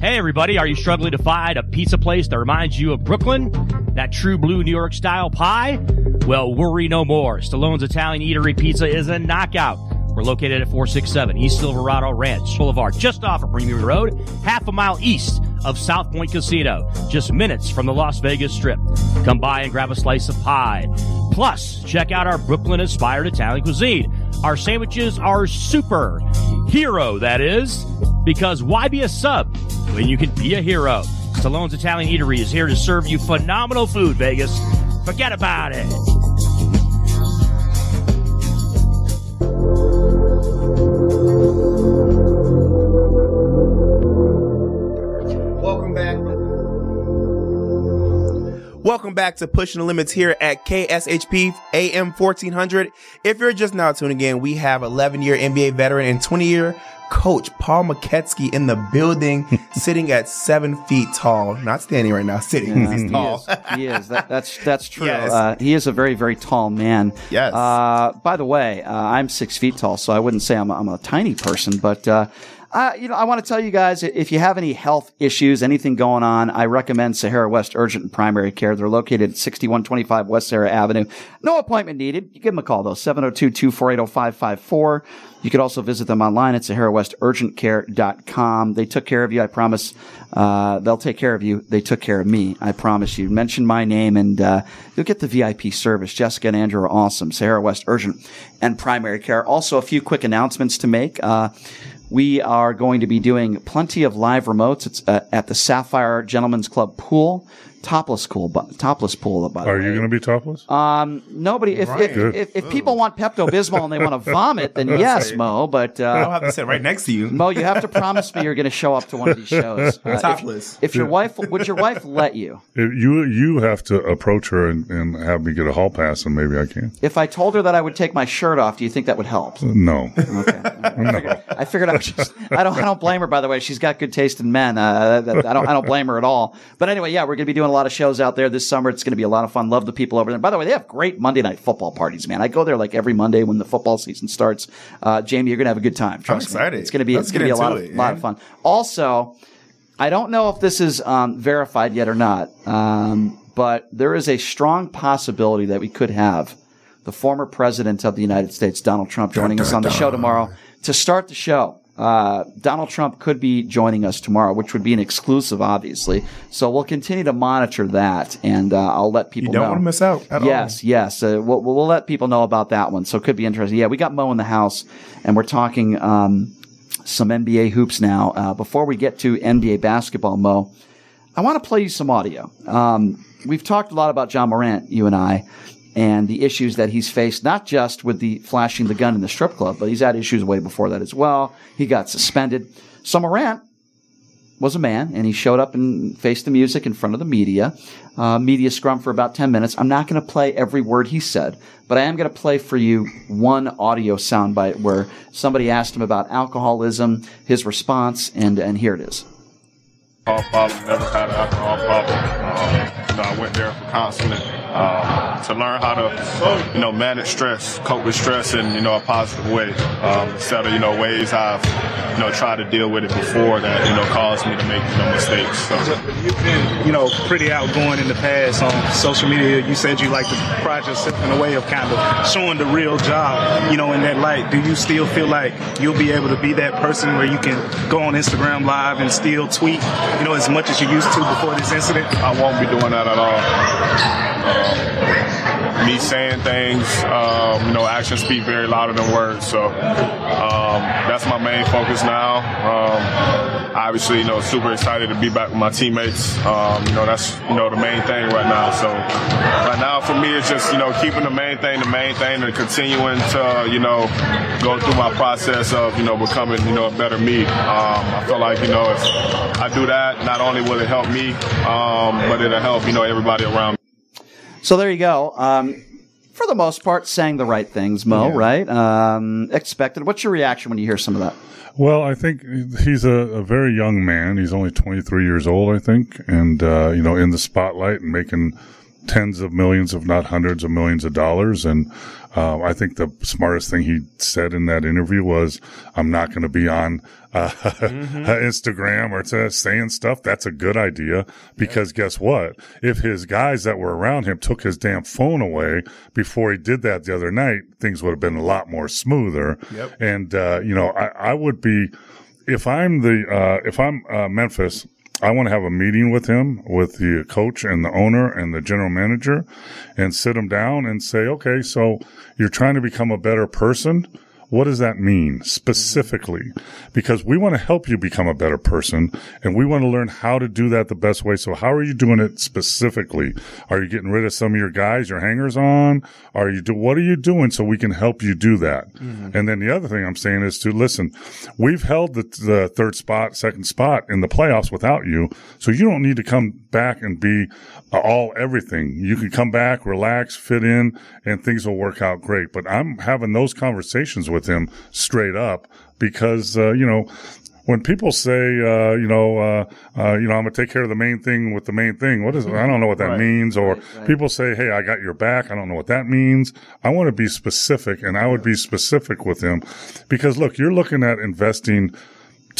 Hey everybody, are you struggling to find a pizza place that reminds you of Brooklyn? That true blue New York style pie? Well, worry no more. Stallone's Italian Eatery Pizza is a knockout. We're located at four sixty-seven East Silverado Ranch Boulevard, just off of Premier Road, half a mile east of South Point Casino, just minutes from the Las Vegas Strip. Come by and grab a slice of pie. Plus, check out our Brooklyn-inspired Italian cuisine. Our sandwiches are super hero, that is, because why be a sub when you can be a hero? Stallone's Italian Eatery is here to serve you phenomenal food, Vegas. Forget about it. Welcome back. Welcome back to Pushing the Limits here at K S H P A M fourteen hundred. If you're just now tuning in, we have eleven-year N B A veteran and twenty-year coach Paul Mokeski in the building, sitting at seven feet tall. Not standing right now, sitting. Yeah, he's tall. He is. He is. That, that's that's true. Yes. Uh, he is a very, very tall man. Yes. Uh, by the way, uh, I'm six feet tall, so I wouldn't say I'm, I'm a tiny person, but uh, Uh, you know, I want to tell you guys, if you have any health issues, anything going on, I recommend Sahara West Urgent and Primary Care. They're located at sixty-one twenty-five West Sahara Avenue. No appointment needed. You give them a call, though, seven oh two, two four eight, oh five five four. You could also visit them online at sahara west urgent care dot com. They took care of you, I promise. Uh, they'll take care of you. They took care of me, I promise you. Mention my name, and uh, you'll get the V I P service. Jessica and Andrew are awesome. Sahara West Urgent and Primary Care. Also, a few quick announcements to make. Uh, we are going to be doing plenty of live remotes. It's uh, at the Sapphire Gentlemen's Club pool. Topless pool, topless pool. By the Are way. You going to be topless? Um, nobody. If right. if, if, if people want Pepto Bismol and they want to vomit, then yes, Mo. But uh, I'll have to sit right next to you, Mo. You have to promise me you're going to show up to one of these shows. Uh, topless. If, if your yeah. wife would your wife let you? If you you have to approach her and, and have me get a hall pass, and maybe I can. If I told her that I would take my shirt off, do you think that would help? No. Okay. I figured, no. I figured I was just. I don't. I don't blame her. By the way, she's got good taste in men. Uh, I don't. I don't blame her at all. But anyway, yeah, we're going to be doing a lot of shows out there this summer. It's going to be a lot of fun. Love the people over there. By the way, they have great Monday night football parties, man. I go there like every Monday when the football season starts. Uh, Jamie, you're going to have a good time. Trust I'm excited. Me. It's going to be, it's going to be a lot, it, of, lot of fun. Also, I don't know if this is um, verified yet or not, um, but there is a strong possibility that we could have the former president of the United States, Donald Trump, joining dun, dun, us on the dun. show tomorrow to start the show. Uh, Donald Trump could be joining us tomorrow, which would be an exclusive, obviously. So we'll continue to monitor that, and uh, I'll let people know. You don't know. want to miss out at yes, all. Yes, yes. Uh, we'll, we'll let people know about that one. So it could be interesting. Yeah, we got Mo in the house, and we're talking um, some N B A hoops now. Uh, before we get to N B A basketball, Mo, I want to play you some audio. Um, we've talked a lot about Ja Morant, you and I, and the issues that he's faced, not just with the flashing the gun in the strip club, but he's had issues way before that as well. He got suspended. So Morant was a man, and he showed up and faced the music in front of the media, uh, media scrum for about ten minutes. I'm not going to play every word he said, but I am going to play for you one audio soundbite where somebody asked him about alcoholism, his response, and, and here it is. Alcohol problem, never had an alcohol problem. Um, you know, I went there for counseling um, to learn how to, you know, manage stress, cope with stress in, you know, a positive way. Um, instead of, you know, ways I've, you know, tried to deal with it before that, you know, caused me to make, you know, mistakes. So. You've been, you know, pretty outgoing in the past on social media. You said you like to pride yourself in a way of kind of showing the real job, you know, in that light. Do you still feel like you'll be able to be that person where you can go on Instagram Live and still tweet, you know, as much as you used to before this incident? I won't be doing that at all. Um, me saying things, um, you know, actions speak very louder than words. So um, that's my main focus now. Um, obviously, you know, super excited to be back with my teammates. Um, you know, that's, you know, the main thing right now. So right now for me, it's just, you know, keeping the main thing the main thing and continuing to, you know, go through my process of, you know, becoming, you know, a better me. Um, I feel like, you know, if I do that, not only will it help me, um, but it'll help, you know, everybody around me. So there you go. Um, for the most part, saying the right things, Mo, yeah. right? Um, expected. What's your reaction when you hear some of that? Well, I think he's a, a very young man. He's only twenty-three years old, I think. And, uh, you know, in the spotlight and making tens of millions, if not hundreds of millions of dollars. And uh, I think the smartest thing he said in that interview was, I'm not going to be on uh, mm-hmm. Instagram or t- saying stuff. That's a good idea, because yeah. guess what? If his guys that were around him took his damn phone away before he did that the other night, things would have been a lot more smoother. Yep. And, uh, you know, I, I would be, if I'm the, uh, if I'm uh, Memphis, I want to have a meeting with him, with the coach and the owner and the general manager, and sit him down and say, okay, so you're trying to become a better person. What does that mean specifically? Because we want to help you become a better person, and we want to learn how to do that the best way. So how are you doing it specifically? Are you getting rid of some of your guys, your hangers on? Are you do, what are you doing so we can help you do that? Mm-hmm. And then the other thing I'm saying is to listen, we've held the, the third spot, second spot in the playoffs without you. So you don't need to come back and be all everything. You can come back, relax, fit in, and things will work out great. But I'm having those conversations with him straight up, because uh, you know, when people say uh, you know uh, uh, you know I'm gonna take care of the main thing with the main thing, what is it? I don't know what that right. means. Or right, right. people say, hey, I got your back. I don't know what that means. I want to be specific, and I would be specific with him, because look, you're looking at investing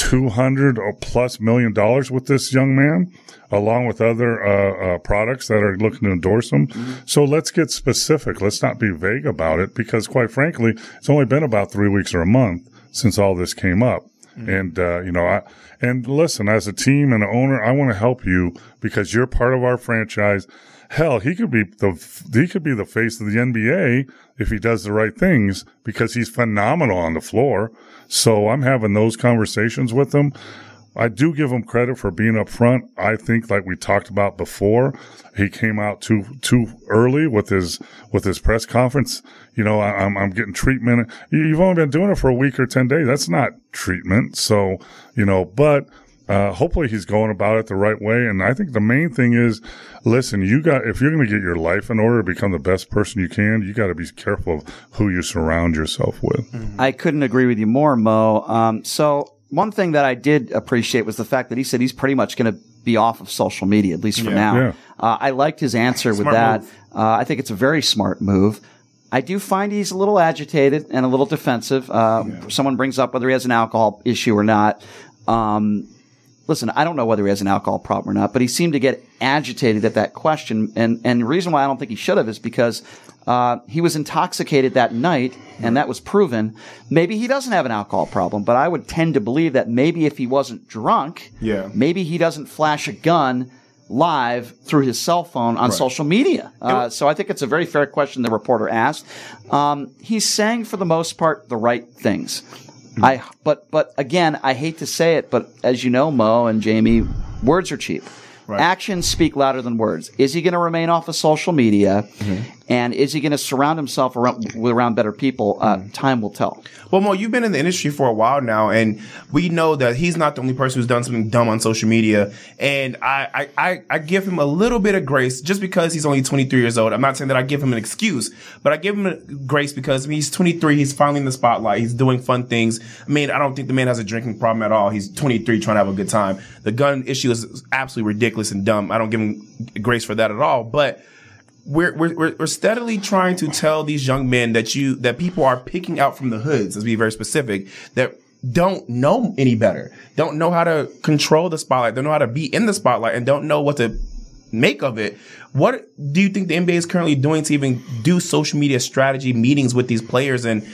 two hundred or plus million dollars with this young man, along with other uh, uh products that are looking to endorse him. Mm-hmm. So let's get specific. Let's not be vague about it, because quite frankly, it's only been about three weeks or a month since all this came up. Mm-hmm. And, uh, you know, I, and listen, as a team and an owner, I want to help you because you're part of our franchise. Hell, he could be the, he could be the face of the N B A if he does the right things, because he's phenomenal on the floor. So I'm having those conversations with him. I do give him credit for being up front. I think, like we talked about before, he came out too too early with his with his press conference. You know, I, I'm I'm getting treatment. You've only been doing it for a week or ten days. That's not treatment. So, you know, but uh hopefully he's going about it the right way. And I think the main thing is, listen, you got if you're going to get your life in order to become the best person you can, you got to be careful of who you surround yourself with. Mm-hmm. I couldn't agree with you more, Mo. Um, so. One thing that I did appreciate was the fact that he said he's pretty much going to be off of social media, at least for yeah, now. Yeah. Uh, I liked his answer with that. Uh, I think it's a very smart move. I do find he's a little agitated and a little defensive. Uh, yeah. Someone brings up whether he has an alcohol issue or not. Um, listen, I don't know whether he has an alcohol problem or not, but he seemed to get agitated at that question. And, and the reason why I don't think he should have is because uh, he was intoxicated that night, and that was proven. Maybe he doesn't have an alcohol problem, but I would tend to believe that maybe if he wasn't drunk, yeah. maybe he doesn't flash a gun live through his cell phone on right. social media. Uh, so I think it's a very fair question the reporter asked. Um, he's saying, for the most part, the right things. Mm-hmm. I but but again, I hate to say it, but as you know, Mo and Jamie, words are cheap. Right. Actions speak louder than words. Is he going to remain off of social media, mm-hmm. and is he going to surround himself around, around better people? Uh, mm-hmm. Time will tell. Well, Mo, you've been in the industry for a while now, and we know that he's not the only person who's done something dumb on social media. And I, I, I, I give him a little bit of grace just because he's only twenty-three years old. I'm not saying that I give him an excuse, but I give him grace because I mean, he's twenty-three. He's finally in the spotlight. He's doing fun things. I mean, I don't think the man has a drinking problem at all. He's twenty-three, trying to have a good time. The gun issue is absolutely ridiculous and dumb. I don't give him grace for that at all. But we're we're we're steadily trying to tell these young men that you that people are picking out from the hoods. Let's be very specific. That don't know any better. Don't know how to control the spotlight. Don't know how to be in the spotlight, and don't know what to make of it. What do you think the N B A is currently doing to even do social media strategy meetings with these players and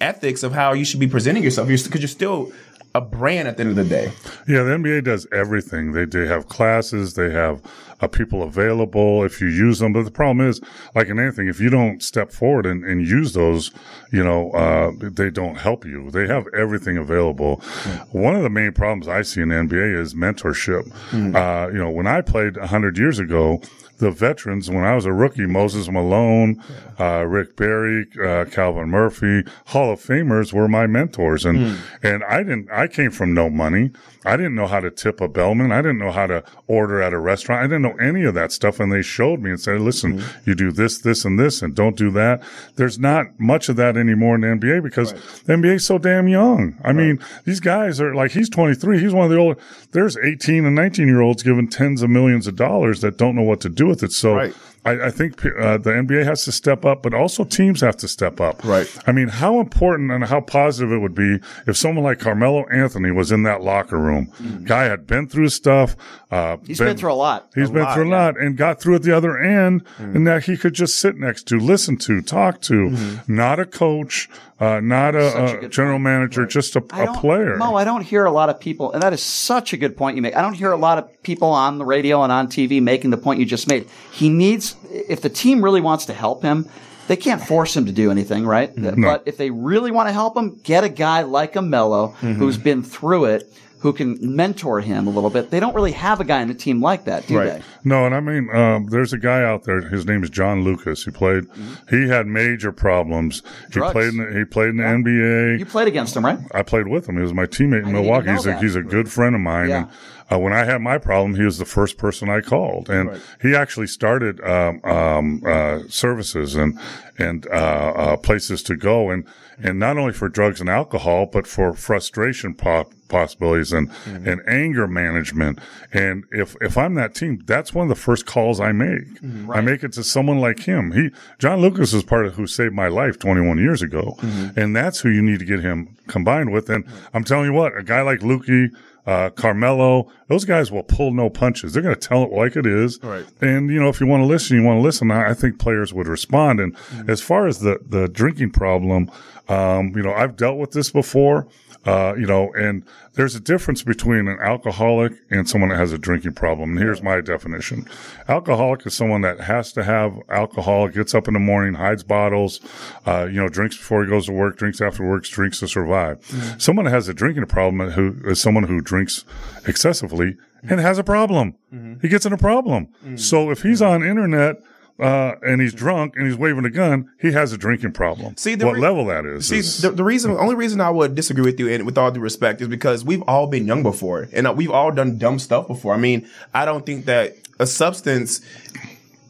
ethics of how you should be presenting yourself? Because you're still a brand at the end of the day. Yeah, the N B A does everything. They they have classes. They have uh, people available if you use them. But the problem is, like in anything, if you don't step forward and, and use those, you know, uh, they don't help you. They have everything available. Mm-hmm. One of the main problems I see in the N B A is mentorship. Mm-hmm. Uh, you know, when I played one hundred years ago, the veterans, when I was a rookie, Moses Malone, uh, Rick Barry, uh, Calvin Murphy, Hall of Famers were my mentors. And, mm. and I didn't, I came from no money. I didn't know how to tip a bellman. I didn't know how to order at a restaurant. I didn't know any of that stuff. And they showed me and said, listen, mm-hmm. you do this, this, and this, and don't do that. There's not much of that anymore in the N B A because right. the N B A is so damn young. I right. mean, these guys are like, he's twenty-three. He's one of the older. There's eighteen and nineteen year olds given tens of millions of dollars that don't know what to do with it. So right. I, I think uh, the N B A has to step up, but also teams have to step up. Right. I mean, how important and how positive it would be if someone like Carmelo Anthony was in that locker room. Mm-hmm. Guy had been through stuff. Uh, he's been, been through a lot. He's a been lot, through a yeah. lot and got through at the other end, mm-hmm. and that he could just sit next to, listen to, talk to, mm-hmm. not a coach, uh, not a, a, a general point. manager, right. just a, a player. No, I don't hear a lot of people, and that is such a good point you make. I don't hear a lot of people on the radio and on T V making the point you just made. He needs If the team really wants to help him, they can't force him to do anything, right? No. But if they really want to help him, get a guy like a Melo mm-hmm. who's been through it, who can mentor him a little bit. They don't really have a guy in a team like that, do right. they? No, and I mean, um, there's a guy out there. His name is John Lucas. He played. Mm-hmm. He had major problems. Drugs. He played. In the, he played in the yeah. N B A. You played against him, right? I played with him. He was my teammate in I Milwaukee. He's a, he's a good friend of mine. Yeah. And Uh, when I had my problem, he was the first person I called, and right. he actually started um, um, uh, services and and uh, uh, places to go, and and not only for drugs and alcohol, but for frustration pop. possibilities and mm-hmm. and anger management. And if if I'm that team, that's one of the first calls I make. Right. I make it to someone like him. He John Lucas is part of who saved my life twenty-one years ago, mm-hmm. and that's who you need to get him combined with. And mm-hmm. I'm telling you what, a guy like Lukey, uh Carmelo, those guys will pull no punches. They're going to tell it like it is. Right. And you know, if you want to listen, you want to listen. I, I think players would respond. And mm-hmm. as far as the the drinking problem, um you know, I've dealt with this before. Uh, you know, and there's a difference between an alcoholic and someone that has a drinking problem. And here's my definition. Alcoholic is someone that has to have alcohol, gets up in the morning, hides bottles, uh, you know, drinks before he goes to work, drinks after work, drinks to survive. Mm-hmm. Someone that has a drinking problem who is someone who drinks excessively mm-hmm. and has a problem. Mm-hmm. He gets in a problem. Mm-hmm. So if he's on internet, Uh, and he's drunk and he's waving a gun, he has a drinking problem. See the what re- level that is. See is, the, the reason, only reason I would disagree with you, and with all due respect, is because we've all been young before, and we've all done dumb stuff before. I mean, I don't think that a substance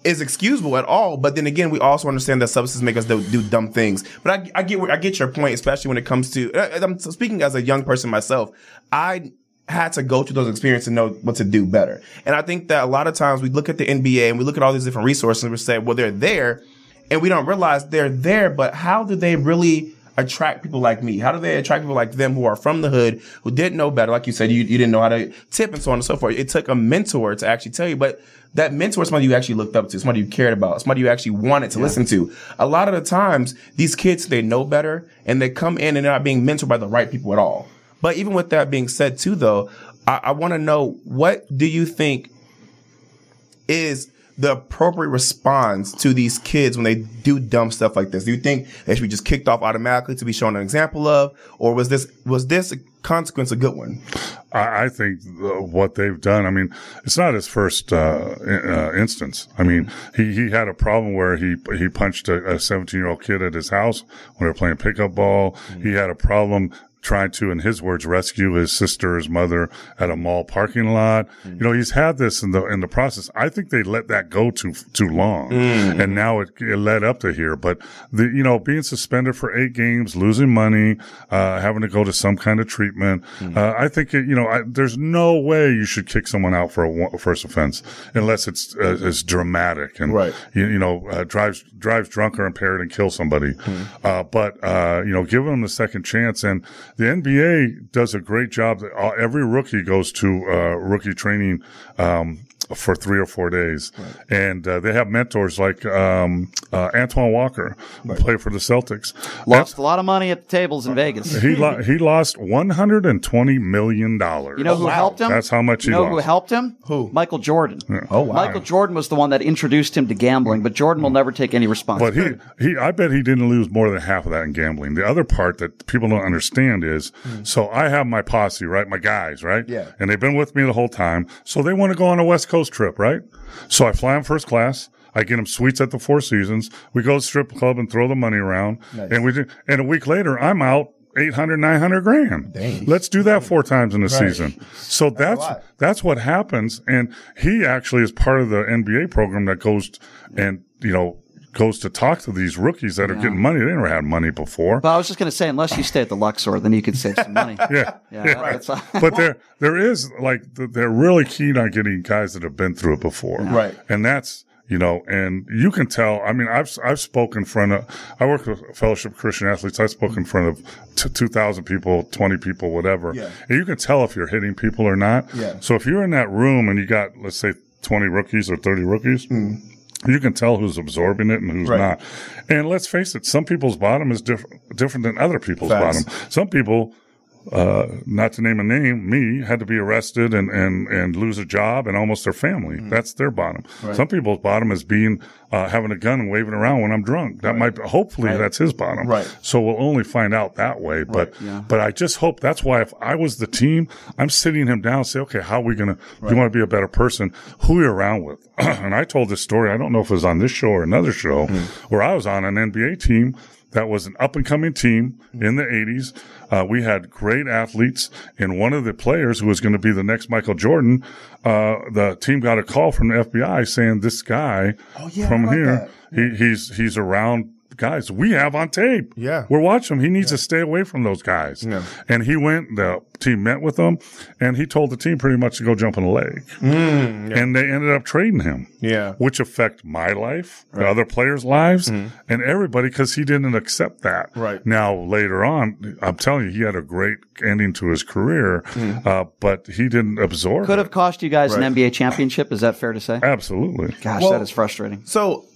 is excusable at all. But then again, we also understand that substances make us do, do dumb things. But I, I get, I get your point, especially when it comes to. And I'm speaking as a young person myself. I. had to go through those experiences and know what to do better. And I think that a lot of times we look at the N B A and we look at all these different resources and we say, well, they're there, and we don't realize they're there, but how do they really attract people like me? How do they attract people like them who are from the hood, who didn't know better? Like you said, you, you didn't know how to tip and so on and so forth. It took a mentor to actually tell you, but that mentor is somebody you actually looked up to, somebody you cared about, somebody you actually wanted to yeah. listen to. A lot of the times, these kids, they know better, and they come in and they're not being mentored by the right people at all. But even with that being said, too, though, I, I want to know, what do you think is the appropriate response to these kids when they do dumb stuff like this? Do you think they should be just kicked off automatically to be shown an example of, or was this was this a consequence a good one? I, I think the, what they've done. I mean, it's not his first uh, in, uh, instance. I mean, he, he had a problem where he he punched a seventeen-year-old kid at his house when they were playing pickup ball. Mm-hmm. He had a problem trying to, in his words, rescue his sister, his mother at a mall parking lot. Mm. You know, he's had this in the in the process. I think they let that go too too long, mm. and now it, it led up to here. But the you know, being suspended for eight games, losing money, uh, having to go to some kind of treatment. Mm. Uh, I think it, you know, I, there's no way you should kick someone out for a first offense unless it's uh, it's dramatic and right. you, you know uh, drives drives drunk or impaired and kills somebody. Mm. Uh, but uh, you know, give them the second chance. And the N B A does a great job. Every rookie goes to uh, rookie training um, for three or four days. Right. And uh, they have mentors like um, uh, Antoine Walker, who right. played for the Celtics. Lost That's, a lot of money at the tables in Vegas. He lo- he lost one hundred twenty million dollars. You know who wow. helped him? That's how much you he lost. You know who helped him? Who? Michael Jordan. Yeah. Oh, wow. Michael Jordan was the one that introduced him to gambling, but Jordan will never take any responsibility. But he, he, I bet he didn't lose more than half of that in gambling. The other part that people don't understand is, mm-hmm. so I have my posse, right? My guys, right? Yeah. And they've been with me the whole time. So they want to go on a West Coast trip, right? So I fly them first class. I get them suites at the Four Seasons. We go to the strip club and throw the money around. Nice. And we do, and a week later, I'm out eight hundred, nine hundred grand. Dang. Let's do that four times in a right. season. So that's that's, that's what happens. And he actually is part of the N B A program that goes and, you know, goes to talk to these rookies that yeah. are getting money. They never had money before. But I was just going to say, unless you stay at the Luxor, then you could save some money. yeah. yeah, yeah. Right. That's but there, there is, like, they're really keen on getting guys that have been through it before. Yeah. Right. And that's, you know, and you can tell, I mean, I've, I've spoken in front of, I work with Fellowship of Christian Athletes. I spoke in front of t- two thousand people, twenty people, whatever. Yeah. And you can tell if you're hitting people or not. Yeah. So if you're in that room and you got, let's say, twenty rookies or thirty rookies, mm. you can tell who's absorbing it and who's right. not. And let's face it, some people's bottom is diff- different than other people's Facts. bottom. Some people, uh, not to name a name, me, had to be arrested and, and, and lose a job and almost their family. Mm. That's their bottom. Right. Some people's bottom is being, uh, having a gun and waving around when I'm drunk. That right. might, hopefully right. that's his bottom. Right. So we'll only find out that way. But, right. yeah. but I just hope that's why if I was the team, I'm sitting him down and say, okay, how are we going right. to, you want to be a better person? Who are you around with? And I told this story. I don't know if it was on this show or another show mm. where I was on an N B A team that was an up-and-coming team in the eighties. Uh, we had great athletes, and one of the players who was going to be the next Michael Jordan, uh, the team got a call from the F B I saying, this guy oh, yeah, from here, he, he's he's around guys we have on tape. Yeah. We're watching him. He needs yeah. to stay away from those guys. Yeah. And he went, the team met with him, and he told the team pretty much to go jump in a lake. Mm, yeah. And they ended up trading him. Yeah. Which affect my life, right. the other players' lives, mm. and everybody, because he didn't accept that. Right. Now, later on, I'm telling you, he had a great ending to his career, mm. uh, but he didn't absorb it. Could have cost you guys right. an N B A championship. Is that fair to say? Absolutely. Gosh, well, that is frustrating. So...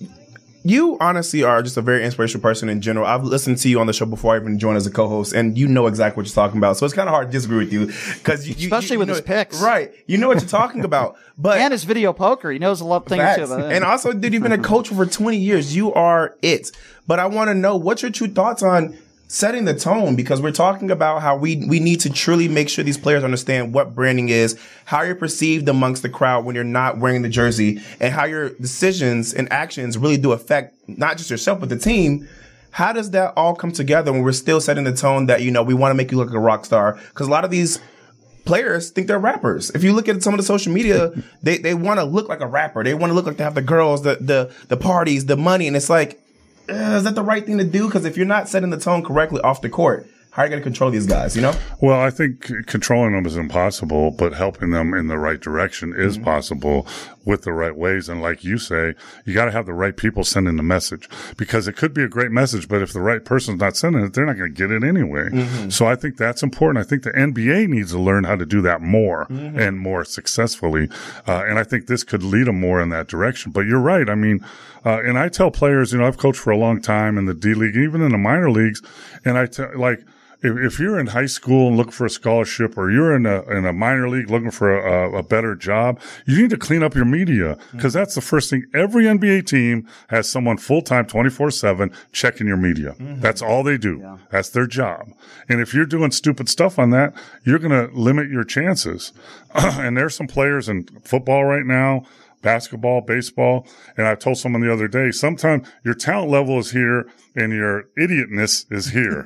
you honestly are just a very inspirational person in general. I've listened to you on the show before I even joined as a co-host, and you know exactly what you're talking about. So it's kind of hard to disagree with you, because you, especially you, you with know, his picks, right? You know what you're talking about. But and his video poker, he knows a lot of things too. About and also, dude, you've been a coach for twenty years. You are it. But I want to know what's your true thoughts on setting the tone, because we're talking about how we we need to truly make sure these players understand what branding is, how you're perceived amongst the crowd when you're not wearing the jersey, and how your decisions and actions really do affect not just yourself but the team. How does that all come together when we're still setting the tone that, you know, we want to make you look like a rock star? Because a lot of these players think they're rappers. If you look at some of the social media, they they want to look like a rapper. They want to look like they have the girls, the the the parties, the money, and it's like, Uh, is that the right thing to do? Because if you're not setting the tone correctly off the court, how are you going to control these guys, you know? Well, I think controlling them is impossible, but helping them in the right direction is mm-hmm. possible with the right ways. And like you say, you got to have the right people sending the message, because it could be a great message, but if the right person's not sending it, they're not going to get it anyway. Mm-hmm. So I think that's important. I think the N B A needs to learn how to do that more mm-hmm. and more successfully. Uh, and I think this could lead them more in that direction. But you're right. I mean, uh, and I tell players, you know, I've coached for a long time in the D League, even in the minor leagues. And I tell, like, if you're in high school and looking for a scholarship, or you're in a in a minor league looking for a, a better job, you need to clean up your media, because that's the first thing. Every N B A team has someone full-time, twenty-four seven, checking your media. Mm-hmm. That's all they do. Yeah. That's their job. And if you're doing stupid stuff on that, you're going to limit your chances. And there's some players in football right now, basketball, baseball, and I told someone the other day, sometimes your talent level is here and your idiotness is here.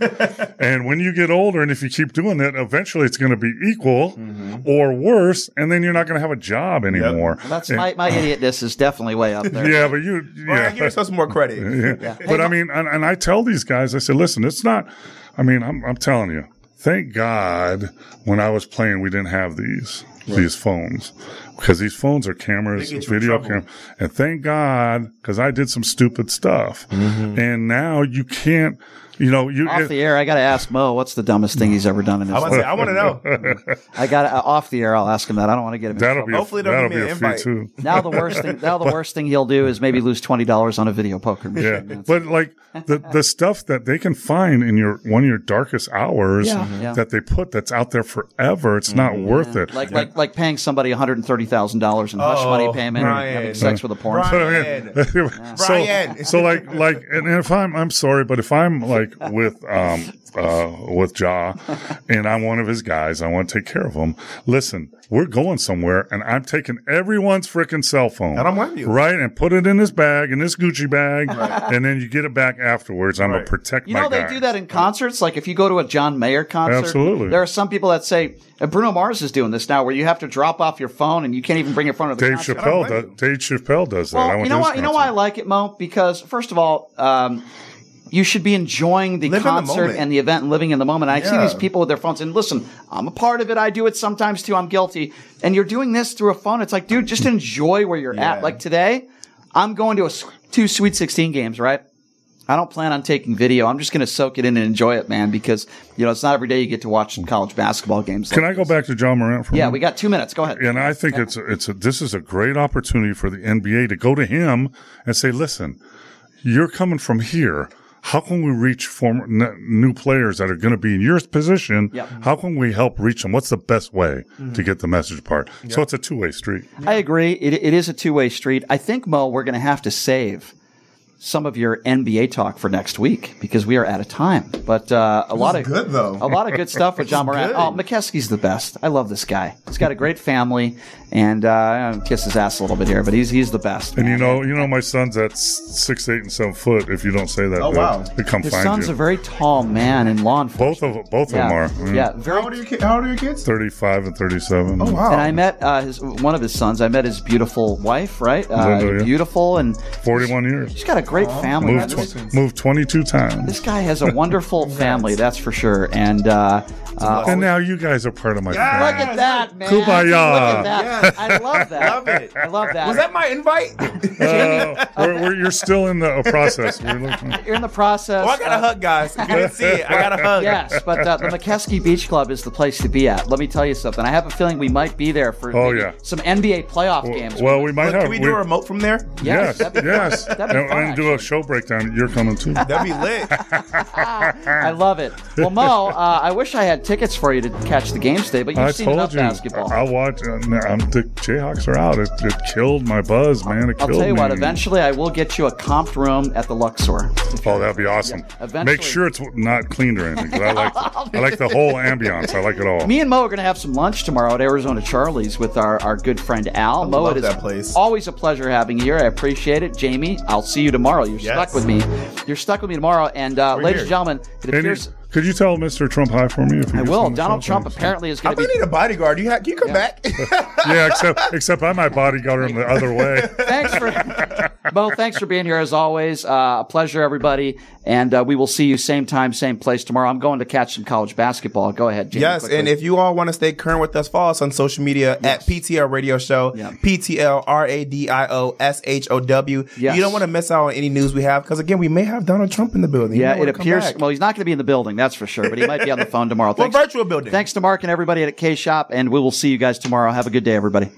And when you get older, and if you keep doing that, eventually it's going to be equal mm-hmm. or worse, and then you're not going to have a job anymore. Yep. Well, that's and, my, my idiotness is definitely way up there. Yeah, but you... yeah. Well, give yourself some more credit. Yeah. Yeah. Hey, but no. I mean, and, and I tell these guys, I said, listen, it's not... I mean, I'm, I'm telling you, thank God when I was playing, we didn't have these. Right. These phones, because these phones are cameras, video camera, and thank God, because I did some stupid stuff, mm-hmm. and now you can't, you know, you off it, the air. I got to ask Mo, what's the dumbest thing he's ever done in his life? I want to know. I got uh, off the air. I'll ask him that. I don't want to get him. That'll be a, hopefully that'll be an invite. Too. Now the worst thing. Now the but, worst thing he'll do is maybe lose twenty dollars on a video poker machine. Yeah, that's but like the the stuff that they can find in your one of your darkest hours yeah. Mm-hmm. Yeah. that they put that's out there forever. It's mm-hmm. not worth yeah. it. Like yeah. like. Like paying somebody one hundred and thirty thousand dollars in hush oh, money payment, Brian. And having sex with a porn Brian. Brian. So, Brian. so like, like, and if I'm, I'm sorry, but if I'm like with, um, uh, with Ja, and I'm one of his guys, I want to take care of him. Listen, we're going somewhere, and I'm taking everyone's freaking cell phone. I don't blame you, right? And put it in this bag, in this Gucci bag, right. and then you get it back afterwards. I'm right. gonna protect you my guy. You know they do that in concerts. Like if you go to a John Mayer concert, absolutely. There are some people that say, and Bruno Mars is doing this now, where you have to drop off your phone and you can't even bring your phone to the Dave concert. Chappelle does, Dave Chappelle does that. Well, I went you know why? You know why I like it, Mo? Because first of all, um, you should be enjoying the live concert the and the event and living in the moment. I yeah. see these people with their phones, and listen, I'm a part of it. I do it sometimes too. I'm guilty. And you're doing this through a phone. It's like, dude, just enjoy where you're yeah. at. Like today, I'm going to a, two Sweet sixteen games, right? I don't plan on taking video. I'm just going to soak it in and enjoy it, man, because, you know, it's not every day you get to watch some college basketball games. Can like I this. go back to John Morant for a minute? Yeah, we got two minutes. Go ahead. And I think yeah. it's a, it's a, this is a great opportunity for the N B A to go to him and say, listen, you're coming from here. How can we reach former, n- new players that are going to be in your position? Yep. How can we help reach them? What's the best way mm-hmm. to get the message part? Yep. So it's a two-way street. I agree. It, it is a two-way street. I think, Mo, we're going to have to save some of your N B A talk for next week, because we are out of time. But uh, a this lot of good though, a lot of good stuff with John Morant. Good. Oh, Mokeski's the best. I love this guy. He's got a great family, and uh, kiss his ass a little bit here, but he's he's the best. And man. you know, you know, my son's at six eight and seven foot. If you don't say that, oh they, wow, they come His find son's you. A very tall man in law enforcement. Both of both yeah. of them are. Yeah. yeah very, how old are your How old are your kids? Thirty five and thirty seven. Oh wow. And I met uh, his one of his sons. I met his beautiful wife. Right. Uh, know, yeah. Beautiful and forty one years. She's got a great oh, family. Moved, tw- moved twenty two times. This guy has a wonderful family. That's for sure. And uh, uh, and now you guys are part of my yes! family. Look at that, man. Kumbaya. Look at that. Yeah. I love that. Love it. I love that. Was that my invite? Uh, we're, we're, you're still in the uh, process. We're looking... You're in the process. Oh, I got a uh, hug, guys. If you didn't see it, I got a hug. Yes, but uh, the Mokeski Beach Club is the place to be at. Let me tell you something. I have a feeling we might be there for oh, yeah. some N B A playoff well, games. Well, we might Look, have. Can we, we do a remote from there? Yes. Yes. yes. Fun, and, and do a show breakdown. You're coming too. That'd be lit. I love it. Well, Mo, uh, I wish I had tickets for you to catch the game today, but you've I seen enough you, basketball. I watch. Uh, now, the Jayhawks are out. It, it killed my buzz, man. It I'll killed me. I'll tell you me. what. Eventually, I will get you a comped room at the Luxor. Oh, that'd be awesome. Yeah, make sure it's not cleaned or anything. I like, I like the whole ambiance. I like it all. Me and Mo are going to have some lunch tomorrow at Arizona Charlie's with our, our good friend Al. I Mo, love it that is place. Always a pleasure having you here. I appreciate it, Jamie. I'll see you tomorrow. You're yes. stuck with me. You're stuck with me tomorrow. And uh, ladies here. and gentlemen, it appears. Could you tell Mister Trump hi for me? If I will. Donald Trump things? apparently is going to be... I need a bodyguard. Do you have, can you come yeah. back? yeah, except except I might bodyguard him the other way. Thanks for... Mo, thanks for being here as always. Uh, a pleasure, everybody. And uh, we will see you same time, same place tomorrow. I'm going to catch some college basketball. Go ahead, Jamie. Yes, quickly. And if you all want to stay current with us, follow us on social media yes. at P T L Radio Show. Yep. P T L R A D I O S H O W. Yes. You don't want to miss out on any news we have because, again, we may have Donald Trump in the building. Yeah, it appears... Well, he's not going to be in the building. That's for sure. But he might be on the phone tomorrow. Well, thanks, virtual building. Thanks to Mark and everybody at K-Shop. And we will see you guys tomorrow. Have a good day, everybody.